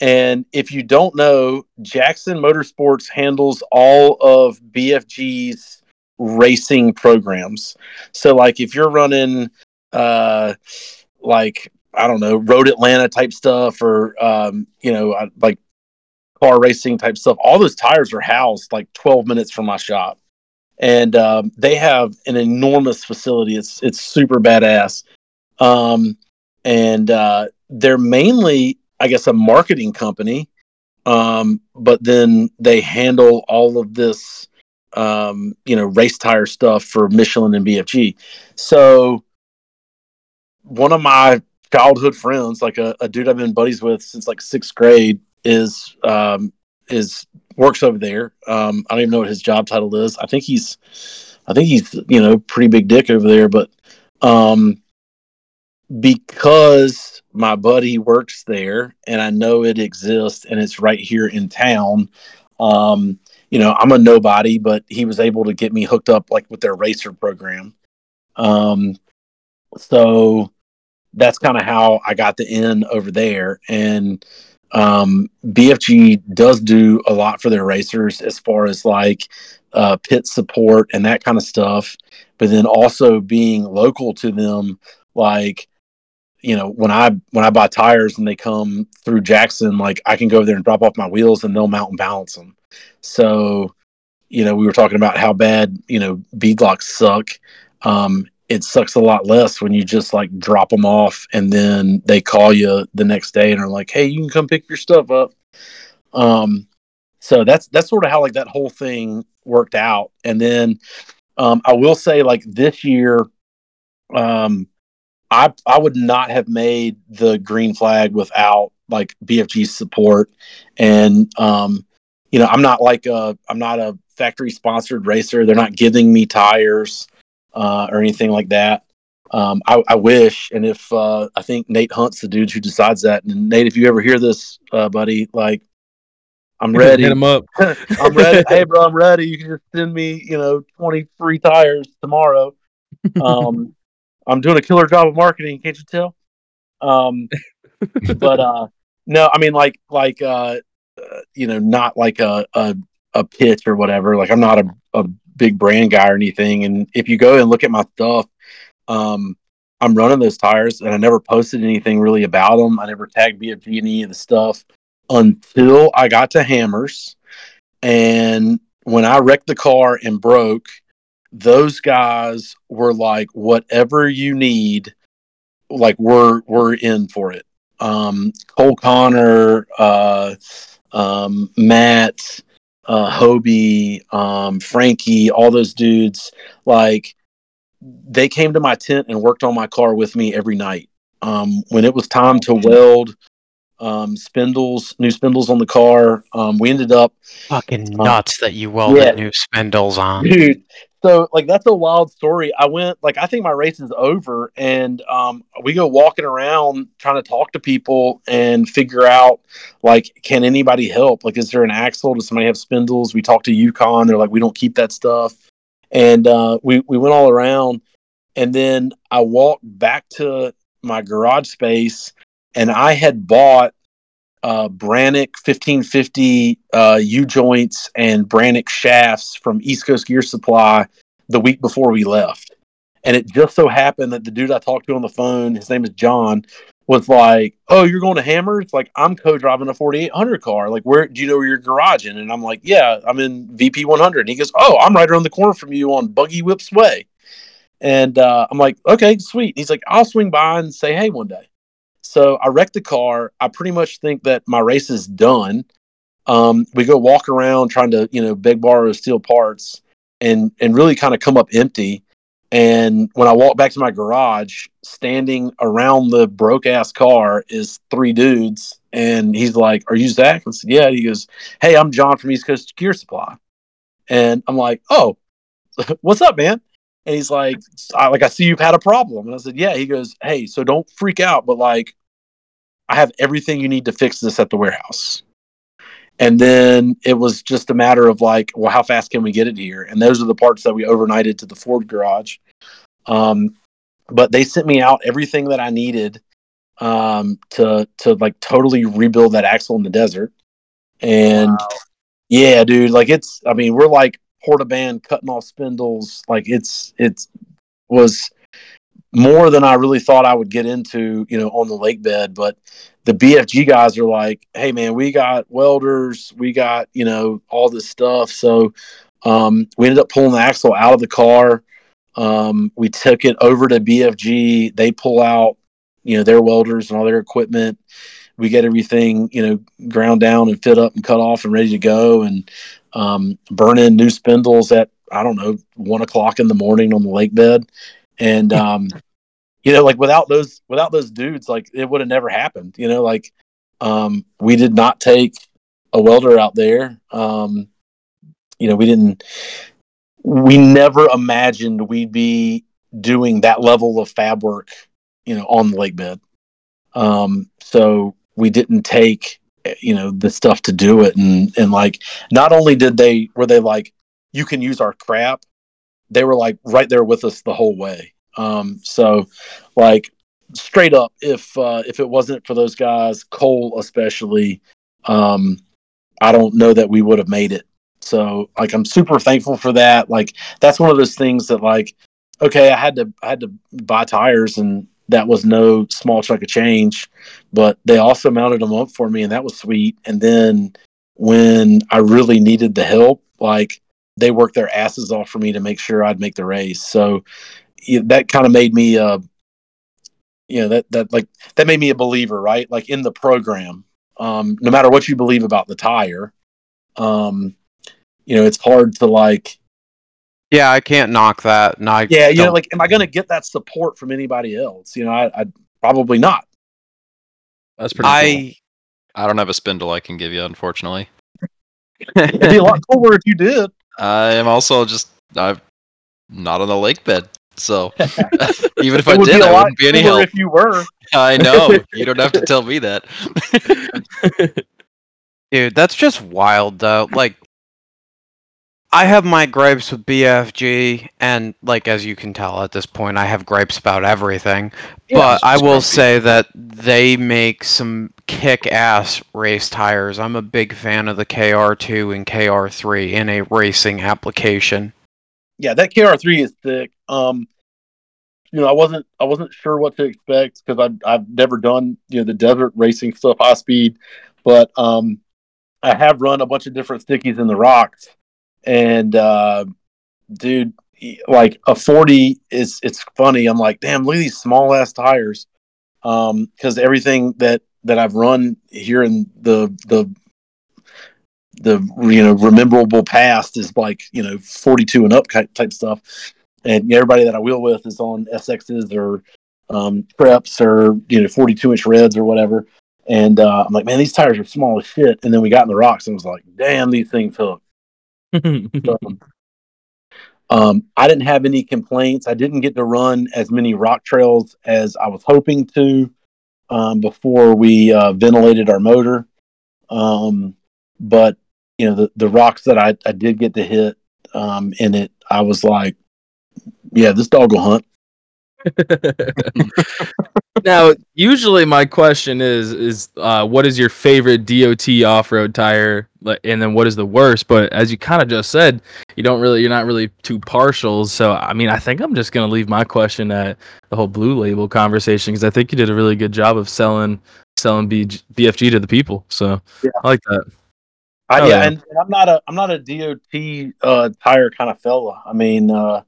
And if you don't know, Jackson Motorsports handles all of B F G's racing programs. So like if you're running uh like I don't know, Road Atlanta type stuff, or um you know, like car racing type stuff, all those tires are housed like twelve minutes from my shop. And um, they have an enormous facility. It's it's super badass. Um, and uh, they're mainly, I guess, a marketing company. Um, but then they handle all of this, um, you know, race tire stuff for Michelin and B F G. So one of my childhood friends, like a, a dude I've been buddies with since like sixth grade, is um, is works over there. Um, I don't even know what his job title is. I think he's, I think he's, you know, pretty big dick over there. But um, because my buddy works there and I know it exists and it's right here in town, um, you know, I'm a nobody, but he was able to get me hooked up like with their racer program. Um, so that's kind of how I got the in over there. And Um, B F G does do a lot for their racers as far as like uh, pit support and that kind of stuff. But then also being local to them, like, you know, when I when I buy tires and they come through Jackson, like I can go over there and drop off my wheels and they'll mount and balance them. So, you know, we were talking about how bad, you know, beadlocks suck. Um, it sucks a lot less when you just like drop them off and then they call you the next day and are like, hey, you can come pick your stuff up. Um, so that's, that's sort of how like that whole thing worked out. And then um, I will say like this year, um, I, I would not have made the green flag without like B F G's support. And um, you know, I'm not like a, I'm not a factory sponsored racer. They're not giving me tires Uh, or anything like that. Um, I, I wish, and if uh, I think Nate Hunt's the dude who decides that. And Nate, if you ever hear this, uh, buddy, like I'm ready. Hit him up. I'm ready. Hey, bro, I'm ready. You can just send me, you know, twenty free tires tomorrow. Um, I'm doing a killer job of marketing. Can't you tell? Um, but uh, no, I mean, like, like uh, uh, you know, not like a, a a pitch or whatever. Like, I'm not a, a big brand guy or anything. And if you go and look at my stuff, um, I'm running those tires and I never posted anything really about them. I never tagged B F G and any of the stuff until I got to Hammers. And when I wrecked the car and broke, those guys were like, whatever you need, like we're, we're in for it. Um, Cole Connor, uh, um, Matt, uh Hobie, um Frankie, all those dudes, like they came to my tent and worked on my car with me every night. Um when it was time to weld um spindles, new spindles on the car, um we ended up fucking nuts um, that you welded yeah. new spindles on. Dude, so like that's a wild story. I went like I think my race is over and um we go walking around trying to talk to people and figure out like can anybody help? Like is there an axle? Does somebody have spindles? We talked to UConn, they're like we don't keep that stuff. And uh we, we went all around and then I walked back to my garage space and I had bought uh Brannock fifteen fifty uh U-joints and Brannock shafts from East Coast Gear Supply the week before we left. And it just so happened that the dude I talked to on the phone, his name is John, was like, oh, you're going to Hammers? Like, I'm co-driving a forty-eight hundred car. Like, where do you know where your garage in? And I'm like, yeah, I'm in V P one hundred. And he goes, oh, I'm right around the corner from you on Buggy Whip's Way. And uh, I'm like, okay, sweet. And he's like, I'll swing by and say hey one day. So I wrecked the car. I pretty much think that my race is done. Um, we go walk around trying to, you know, beg, borrow, steal parts and, and really kind of come up empty. And when I walk back to my garage, standing around the broke ass car is three dudes. And he's like, are you Zach? I said, yeah. He goes, hey, I'm John from East Coast Gear Supply. And I'm like, oh, what's up, man? And he's like, I, like, I see you've had a problem. And I said, yeah. He goes, hey, so don't freak out, but like, I have everything you need to fix this at the warehouse. And then it was just a matter of like, well, how fast can we get it here? And those are the parts that we overnighted to the Ford garage. Um, but they sent me out everything that I needed um, to, to like totally rebuild that axle in the desert. And wow. Yeah, dude, like it's, I mean, we're like Porta band cutting off spindles. Like it's it was more than I really thought I would get into, you know, on the lake bed. But the B F G guys are like, hey man, we got welders, we got, you know, all this stuff. So um, we ended up pulling the axle out of the car. Um, we took it over to B F G. They pull out, you know, their welders and all their equipment. We get everything, you know, ground down and fit up and cut off and ready to go, and um, burn in new spindles at, I don't know, one o'clock in the morning on the lake bed. And, um, you know, like without those, without those dudes, like it would have never happened, you know, like, um, we did not take a welder out there. Um, you know, we didn't, we never imagined we'd be doing that level of fab work, you know, on the lake bed. Um, so we didn't take, you know, the stuff to do it. And, and like, not only did they, were they like, you can use our crap, they were like right there with us the whole way. Um, so like straight up, if, uh, if it wasn't for those guys, Cole especially, um, I don't know that we would have made it. So like, I'm super thankful for that. Like, that's one of those things that like, okay, I had to, I had to buy tires, and that was no small chunk of change, but they also mounted them up for me, and that was sweet. And then when I really needed the help, like, they worked their asses off for me to make sure I'd make the race. So you know, that kind of made me, uh, you know, that, that like, that made me a believer, right? Like in the program, um, no matter what you believe about the tire, um, you know, it's hard to like, yeah, I can't knock that. No, I yeah. You don't. know, like, am I going to get that support from anybody else? You know, I, I probably not. That's pretty I, cool. I don't have a spindle I can give you, unfortunately. It'd be a lot cooler if you did. I am also just, I'm not on the lake bed, so even if I did, I wouldn't be any help. If you were, I know you don't have to tell me that, dude. That's just wild, though. Like, I have my gripes with B F G, and like as you can tell at this point, I have gripes about everything. Yeah, but I will crazy. say that they make some kick-ass race tires. I'm a big fan of the K R two and K R three in a racing application. Yeah, that K R three is thick. Um, you know, I wasn't I wasn't sure what to expect because I've I've never done, you know, the desert racing stuff high speed, but um, I have run a bunch of different stickies in the rocks, and uh, dude, like a forty is it's funny. I'm like, damn, look at these small ass tires, um, because everything that that I've run here in the, the, the, you know, rememberable past is like, you know, forty-two and up type stuff. And everybody that I wheel with is on S X's or, um, preps or, you know, forty-two inch reds or whatever. And, uh, I'm like, man, these tires are small as shit. And then we got in the rocks and was like, damn, these things hook. so, um, I didn't have any complaints. I didn't get to run as many rock trails as I was hoping to. Um, before we uh, ventilated our motor. Um, but, you know, the, the rocks that I, I did get to hit um, in it, I was like, yeah, this dog will hunt. Now, usually my question is, is uh, what is your favorite D O T off-road tire? And then what is the worst? But as you kind of just said, you don't really, you're not really too partial. So, I mean, I think I'm just going to leave my question at the whole Blue Label conversation, because I think you did a really good job of selling, selling B F G to the people. So yeah. I like that. I, oh, yeah, yeah. And, and I'm not a, I'm not a D O T uh, tire kind of fella. I mean, uh,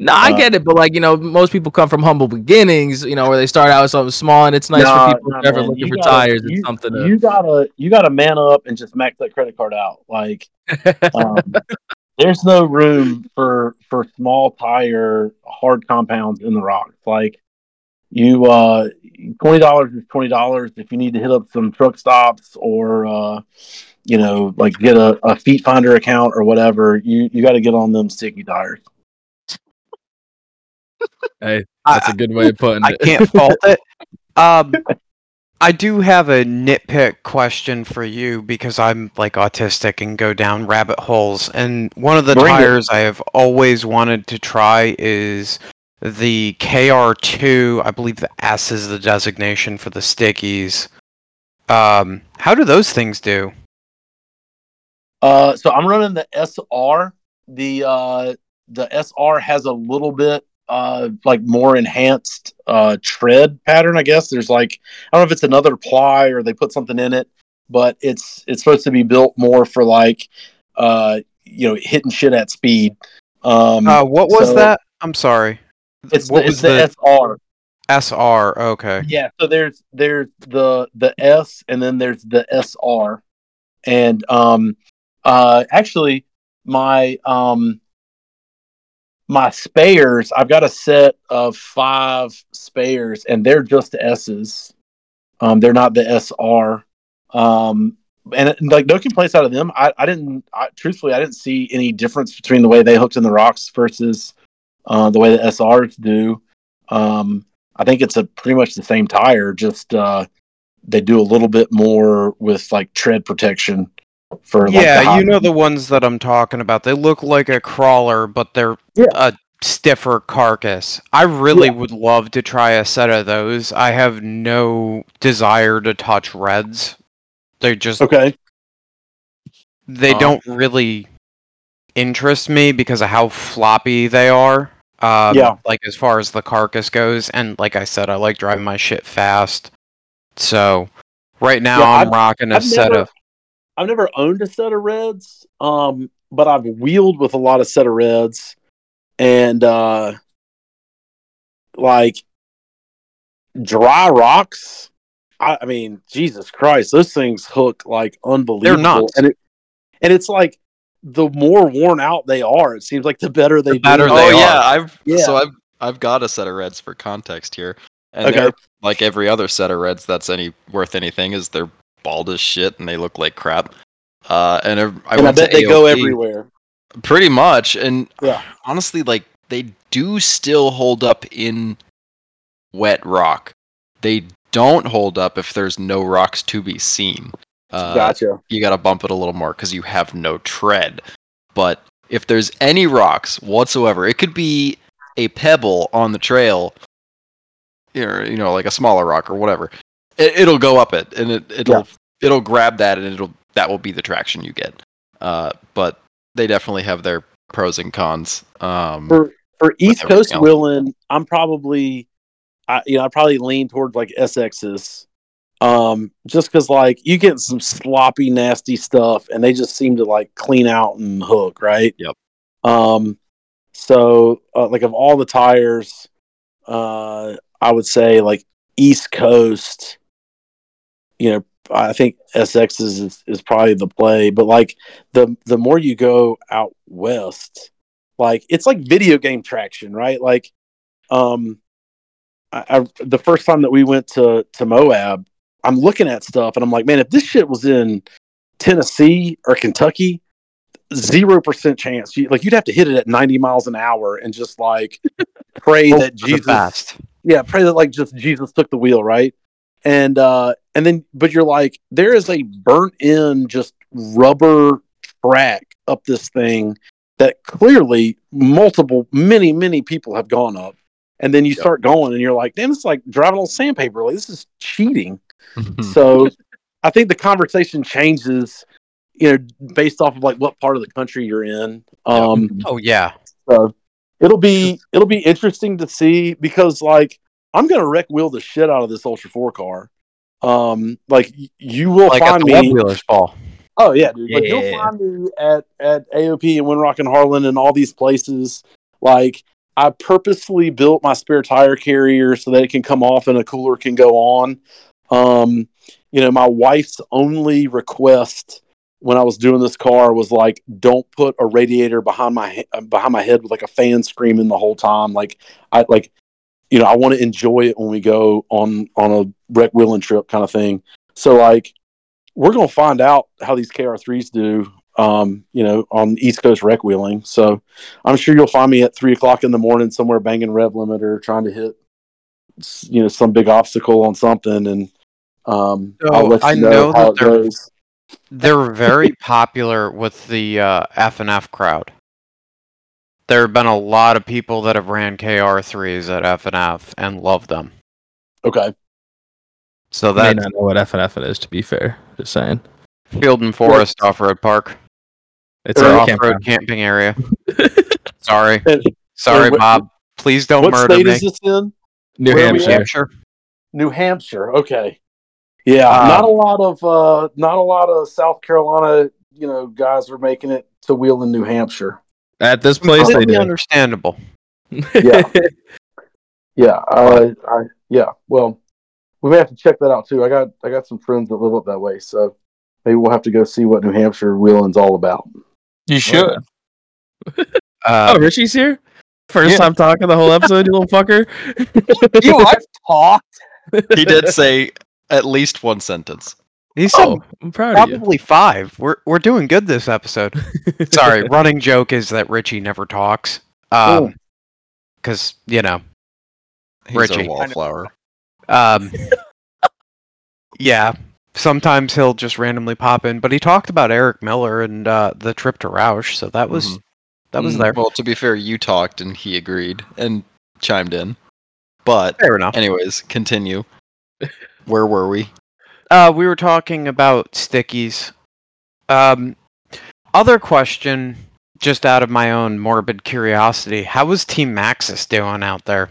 No, I uh, get it, but like, you know, most people come from humble beginnings, you know, where they start out with something small, and it's nice nah, for people nah, who are looking you for gotta, tires you, and something. You to... gotta, you gotta man up and just max that credit card out. Like, um, there's no room for for small tire hard compounds in the rocks. Like, you, uh, twenty dollars is twenty dollars. If you need to hit up some truck stops or, uh, you know, like get a, a feet finder account or whatever, you you got to get on them sticky tires. Hey, that's I, a good way of putting it. I can't fault it. Um, I do have a nitpick question for you, because I'm like autistic and go down rabbit holes. And one of the Bring tires it. I have always wanted to try is the K R two. I believe the S is the designation for the stickies. Um, how do those things do? Uh, so I'm running the S R the uh, the S R has a little bit uh, like more enhanced uh, tread pattern, I guess. There's like, I don't know if it's another ply or they put something in it, but it's it's supposed to be built more for like, uh, you know, hitting shit at speed. Um, uh, what was so that? I'm sorry. It's what the, was it's the S R. S R, okay. Yeah, so there's there's the the S and then there's the S R. And um uh actually my um my spares, I've got a set of five spares and they're just S's. Um they're not the S R. Um and like no complaints out of them. I I didn't I, truthfully I didn't see any difference between the way they hooked in the rocks versus uh the way the S Rs do. Um I think it's a pretty much the same tire, just uh, they do a little bit more with like tread protection for like, yeah, you know the ones that I'm talking about. They look like a crawler, but they're yeah. a stiffer carcass. I really yeah. would love to try a set of those. I have no desire to touch reds. They just okay. They um, don't really interest me because of how floppy they are. Um, yeah. Like as far as the carcass goes, and like I said, I like driving my shit fast. So right now yeah, I'm I've, rocking a I've set never, of. I've never owned a set of reds, um, but I've wheeled with a lot of set of reds, and uh, like dry rocks. I, I mean, Jesus Christ, those things hook like unbelievable. They're nuts, and it and it's like. The more worn out they are, it seems like the better they the better do. They oh, are. Yeah, I've yeah. so I've I've got a set of reds for context here, and okay. like every other set of reds that's any worth anything is they're bald as shit and they look like crap. Uh, and I, I, and I bet they A O P, go everywhere, pretty much. And yeah. honestly, like they do still hold up in wet rock. They don't hold up if there's no rocks to be seen. Uh, gotcha. You got to bump it a little more because you have no tread. But if there's any rocks whatsoever, it could be a pebble on the trail, or you know, like a smaller rock or whatever. It, it'll go up it, and it, it'll yeah. it'll grab that, and it'll that will be the traction you get. Uh, but they definitely have their pros and cons. Um, for for East Coast wheeling, I'm probably, I, you know, I probably lean towards like S X's. Um, just because like you get some sloppy, nasty stuff, and they just seem to like clean out and hook, right? Yep. Um, so uh, like of all the tires, uh, I would say like East Coast. You know, I think S X is is probably the play, but like the the more you go out west, like it's like video game traction, right? Like, um, I, I, the first time that we went to to Moab. I'm looking at stuff and I'm like, man, if this shit was in Tennessee or Kentucky, zero percent chance. You, like, you'd have to hit it at ninety miles an hour and just like pray oh, that Jesus, fast. yeah, pray that like just Jesus took the wheel, right? And uh, and then, but you're like, there is a burnt in just rubber track up this thing that clearly multiple, many, many people have gone up. And then you yep. start going and you're like, damn, it's like driving on sandpaper. Like, this is cheating. So I think the conversation changes, you know, based off of like what part of the country you're in. Um, oh yeah. So it'll be, it'll be interesting to see because like, I'm going to wreck wheel the shit out of this Ultra four car. Um, like you will like find me. Fall. Oh yeah, dude. Yeah. Like, you'll find me at, at A O P and Windrock and Harlan and all these places. Like I purposely built my spare tire carrier so that it can come off and a cooler can go on. Um, you know, my wife's only request when I was doing this car was like, don't put a radiator behind my, behind my head with like a fan screaming the whole time. Like I, like, you know, I want to enjoy it when we go on, on a wreck wheeling trip kind of thing. So like, we're going to find out how these K R threes do, um, you know, on East Coast wreck wheeling. So I'm sure you'll find me at three o'clock in the morning, somewhere banging rev limiter, trying to hit, you know, some big obstacle on something, and um, so I'll let you I know, know how that they're, it goes. They're very popular with the uh, F and F crowd. There have been a lot of people that have ran K R threes at F and F and love them. Okay, so that I may not know what F and F it is. To be fair, just saying. Field and Forest Off Road Park. It's an off-road camping area. Sorry. Sorry, what, Bob. Please don't murder me. What state is this in? New Hampshire. Hampshire. New Hampshire. Okay. Yeah, um, not a lot of uh, not a lot of South Carolina, you know, guys are making it to wheel in New Hampshire. At this place, they do. Understandable. Yeah. Yeah. Uh, I, yeah. Well, we may have to check that out too. I got I got some friends that live up that way, so maybe we'll have to go see what New Hampshire wheeling's all about. You should. Uh, oh, Richie's here? First yeah. time talking the whole episode, you little fucker. You, I've talked. He did say at least one sentence. He said oh, I'm proud probably of you. five. We're we're doing good this episode. Sorry, running joke is that Richie never talks. Um, because you know, he's Richie a wallflower. Um, yeah. Sometimes he'll just randomly pop in, but he talked about Eric Miller and uh, the trip to Roush, so that was mm-hmm. that was there. Well, to be fair, you talked and he agreed and chimed in, but fair enough. Anyways, continue. Where were we? Uh, we were talking about stickies. Um, other question, just out of my own morbid curiosity, how was Team Maxis doing out there?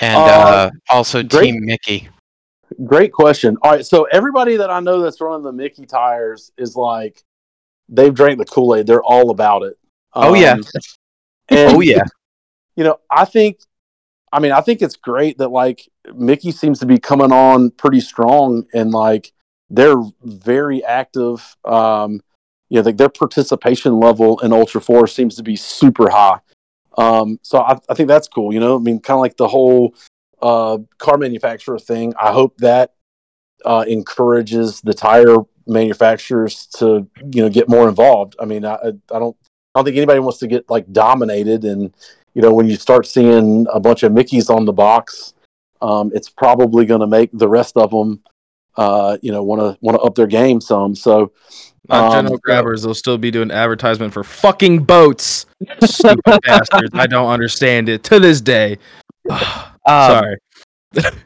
And uh, uh, also great. Team Mickey. Great question. All right, so everybody that I know that's running the Mickey tires is like, they've drank the Kool-Aid. They're all about it. Um, oh, yeah. And, oh, yeah. You know, I think, I mean, I think it's great that, like, Mickey seems to be coming on pretty strong, and, like, they're very active. Um, you know, like, their participation level in Ultra four seems to be super high. Um, so I, I think that's cool, you know? I mean, kind of like the whole... Uh, car manufacturer thing. I hope that uh, encourages the tire manufacturers to, you know, get more involved. I mean, I, I don't, I don't think anybody wants to get like dominated. And you know, when you start seeing a bunch of Mickeys on the box, um, it's probably going to make the rest of them, uh, you know, want to want to up their game some. So, um, not general grabbers, they'll still be doing advertisement for fucking boats. Stupid bastards! I don't understand it to this day. Um, Sorry.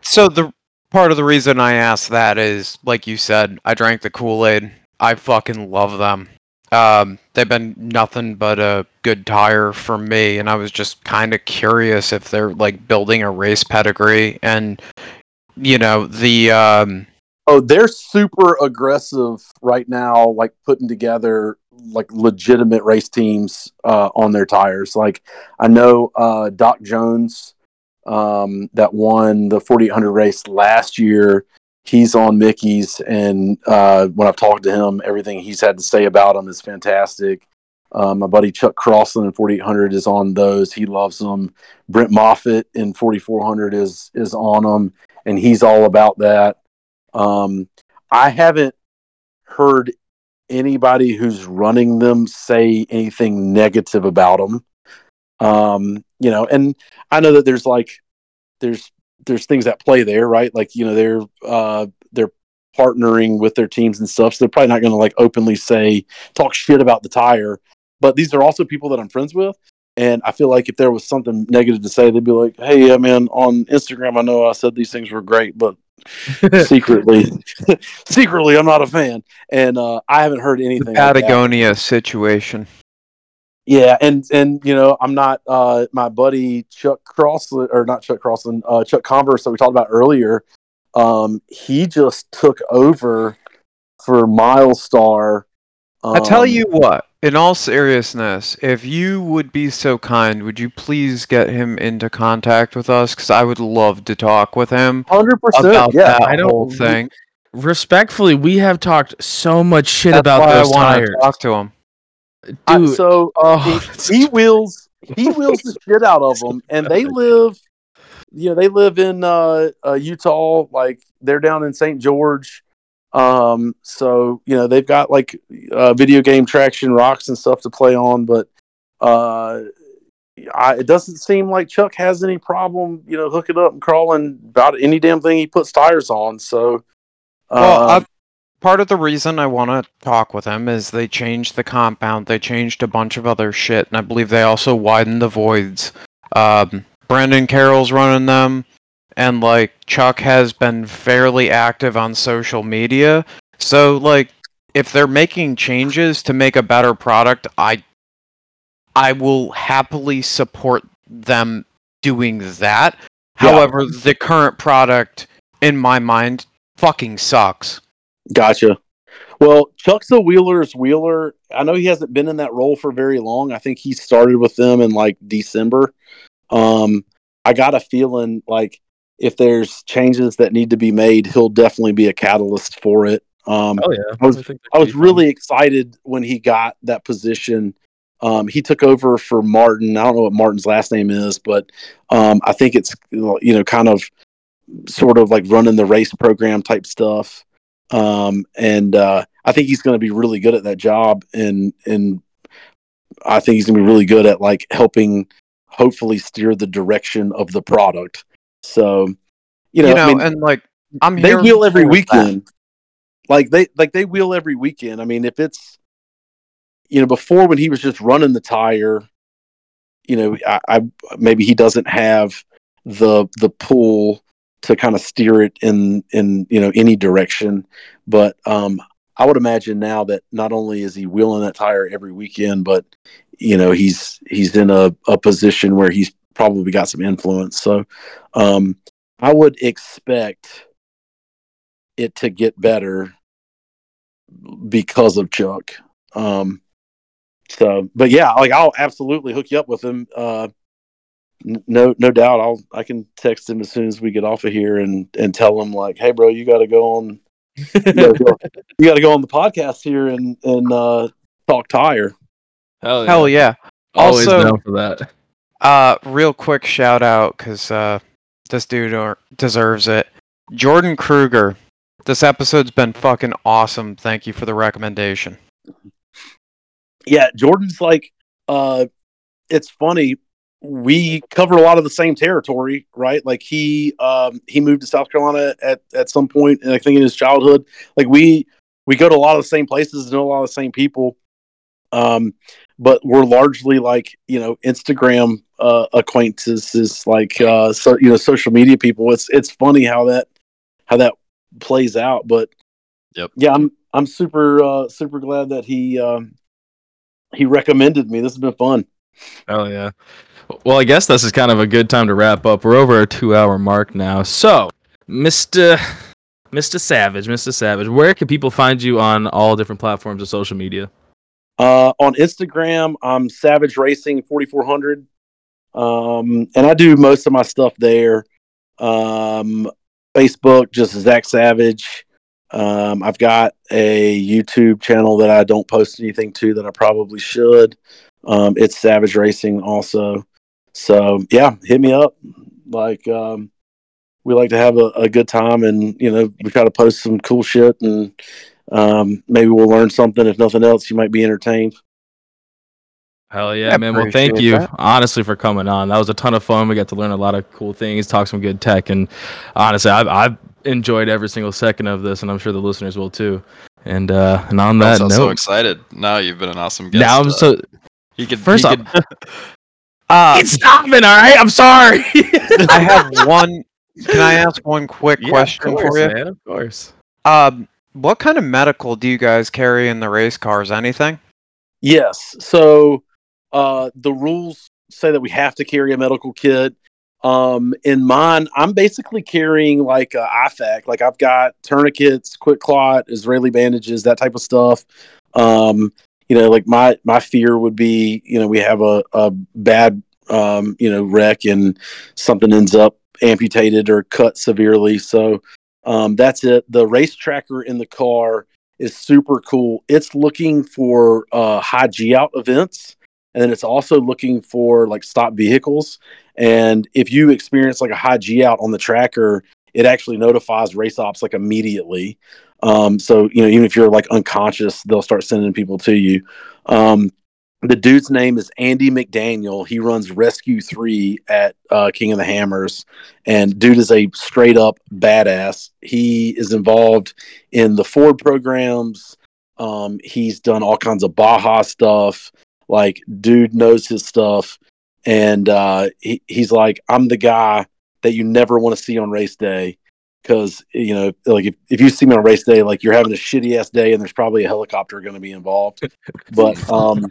So the part of the reason I asked that is, like you said, I drank the Kool-Aid. I fucking love them. Um, they've been nothing but a good tire for me, and I was just kind of curious if they're like building a race pedigree. And you know the um, oh, they're super aggressive right now, like putting together like legitimate race teams uh, on their tires. Like I know uh, Doc Jones. Um, that won the forty-eight hundred race last year. He's on Mickey's, and uh, when I've talked to him, everything he's had to say about them is fantastic. Um, my buddy Chuck Crossland in forty-eight hundred is on those. He loves them. Brent Moffitt in forty-four hundred is is on them, and he's all about that. Um, I haven't heard anybody who's running them say anything negative about them. Um, you know, and I know that there's like, there's, there's things that play there, right? Like, you know, they're, uh, they're partnering with their teams and stuff. So they're probably not going to like openly say, talk shit about the tire, but these are also people that I'm friends with. And I feel like if there was something negative to say, they'd be like, hey, yeah, man, on Instagram, I know I said these things were great, but secretly, secretly, I'm not a fan. And, uh, I haven't heard anything. The Patagonia like situation. Yeah, and, and you know, I'm not, uh, my buddy Chuck Crossland, or not Chuck Crossland, uh, Chuck Converse that we talked about earlier, um, he just took over for Milestar. Um, I tell you what, in all seriousness, if you would be so kind, would you please get him into contact with us? Because I would love to talk with him one hundred percent, about yeah, that I don't, whole thing. Respectfully, we have talked so much shit That's about those I tires. To talk to him. Dude, I, so uh, he, he wheels he wheels the shit out of them, and they live, you know, they live in uh, uh, Utah. Like they're down in Saint George, um, so you know they've got like uh, video game traction rocks and stuff to play on. But uh, I, it doesn't seem like Chuck has any problem, you know, hooking up and crawling about any damn thing he puts tires on. So, uh, well, I've- part of the reason I want to talk with him is they changed the compound, they changed a bunch of other shit, and I believe they also widened the voids. Um, Brandon Carroll's running them, and, like, Chuck has been fairly active on social media, so, like, if they're making changes to make a better product, I I will happily support them doing that. Yeah. However, the current product, in my mind, fucking sucks. Gotcha. Well, Chuck's a Wheeler's Wheeler. I know he hasn't been in that role for very long. I think he started with them in, like, December. Um, I got a feeling, like, if there's changes that need to be made, he'll definitely be a catalyst for it. Um, oh, yeah. I was, I I was really excited when he got that position. Um, he took over for Martin. I don't know what Martin's last name is, but um, I think it's, you know, kind of sort of like running the race program type stuff. Um, and uh, I think he's going to be really good at that job. And, and I think he's going to be really good at, like, helping hopefully steer the direction of the product. So, you know, you know I mean, and like I'm they wheel every weekend. That. Like they like they wheel every weekend. I mean, if it's, you know, before when he was just running the tire, you know, I, I maybe he doesn't have the the pull to kind of steer it in in you know any direction. But um, I would imagine now that not only is he wheeling that tire every weekend, but you know he's he's in a, a position where he's probably got some influence. So um, I would expect it to get better because of Chuck. Um, so, but yeah, like I'll absolutely hook you up with him. Uh, n- no, no doubt. I'll, I can text him as soon as we get off of here and, and tell him like, hey bro, you got to go on, you got go, to go on the podcast here and, and, uh, talk tire. Hell yeah. Hell yeah. Always also, down for that. Uh, real quick shout out. Cause, uh, this dude deserves it. Jordan Kruger. This episode's been fucking awesome. Thank you for the recommendation. Yeah, Jordan's like, uh, it's funny. We cover a lot of the same territory, right? Like he um, he moved to South Carolina at, at some point, and I think in his childhood, like we we go to a lot of the same places, know a lot of the same people, um, but we're largely like you know Instagram uh, acquaintances, like uh, so, you know social media people. It's it's funny how that how that plays out, but yep. yeah, I'm I'm super uh, super glad that he. Um, He recommended me. This has been fun. Oh, yeah. Well, I guess this is kind of a good time to wrap up. We're over our two-hour mark now. So, Mister Mister Savage, Mister Savage, where can people find you on all different platforms of social media? Uh, on Instagram, I'm Savage Racing forty-four hundred, um, and I do most of my stuff there. Um, Facebook, just Zach Savage. Um, I've got a YouTube channel that I don't post anything to that I probably should. Um, it's Savage Racing also. So yeah, hit me up. Like, um, we like to have a, a good time and, you know, we try to post some cool shit and, um, maybe we'll learn something. If nothing else, you might be entertained. Hell yeah, I man. Well, thank you, that. honestly, for coming on. That was a ton of fun. We got to learn a lot of cool things, talk some good tech. And honestly, I've, I've enjoyed every single second of this, and I'm sure the listeners will too. And uh, and on that note... I'm so excited. Now you've been an awesome guest. Now I'm uh, so... You could, first off... Could... uh, it's stopping, all right? I'm sorry. I have one... Can I ask one quick yeah, question course, for you? Man, of course. Um, what kind of medical do you guys carry in the race cars? Anything? Yes. So... Uh, the rules say that we have to carry a medical kit. Um, in mine, I'm basically carrying like uh, I FAC. Like I've got tourniquets, quick clot, Israeli bandages, that type of stuff. Um, you know, like my, my fear would be, you know, we have a, a bad, um, you know, wreck and something ends up amputated or cut severely. So um, that's it. The race tracker in the car is super cool. It's looking for uh, high G-out events. And then it's also looking for like stop vehicles. And if you experience like a high G out on the tracker, it actually notifies race ops like immediately. Um, so, you know, even if you're like unconscious, they'll start sending people to you. Um, the dude's name is Andy McDaniel. He runs Rescue three at uh, King of the Hammers. And dude is a straight up badass. He is involved in the Ford programs. Um, he's done all kinds of Baja stuff. Like, dude knows his stuff, and uh, he, he's like, I'm the guy that you never want to see on race day Because, you know, like if, if you see me on a race day, like you're having a shitty ass day and there's probably a helicopter going to be involved. But, um,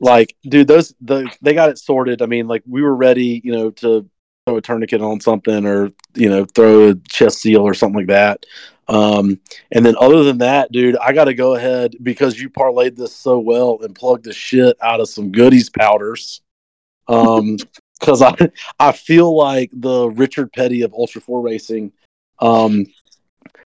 like, dude, those, the, they got it sorted. I mean, like we were ready, you know, to throw a tourniquet on something or, you know, throw a chest seal or something like that. Um, and then other than that, dude, I got to go ahead because you parlayed this so well and plugged the shit out of some goodies powders. Um, because I, I feel like the Richard Petty of Ultra four racing. Um,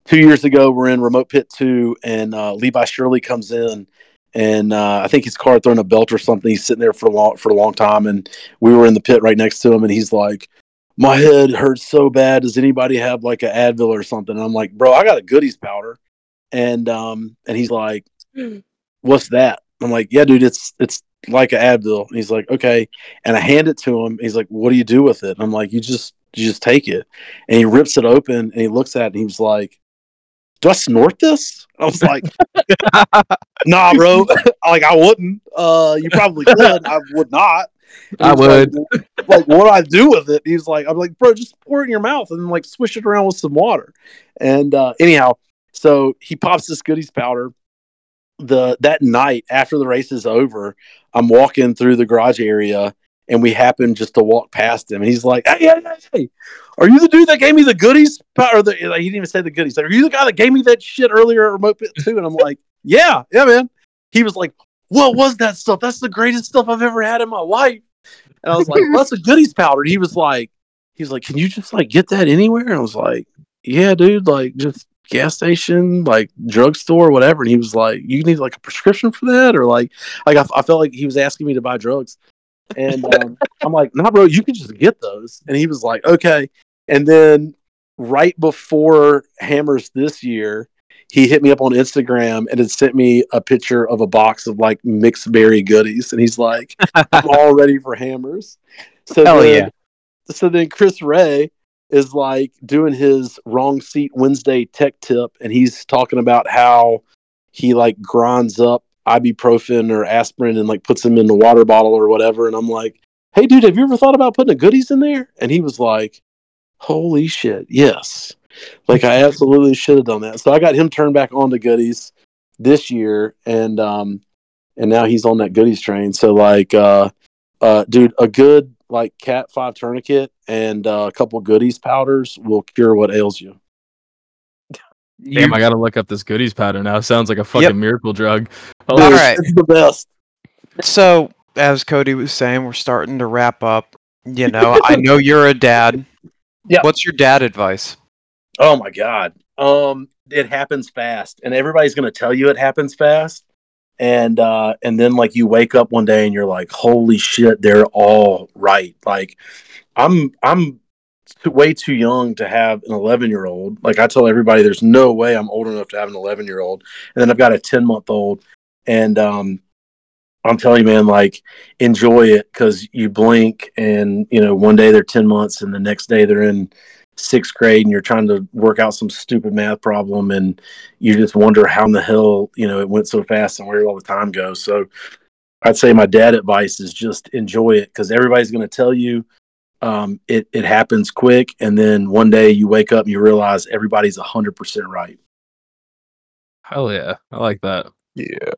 two years ago, we're in Remote Pit two, and uh, Levi Shirley comes in, and uh, I think his car thrown a belt or something. He's sitting there for a long, for a long time, and we were in the pit right next to him, and he's like, "My head hurts so bad. Does anybody have like an Advil or something?" And I'm like, "Bro, I got a goodies powder," and um, and he's like, "What's that?" I'm like, "Yeah, dude, it's it's like an Advil." And he's like, "Okay," and I hand it to him. He's like, "What do you do with it?" And I'm like, "You just." You just take it." And he rips it open and he looks at it and he was like, "Do I snort this?" I was like, "Nah, bro." Like, I wouldn't. Uh, you probably could. I would not. I would. Like, like, what do I do with it? He's like, I'm like, "Bro, just pour it in your mouth and like swish it around with some water." And uh, anyhow, so he pops this goodies powder. The that night after the race is over, I'm walking through the garage area. And we happened just to walk past him. And he's like, "Hey, hey, hey, are you the dude that gave me the goodies?" Or the, like, he didn't even say the goodies. Like, "Are you the guy that gave me that shit earlier at Remote Pit two?" And I'm like, yeah, yeah, man. He was like, "What was that stuff? That's the greatest stuff I've ever had in my life." And I was like, "Well, that's a goodies powder." And he was like, he's like, "Can you just like get that anywhere?" And I was like, "Yeah, dude, like just gas station, like drugstore, whatever." And he was like, "You need like a prescription for that?" Or like, like I, I felt like he was asking me to buy drugs. And um, I'm like, "Nah, bro, you can just get those." And he was like, "Okay." And then right before Hammers this year, he hit me up on Instagram and had sent me a picture of a box of like mixed berry goodies. And he's like, "I'm all ready for Hammers." So Hell then, yeah. So then Chris Ray is like doing his Wrong Seat Wednesday tech tip. And he's talking about how he like grinds up ibuprofen or aspirin and like puts them in the water bottle or whatever. And I'm like, "Hey dude, have you ever thought about putting a goodies in there?" And he was like, "Holy shit, yes. Like I absolutely should have done that." So I got him turned back on to goodies this year. And, um, and now he's on that goodies train. So like, uh, uh, dude, a good like cat five tourniquet and uh, a couple goodies powders will cure what ails you. Damn, you, I gotta look up this goodies powder now. It sounds like a fucking yep. miracle drug. Oh, all right, it's the best. So, as Cody was saying, we're starting to wrap up. You know, I know you're a dad. Yeah. What's your dad advice? Oh my god, um, it happens fast, and everybody's gonna tell you it happens fast, and uh, and then like you wake up one day and you're like, "Holy shit, they're all right." Like, I'm, I'm. way too young to have an eleven year old. Like I tell everybody, there's no way I'm old enough to have an eleven year old. And then I've got a ten month old, and um, I'm telling you, man, like enjoy it. Cause you blink and you know, one day they're ten months and the next day they're in sixth grade and you're trying to work out some stupid math problem. And you just wonder how in the hell, you know, it went so fast and where all the time goes. So I'd say my dad advice is just enjoy it. Cause everybody's going to tell you, Um, it, it happens quick, and then one day you wake up and you realize everybody's one hundred percent right. Hell yeah. I like that. Yeah.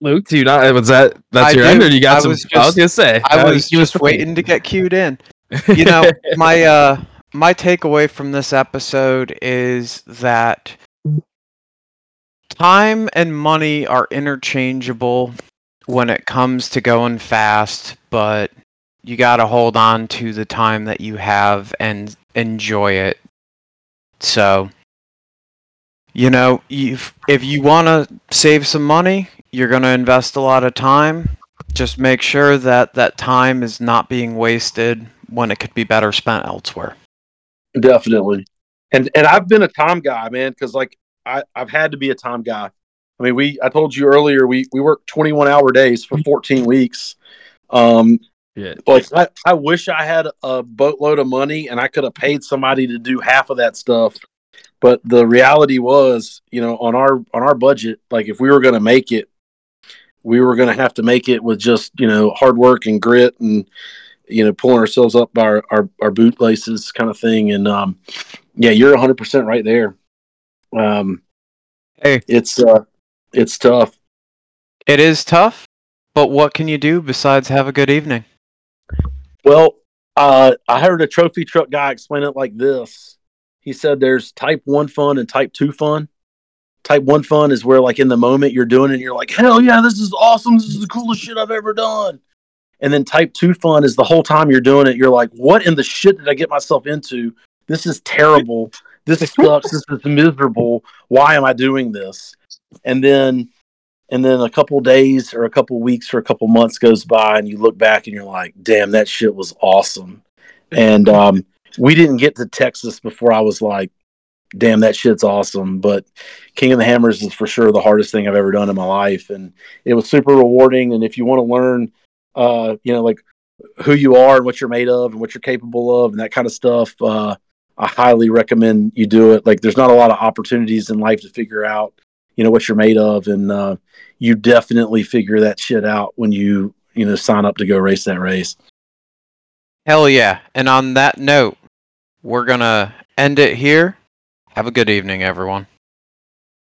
Luke, do you not? Was that, that's I your do. End, or you got I some? Was just, I was going to say. I was, was just waiting to get cued in. You know, my, uh, my takeaway from this episode is that time and money are interchangeable when it comes to going fast, but you got to hold on to the time that you have and enjoy it. So, you know, if, if you want to save some money, you're going to invest a lot of time. Just make sure that that time is not being wasted when it could be better spent elsewhere. Definitely. And and I've been a time guy, man, because like I, I've had to be a time guy. I mean, we, I told you earlier, we, we work twenty-one hour days for fourteen weeks. Um, yeah. Like I, I wish I had a boatload of money and I could have paid somebody to do half of that stuff. But the reality was, you know, on our, on our budget, like if we were going to make it, we were going to have to make it with just, you know, hard work and grit and, you know, pulling ourselves up by our, our, our boot laces kind of thing. And um, yeah, you're one hundred percent right there. Um, hey, it's uh, it's tough. It is tough, but what can you do besides have a good evening? Well, uh, I heard a trophy truck guy explain it like this. He said there's type one fun and type two fun. Type one fun is where, like, in the moment you're doing it, and you're like, hell yeah, this is awesome. This is the coolest shit I've ever done. And then type two fun is the whole time you're doing it, you're like, what in the shit did I get myself into? This is terrible. This sucks. This is miserable. Why am I doing this? And then, and then a couple days or a couple weeks or a couple months goes by, and you look back and you're like, damn, that shit was awesome. And um, we didn't get to Texas before I was like, damn, that shit's awesome. But King of the Hammers is for sure the hardest thing I've ever done in my life. And it was super rewarding. And if you want to learn, uh, you know, like who you are and what you're made of and what you're capable of and that kind of stuff, uh, I highly recommend you do it. Like, there's not a lot of opportunities in life to figure out, you know, what you're made of. And uh, you definitely figure that shit out when you, you know, sign up to go race that race. Hell yeah. And on that note, we're going to end it here. Have a good evening, everyone.